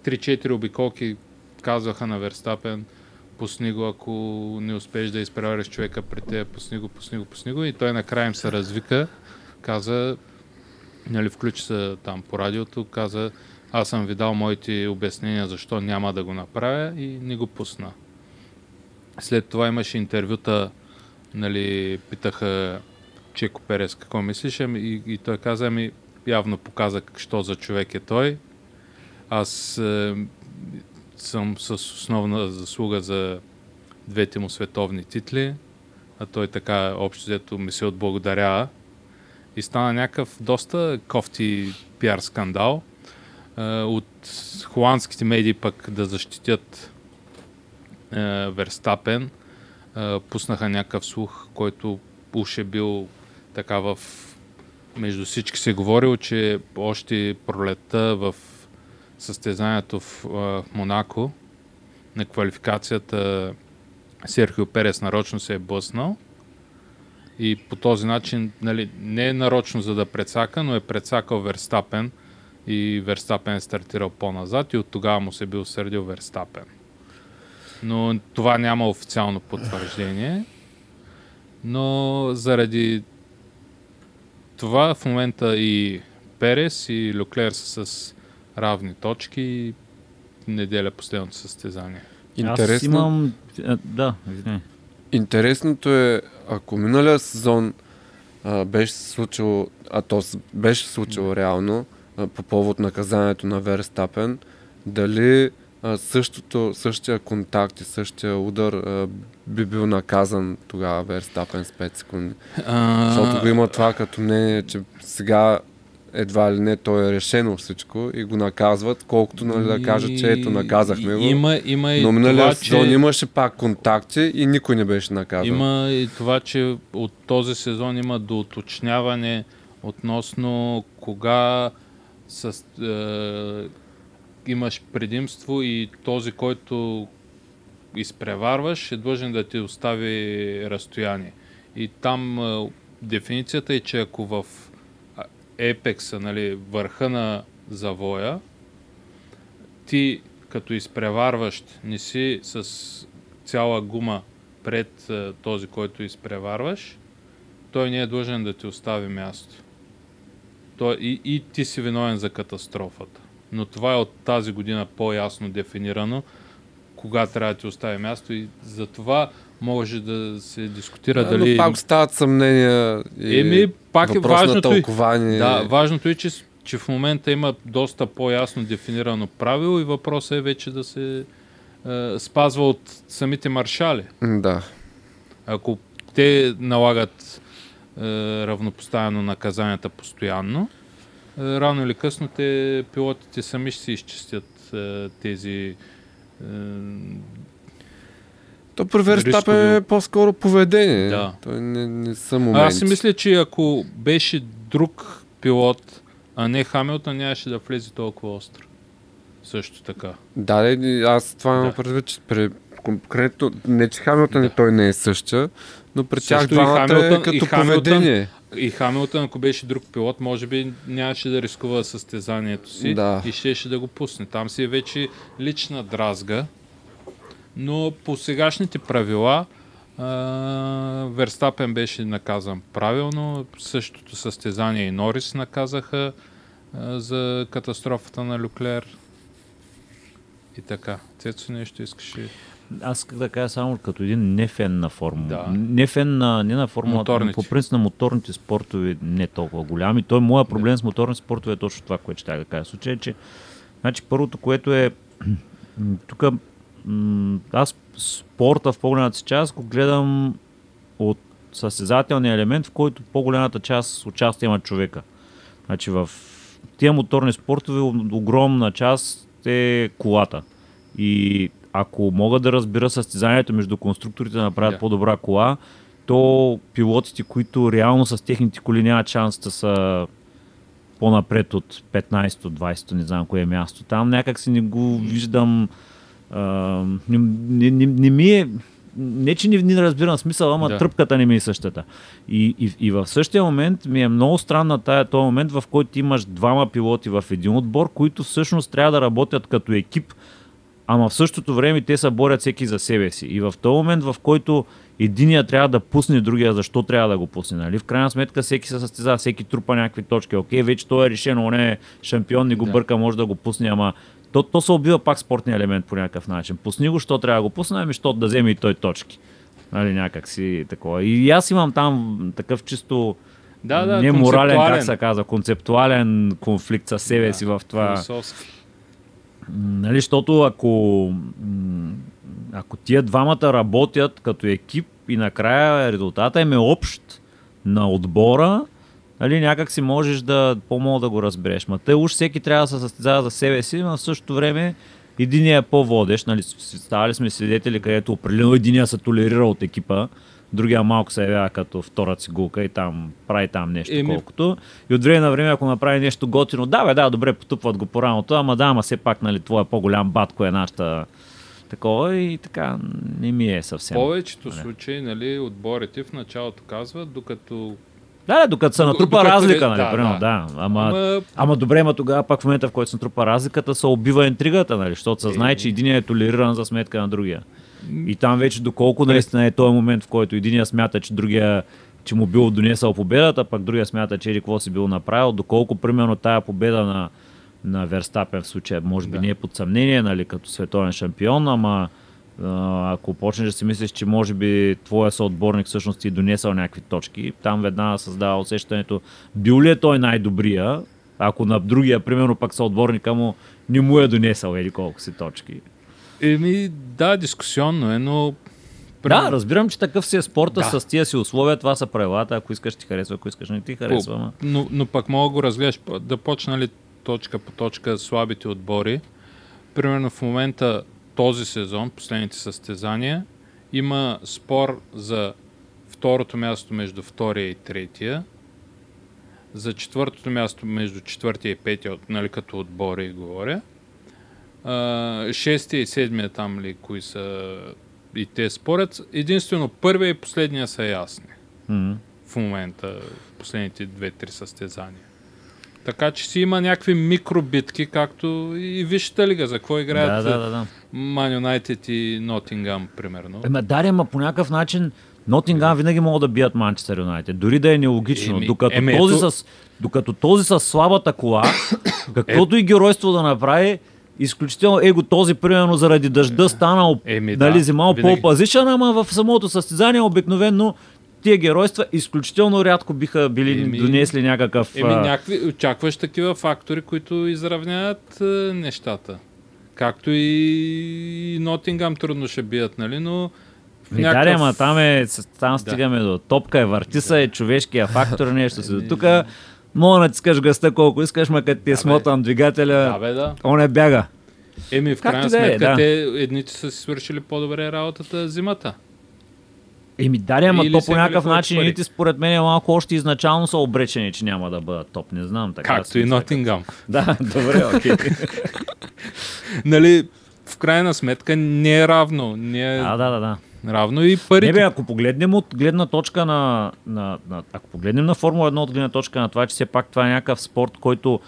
3-4 обиколки казваха на Верстапен: пусни го, ако не успееш да изпревариш човека при те, пусни го и той накрая им се развика, каза, нали, включи се там по радиото, каза: аз съм ви дал моите обяснения защо няма да го направя, и не го пусна. След това имаше интервюта, нали, питаха Чеко Перес какво мислиш, и той каза: ми явно показа що за човек е той. Аз съм с основна заслуга за двете му световни титли, а той така общо взето ми се отблагодаря. И стана някакъв доста кофти пиар скандал. От холандските медии пък да защитят Верстапен пуснаха някакъв слух, който уж е бил така в... Между всички се говорил, че още пролетта в състезанието в Монако на квалификацията Серхио Перес нарочно се е блъснал. И по този начин, нали, не е нарочно за да прецака, но е прецакал Верстапен и Верстапен е стартирал по-назад и от тогава му се бил сърдил Верстапен. Но това няма официално потвърждение. Но заради това в момента и Перес и Люклер са с равни точки и неделя последното състезание. Интересно. Аз имам... Да, извиня. Интересното е, ако миналия сезон беше се случило, а то беше случило реално, по повод наказанието на Верстапен, дали същия контакт и същия удар би бил наказан тогава Верстапен с 5 секунди. Защото го има това като мнение, че сега едва ли не той е решено всичко и го наказват, колкото нали, да кажат, че ето наказахме го. Но миналия сезон имаше пак контакти и никой не беше наказан. Има и това, че от този сезон има доуточняване относно кога имаш предимство и този, който изпреварваш, е длъжен да ти остави разстояние. И там дефиницията е, че ако в епекса, нали, върха на завоя, ти като изпреварващ не си с цяла гума пред този, който изпреварваш, той не е длъжен да ти остави място. Той, и ти си виновен за катастрофата. Но това е от тази година по-ясно дефинирано, кога трябва да ти остави място и за това може да се дискутира дали... Но пак стават съмнения и пак въпрос на тълкование. Да, важното е, че в момента има доста по-ясно дефинирано правило и въпросът е вече да се спазва от самите маршали. Да. Ако те налагат равнопоставено наказанията постоянно, рано или късно те, пилотите сами ще си изчистят тези... То при Верстапен е по-скоро поведение. Да. Той не са моменти. Аз си мисля, че ако беше друг пилот, а не Хамилтън, нямаше да влезе толкова остро. Също така. Да, аз това имам предвид, че конкретно, не че Хамилтън и той не е същия, но при тях двамата е като поведение. И Хамилтън, ако беше друг пилот, може би нямаше да рискува състезанието си и щеше да го пусне. Там си е вече лична дразга. Но по сегашните правила Верстапен беше наказан правилно, същото състезание и Норис наказаха за катастрофата на Люклер. И така, Цецо, нещо искаш ли? Аз как да кажа само като един нефен на формула. Да. Не на формулата, но по принцип на моторните спортове не толкова голями. Той моя проблем с моторни спортове е точно това, което ще да кажа. Случай е, че значи, първото, което е тук аз спорта в по-голямата си част го гледам от състезателния елемент, в който по-голямата част участие има човека. Значи в тия моторни спортове огромна част е колата. И ако мога да разбира състезанието между конструкторите да направят по-добра кола, то пилотите, които реално с техните коли нямат шанс да са по-напред от 15-то, 20-то, не знам кое е място. Там някак си не го виждам. Не ми е. Не, че не разбирам смисъл, ама тръпката не ми е същата. И в същия момент ми е много странна този момент, в който имаш двама пилоти в един отбор, които всъщност трябва да работят като екип, ама в същото време те се борят всеки за себе си. И в този момент, в който единия трябва да пусне другия, защо трябва да го пусне, нали? В крайна сметка всеки се състезава, всеки трупа някакви точки. Окей, вече той е решено, он е шампион, не го бърка, може да го пусне, ама то се убива пак спортния елемент по някакъв начин. Пусни го, що трябва да го пусна, ами що да вземе и той точки. Нали, някак си такова. И аз имам там такъв чисто неморален, как се казва, концептуален конфликт със себе си в това. Философски. Нали, защото ако тия двамата работят като екип и накрая резултата им е общ на отбора, нали, някак си можеш да по-мол да го разбереш. Ма те уж всеки трябва да се състезава за себе си, но в същото време единия е по-водещ. Нали, ставали сме свидетели, където определено единия се толерира от екипа, другия малко се явява като втора цигулка и там прави там нещо колкото. И от време на време, ако направи нещо готино, добре, потупват го по рамото, ама все пак, нали, твой е по-голям батко е нашата такова и така не ми е съвсем. В повечето случаи, нали, отборите в началото казват, докато докато се натрупа разлика, нали, примерно, Ама добре, тогава пак в момента, в който се натрупа разликата, се убива интригата, нали, защото се знае, че единият е толериран за сметка на другия. И там вече доколко наистина е този момент, в който единия смята, че другия, че му бил донесъл победата, пък другия смята, че еди какво си бил направил, доколко примерно тая победа на Верстапен в случая, може би не е под съмнение, нали, като световен шампион, ама Ако почнеш да си мислиш, че може би твоя съотборник всъщност ти донесъл някакви точки, там веднага създава усещането, бил ли е той най-добрия, ако на другия, примерно пък съотборника му не му е донесъл или колко си точки. Еми, да, дискусионно е, но... Да, разбирам, че такъв си е спорта, да, с тия си условия, това са правилата, ако искаш ти харесва, ако искаш не ти харесва. Но пък мога да го разгледаш, да почна ли точка по точка слабите отбори. Примерно в момента този сезон, последните състезания, има спор за второто място между втория и третия, за четвъртото място между четвъртия и петия, нали, като отбори говоря. Шестия и седмия там ли, кои са и те спорят. Единствено първия и последния са ясни. Mm-hmm. В момента последните 2-3 състезания. Така че си има някакви микробитки, както и висшата лига, за кой играят Ман Юнайтед и Нотингам, примерно. Ама по някакъв начин Нотингам винаги могат да бият Манчестър Юнайтед. Дори да е нелогично. Докато този с слабата кола, каквото и геройство да направи, изключително его този, примерно, заради дъжда станал, нали, взимал по-опазичен, ама в самото състезание обикновено тия геройства изключително рядко биха били донесли някакъв... някакви, очакваш такива фактори, които изравняват нещата. Както и Нотингам трудно ще бият, нали, но... ама там стигаме до топка, въртиса, човешкия фактор, нещо си до тук. Мога да натискаш гъста колко искаш, ма като ти е смотан двигателя, он е бяга. В крайна сметка те едните са си свършили по-добре работата зимата. Ама то по някакъв начин едните според мен малко още изначално са обречени, че няма да бъдат топ, не знам. Така както и Нотингам. Да, добре, окей. Нали, в крайна сметка не е равно. Равно и парите. Ако погледнем от гледна точка на ако погледнем на Формула 1 от гледна точка на това, че все пак това е някакъв спорт, който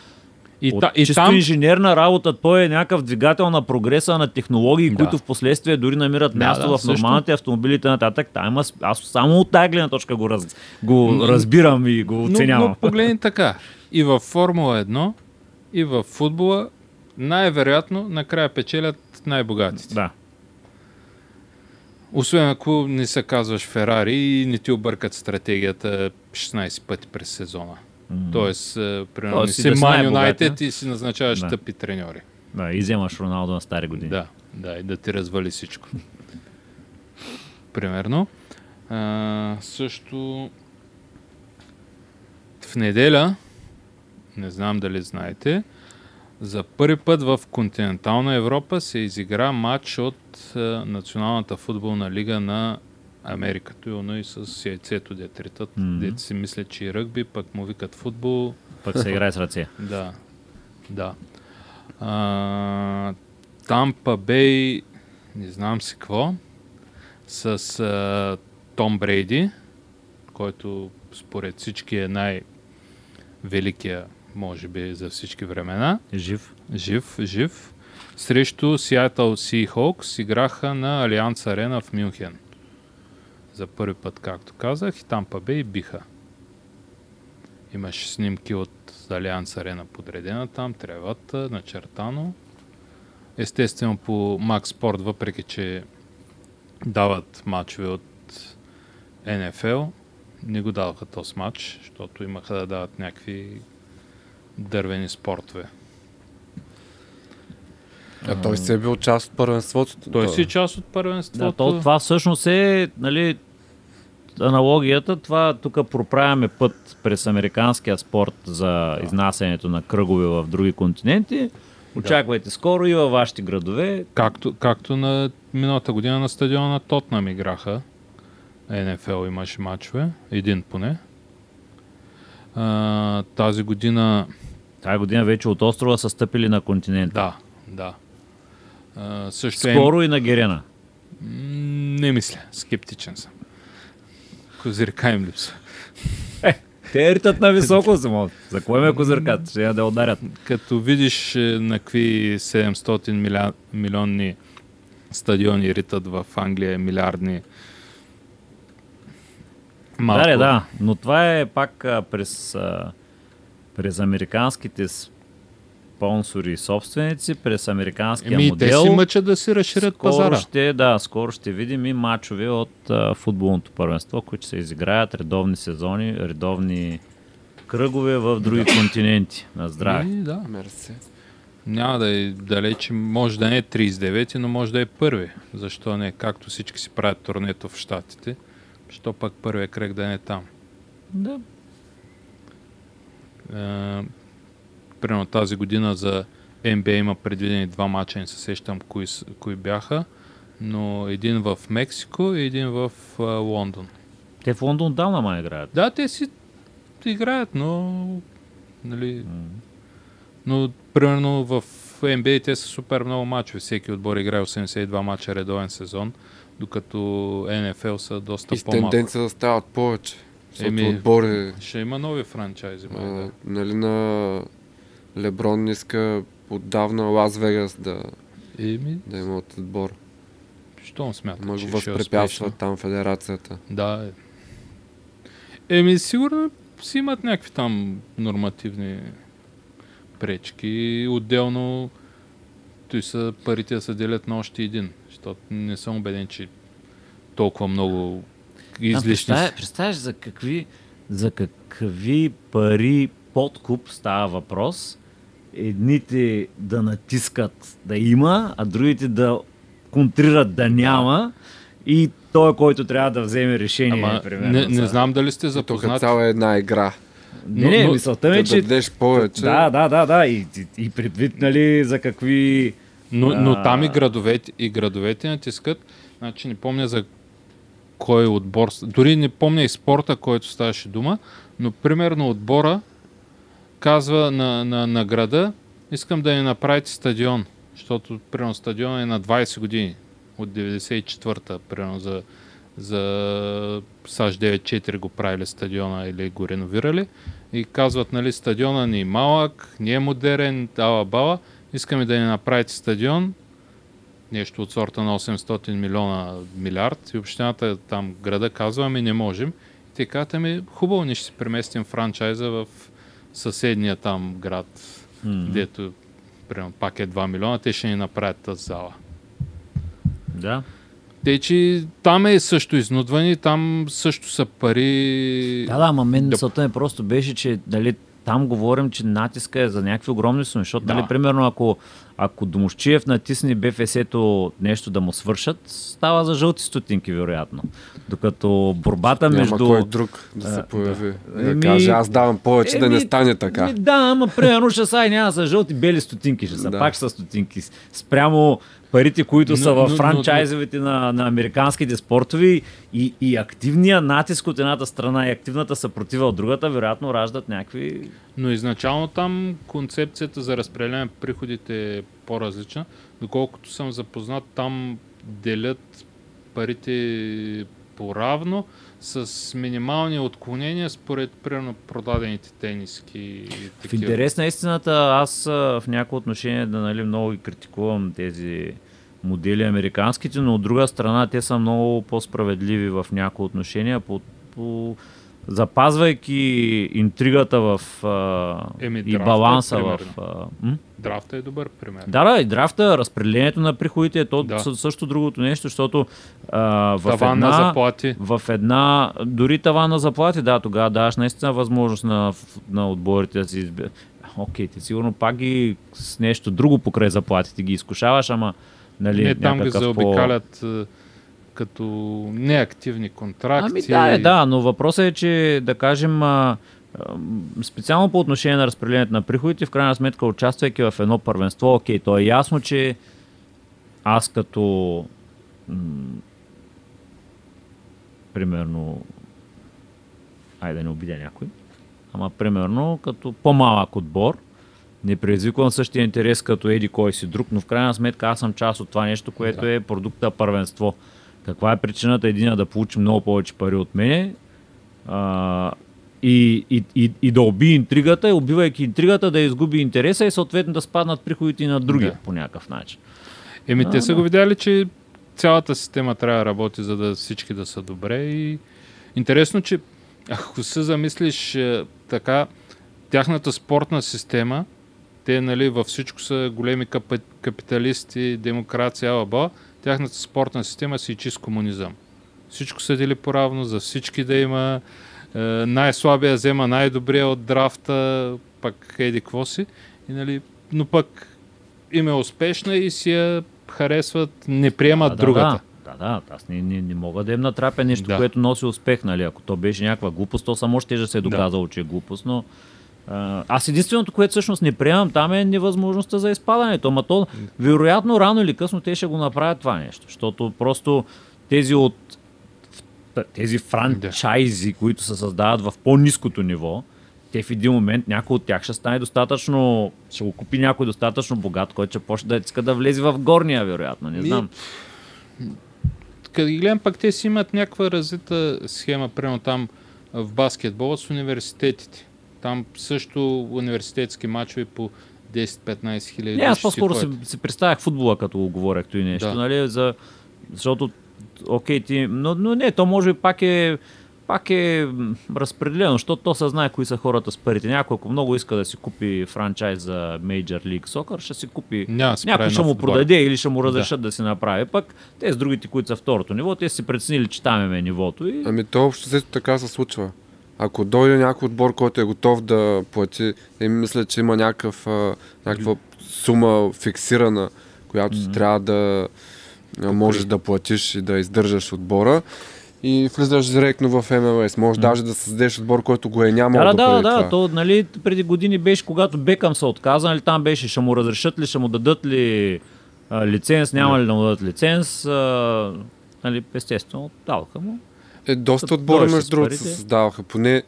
чисто инженерна работа, той е някакъв двигател на прогреса, на технологии, които в последствие дори намират място в нормалните автомобилите нататък. Аз само от тази гледна точка го разбирам и го оценявам. Но погледни така. И в Формула 1, и в футбола най-вероятно накрая печелят най-богатите. Да. Освен ако не се казваш Ферари и не ти объркат стратегията 16 пъти през сезона. Тоест, примерно, си Ман Юнайтед и си назначаваш тъпи треньори. Да, и вземаш Роналдо на стари години. Да, и да ти развали всичко. Примерно. Също в неделя, не знам дали знаете, за първи път в континентална Европа се изигра матч от Националната футболна лига на Америка. Той и с яйцето детретът, дете си мислят, че и ръгби, пък му викат футбол. Пък се играе с ръце. Да. Тампа Бей, не знам си какво, с Том Брейди, който според всички е най-великия, може би, за всички времена. Жив. Срещу Сиатъл Сихокс играха на Алианс Арена в Мюнхен. За първи път, както казах, и Тампа Бей и биха. Имаше снимки от Алианс Арена подредена там, тревата, начертано. Естествено по Макс Спорт, въпреки че дават мачове от НФЛ, не го даваха този матч, защото имаха да дават някакви дървени спортове. Той си е бил част от първенството. Това всъщност е, нали, аналогията. Това тук проправяме път през американския спорт за изнасянето на кръгове в други континенти. Очаквайте скоро и във вашите градове. Както на миналата година на стадиона на Тотнам играха. НФЛ имаше мачове. Един поне. Тази година вече от острова са стъпили на континента. Да. Скоро и на Герена. Не мисля. Скептичен съм. Козирка им липса. Те ритат на високо само. За кое ме козиркат? Ще я да ударят. Като видиш на какви 700 милионни стадиони ритат в Англия, милиардни. Да. Но това е пак през американските спонсори и собственици през американския модел. Те си мъчат да си разширят пазара. Скоро ще видим и мачове от футболното първенство, които се изиграят редовни сезони, редовни кръгове в други континенти. На здраве. Да, мерси. Няма да е далече, може да не е 39-ти, но може да е първи. Защо не? Както всички си правят турнето в щатите, защо пък първия кръг да не е там? Да. Примерно тази година за NBA има предвидени два матча, не се сещам кои бяха, но един в Мексико и един в Лондон. Те в Лондон давна ма играят. Да, те си играят, но... Нали... Но, примерно, в NBA те са супер много мачове. Всеки отбор играе 82 мача редовен сезон, докато НФЛ са доста по-малко. И с тенденция да стават повече. Отбори... Ще има нови франчайзи. Нали на Леброн иска отдавна Лас Вегас да има от отбор. Щом смятам, че ще възпрепятства там федерацията. Да. Сигурно си имат някакви там нормативни... пречки. Отделно парите да се делят на още един, защото не съм убеден, че толкова много излишни. Представяш за какви пари подкуп става въпрос. Едните да натискат да има, а другите да контрират да няма и той, който трябва да вземе решение. Не знам дали сте запознати. Тук цяла една игра. Не, мисълта ми е, че... Да дадеш повече. Да. И предвид, нали, за какви... Но там и градовете натискат. Значи не помня за кой отбор... Дори не помня и спорта, който ставаше дума, но примерно отбора казва на града, искам да ни направите стадион, защото примерно стадион е на 20 години. От 94-та, примерно за САЩ 9-4 го правили стадиона или го реновирали и казват, нали, стадиона ни е малък, не е модерен, ала-бала, искаме да ни направите стадион, нещо от сорта на 800 милиона милиард и общината там, града, казваме, не можем. И те казват, хубаво, не ще си преместим франчайза в съседния там град, дето пак е 2 милиона, те ще ни направят тази зала. Да. Те, че там е също изнудване, там също са пари... Да, ама мен мисълта ми просто беше, че дали, там говорим, че натиска е за някакви огромни суми, защото, дали, примерно, ако Домощиев натисне БФС-то нещо да му свършат, става за жълти стотинки, вероятно. Докато борбата между... Няма кой друг да се появи. Да каже, аз давам повече, да не стане така. Ама примерно ще са и няма са жълти, бели стотинки ще са. Пак ще са стотинки. Спрямо парите, които са във франчайзовете на американските спортови и активния натиск от едната страна и активната съпротива от другата, вероятно раждат някакви... Но изначално там концепцията за разпределение на приходите е по-различна. Доколкото съм запознат, там делят парите по-равно с минимални отклонения според примерно продадените тениски и такива. В интерес на истината, аз в някои отношение много ги критикувам тези модели американските, но от друга страна те са много по-справедливи в някои отношения запазвайки интригата в и баланса в... Драфта е добър пример. Да, и драфта, разпределението на приходите е то също другото нещо, защото дори таван на заплати, тогава даваш наистина възможност на отборите да си изберат. Окей, те сигурно пак ги с нещо друго покрай заплатите ги изкушаваш, ама нали, не, там ги заобикалят... като неактивни контракти. Но въпросът е, че да кажем специално по отношение на разпределението на приходите, в крайна сметка участвайки в едно първенство, то е ясно, че аз като примерно да не обидя някой, ама примерно като по-малък отбор не предизвиквам същия интерес като еди кой си друг, но в крайна сметка аз съм част от това нещо, което е продукта първенство. Каква е причината един да получи много повече пари от мене и да уби интригата, и убивайки интригата да изгуби интереса и съответно да спаднат приходите на другия по някакъв начин. Те са го видяли, че цялата система трябва да работи, за да всички да са добре. И интересно, че ако се замислиш така, тяхната спортна система те, нали, във всичко са големи капиталисти, демокрация, алаба, тяхната спортна система си чист комунизъм. Всичко се дели по-равно, за всички да има, най-слабия взема най-добрия от драфта, пък еди какво си, и, нали, но пък им е успешна и си я харесват, не приемат другата. Да, аз не мога да им натрапя нещо, което носи успех, нали, ако то беше някаква глупост, то само ще се е доказало, че е глупост, но аз единственото, което всъщност не приемам там, е невъзможността за изпадането, ама то вероятно рано или късно те ще го направят това нещо, защото просто тези франчайзи, които се създават в по-ниското ниво, те в един момент някой от тях ще стане достатъчно, ще го купи някой достатъчно богат, който ще почне да иска да влезе в горния, вероятно, не знам. Като ги гледам, пак те си имат някаква развита схема, примерно там в баскетбола с университетите. Там също университетски мачове по 10-15 хиляди. Не, аз по-скоро си представях футбола, като го говорех и нещо, нали, защото но не, то може би пак е разпределено, защото то се знае кои са хората с парите. Някой, ако много иска да си купи франчайз за Major League Soccer, ще си купи. Някой ще му продаде или ще му разрешат да си направи. Пък те с другите, които са второто ниво, те си преценили, че там е нивото. И... Ами то общо след така се случва. Ако дойде някой отбор, който е готов да плати, и мисля, че има някаква сума фиксирана, която ти трябва да можеш да платиш и да издържаш отбора, и влизаш директно в МЛС. Може даже да създадеш отбор, който го е нямал да преди това. Да, то, нали, преди години беше, когато Бекъм се отказа, нали, там беше, ще му разрешат ли, ще му дадат ли лиценз, няма ли да му дадат лиценз. Нали, естествено, даваха му. Доста отбори, между другото, се създаваха. Поне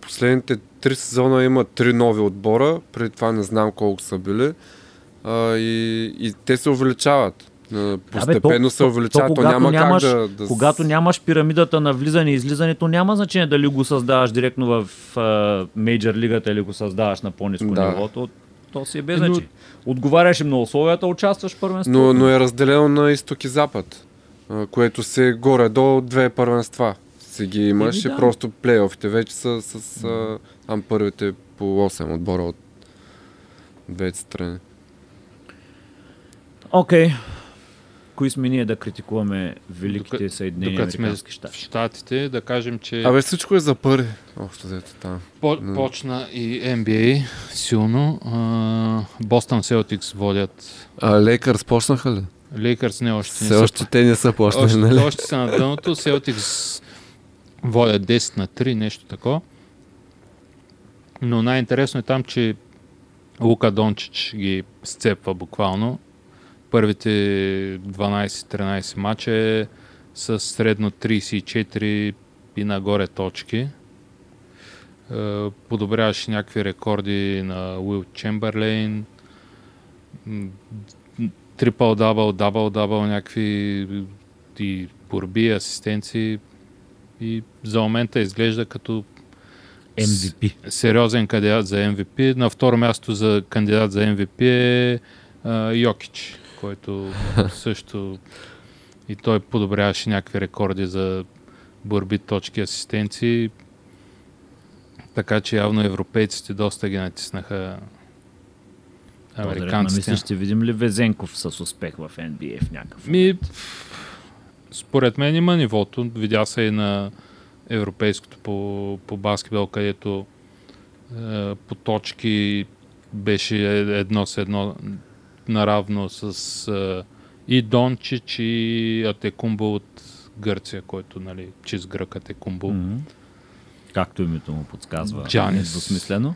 последните 3 сезона има 3 нови отбора, преди това не знам колко са били. И те се увеличават. Постепенно се увеличава, то няма как да... Когато нямаш пирамидата на влизане и излизането, няма значение дали го създаваш директно в мейджър лигата или го създаваш на по-ниско ниво. То си е без значение. Отговаряш им на условията, участваш в първенството. Но е разделено на изток и запад, което се горе до 2 първенства. Си ги имаш и просто плейофите вече са с първите по 8 отбора от двете страни. Окей. Кои сме ние да критикуваме великите Съединени Американски щати? В щатите, да кажем, че... Абе, всичко е за пари. Почна и NBA силно. Бостън Селтикс водят. Лейкърс почнаха ли? Лейкърс не още. Все още те не са почнали, нали? Още са на дъното. Селтикс водят 10-3, нещо такова. Но най-интересно е там, че Лука Дончич ги сцепва буквално. Първите 12-13 мача е с средно 34 и нагоре точки. Подобряваше някакви рекорди на Уил Чемберлейн. Трипъл-дабъл, дабъл-дабъл, някакви и борби, асистенции. И за момента изглежда като MVP. Сериозен кандидат за MVP. На второ място за кандидат за MVP е Йокич, който също и той подобряваше някакви рекорди за борби, точки, асистенции. Така че явно европейците доста ги натиснаха американците. Мисля, ще видим ли Везенков с успех в NBA в някакъв момент? Според мен има нивото. Видя се и на европейското по баскетбол, където по точки беше 1-1 наравно с и Дончич, и Атекумбо от Гърция, който, нали, чист грък Атекумбо. Както името му подсказва. Недвусмислено.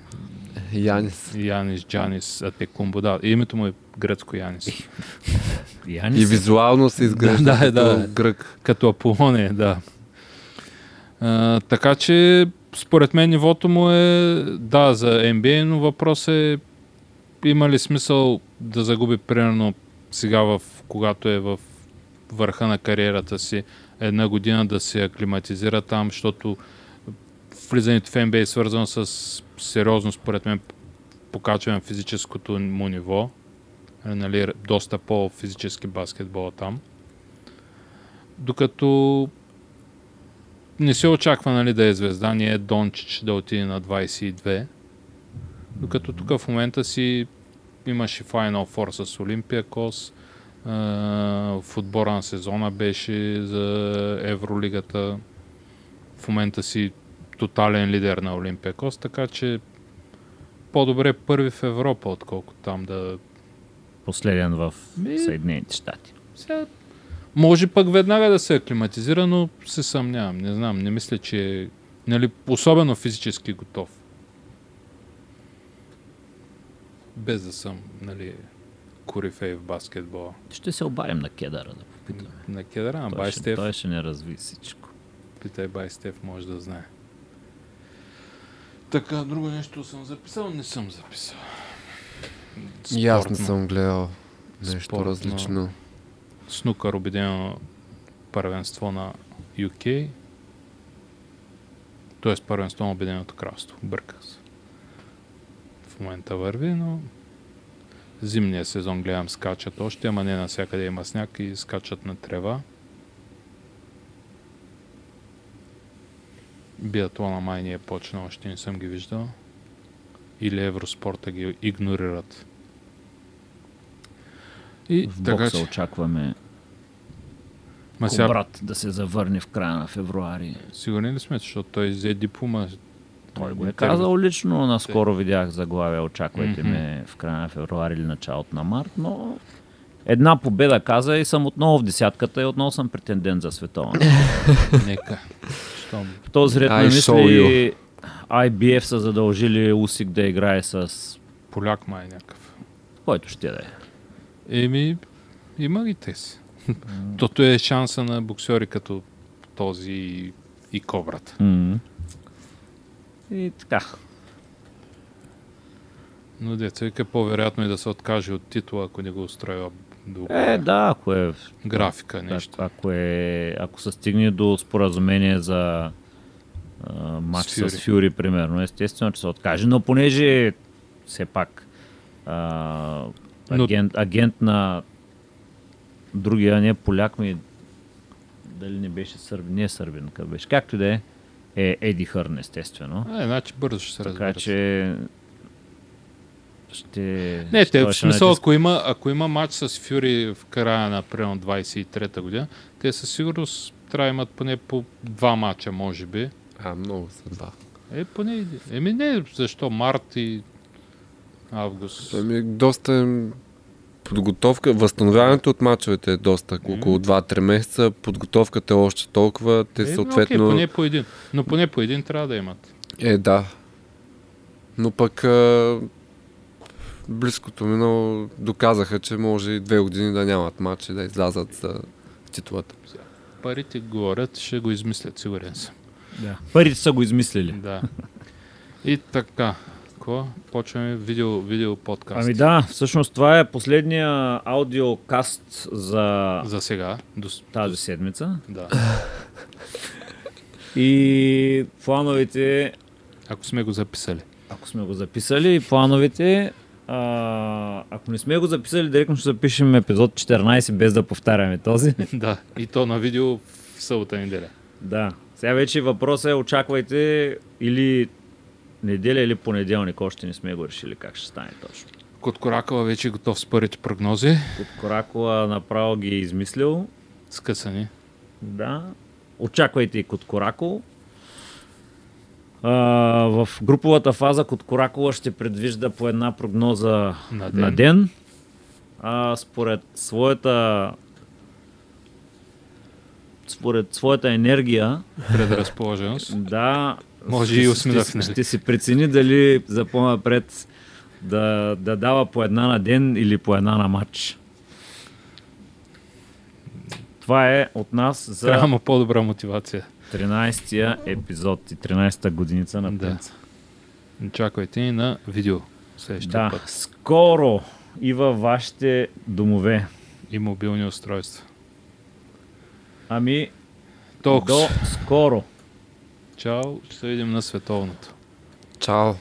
Янис Атекумбо, да. Името му е гръцко Янис. И визуално се изглежда като грък. Като Аполоне, да. Така че, според мен, нивото му е за NBA, но въпрос е има ли смисъл да загуби, примерно, сега, когато е в върха на кариерата си, 1 година да се аклиматизира там, защото влизането в NBA е свързано с сериозно, според мен, покачване на физическото му ниво. Нали, доста по-физически баскетбол там. Докато не се очаква, нали, да е звезда, не е Дончич да отиде на 22. Докато тук в момента си имаше Final Four с Олимпиакос, в отбора на сезона беше за Евролигата, в момента си тотален лидер на Олимпиакос, така че по-добре първи в Европа, отколкото там да... Последен в Съединените щати. Сега... Може пък веднага да се аклиматизира, но се съмнявам. Не знам, не мисля, че е нали, особено физически готов. Без да съм нали, корифей в баскетбола. Ще се обадим на Кедара да попитаме. На Кедара, на Байстев. Той ще не разви всичко. Питай Байстев, може да знае. Така, друго нещо съм записал, не съм записал. И аз не съм гледал нещо различно. Снукър, обединено първенство на UK, т.е. първенство на Обединеното кралство. Бърках се. В момента върви, но зимния сезон гледам скачат още, ама не навсякъде има сняг и скачат на трева. Биатлона май не е почнал, още не съм ги виждал. Или Евроспорта ги игнорират. И в бокса че... очакваме Комбрат да се завърне в края на февруари. Сигурни ли сме, защото той взе диплома? Той го е казал лично, наскоро видях заглавия, очаквайте ме в края на февруари или началото на март, но една победа каза и съм отново в десятката и отново съм претендент за световно. Нека. В този ред на мисли IBF са задължили Усик да играе с... Поляк май някакъв. Който ще да е. Еми, има ли тези? Тото е шанса на боксери като този и Кобрат. И така. Но деца вика, по-вероятно и да се откаже от титла, ако не го устроя дълго. Да, ако е... Графика, нещо. Так, ако се стигне до споразумение за матч с Фюри. примерно, естествено, че се откаже. Но понеже все пак... Агент на другия, не поляк ми, дали не беше сърбин, не сърбинка беше, както да е Еди Хърн, естествено. Значи бързо ще се разбира. Така че ще... Не, те, смисъл, ако има матч с Фюри в края на примерно 23-та година, те със сигурност трябва да имат поне по два матча, може би. Много са два. Поне... не, защо март и... август. Доста подготовка, възстановяването от мачовете е доста, около 2-3 месеца, подготовката е още толкова, те съответно... Окей, поне по един, но поне по един трябва да имат. Да. Но пък близкото минало доказаха, че може и 2 години да нямат матч и да излязат за титлата. Парите говорят, ще го измислят, сигурен съм. Да. Парите са го измислили. Да. И така. Почваме видео подкаст. Ами да, всъщност това е последния аудиокаст за сега, тази седмица. Да. И плановете... Ако сме го записали, плановете... ако не сме го записали, директно ще запишем епизод 14, без да повтаряме този. Да, и то на видео в събота неделя. Да. Сега вече въпросът е, очаквайте или... неделя или понеделник, още не сме го решили как ще стане точно. Коткоракова вече е готов с първите прогнози. Коткоракова направо ги е измислил. Скъсани. Да. Очаквайте и Коткораков. В груповата фаза Коткоракова ще предвижда по една прогноза на ден. Според своята енергия. Предразположеност. Да. Може и ще си прецени дали за по-напред да дава по една на ден или по една на матч. Това е от нас за... Трябва му по-добра мотивация. 13-тия епизод и 13-та годиница на Пенца. Да. Чакайте ни на видео следващия път. Скоро и във вашите домове. И мобилни устройства. Ами, до скоро. Чао, ще се видим на световното. Чао.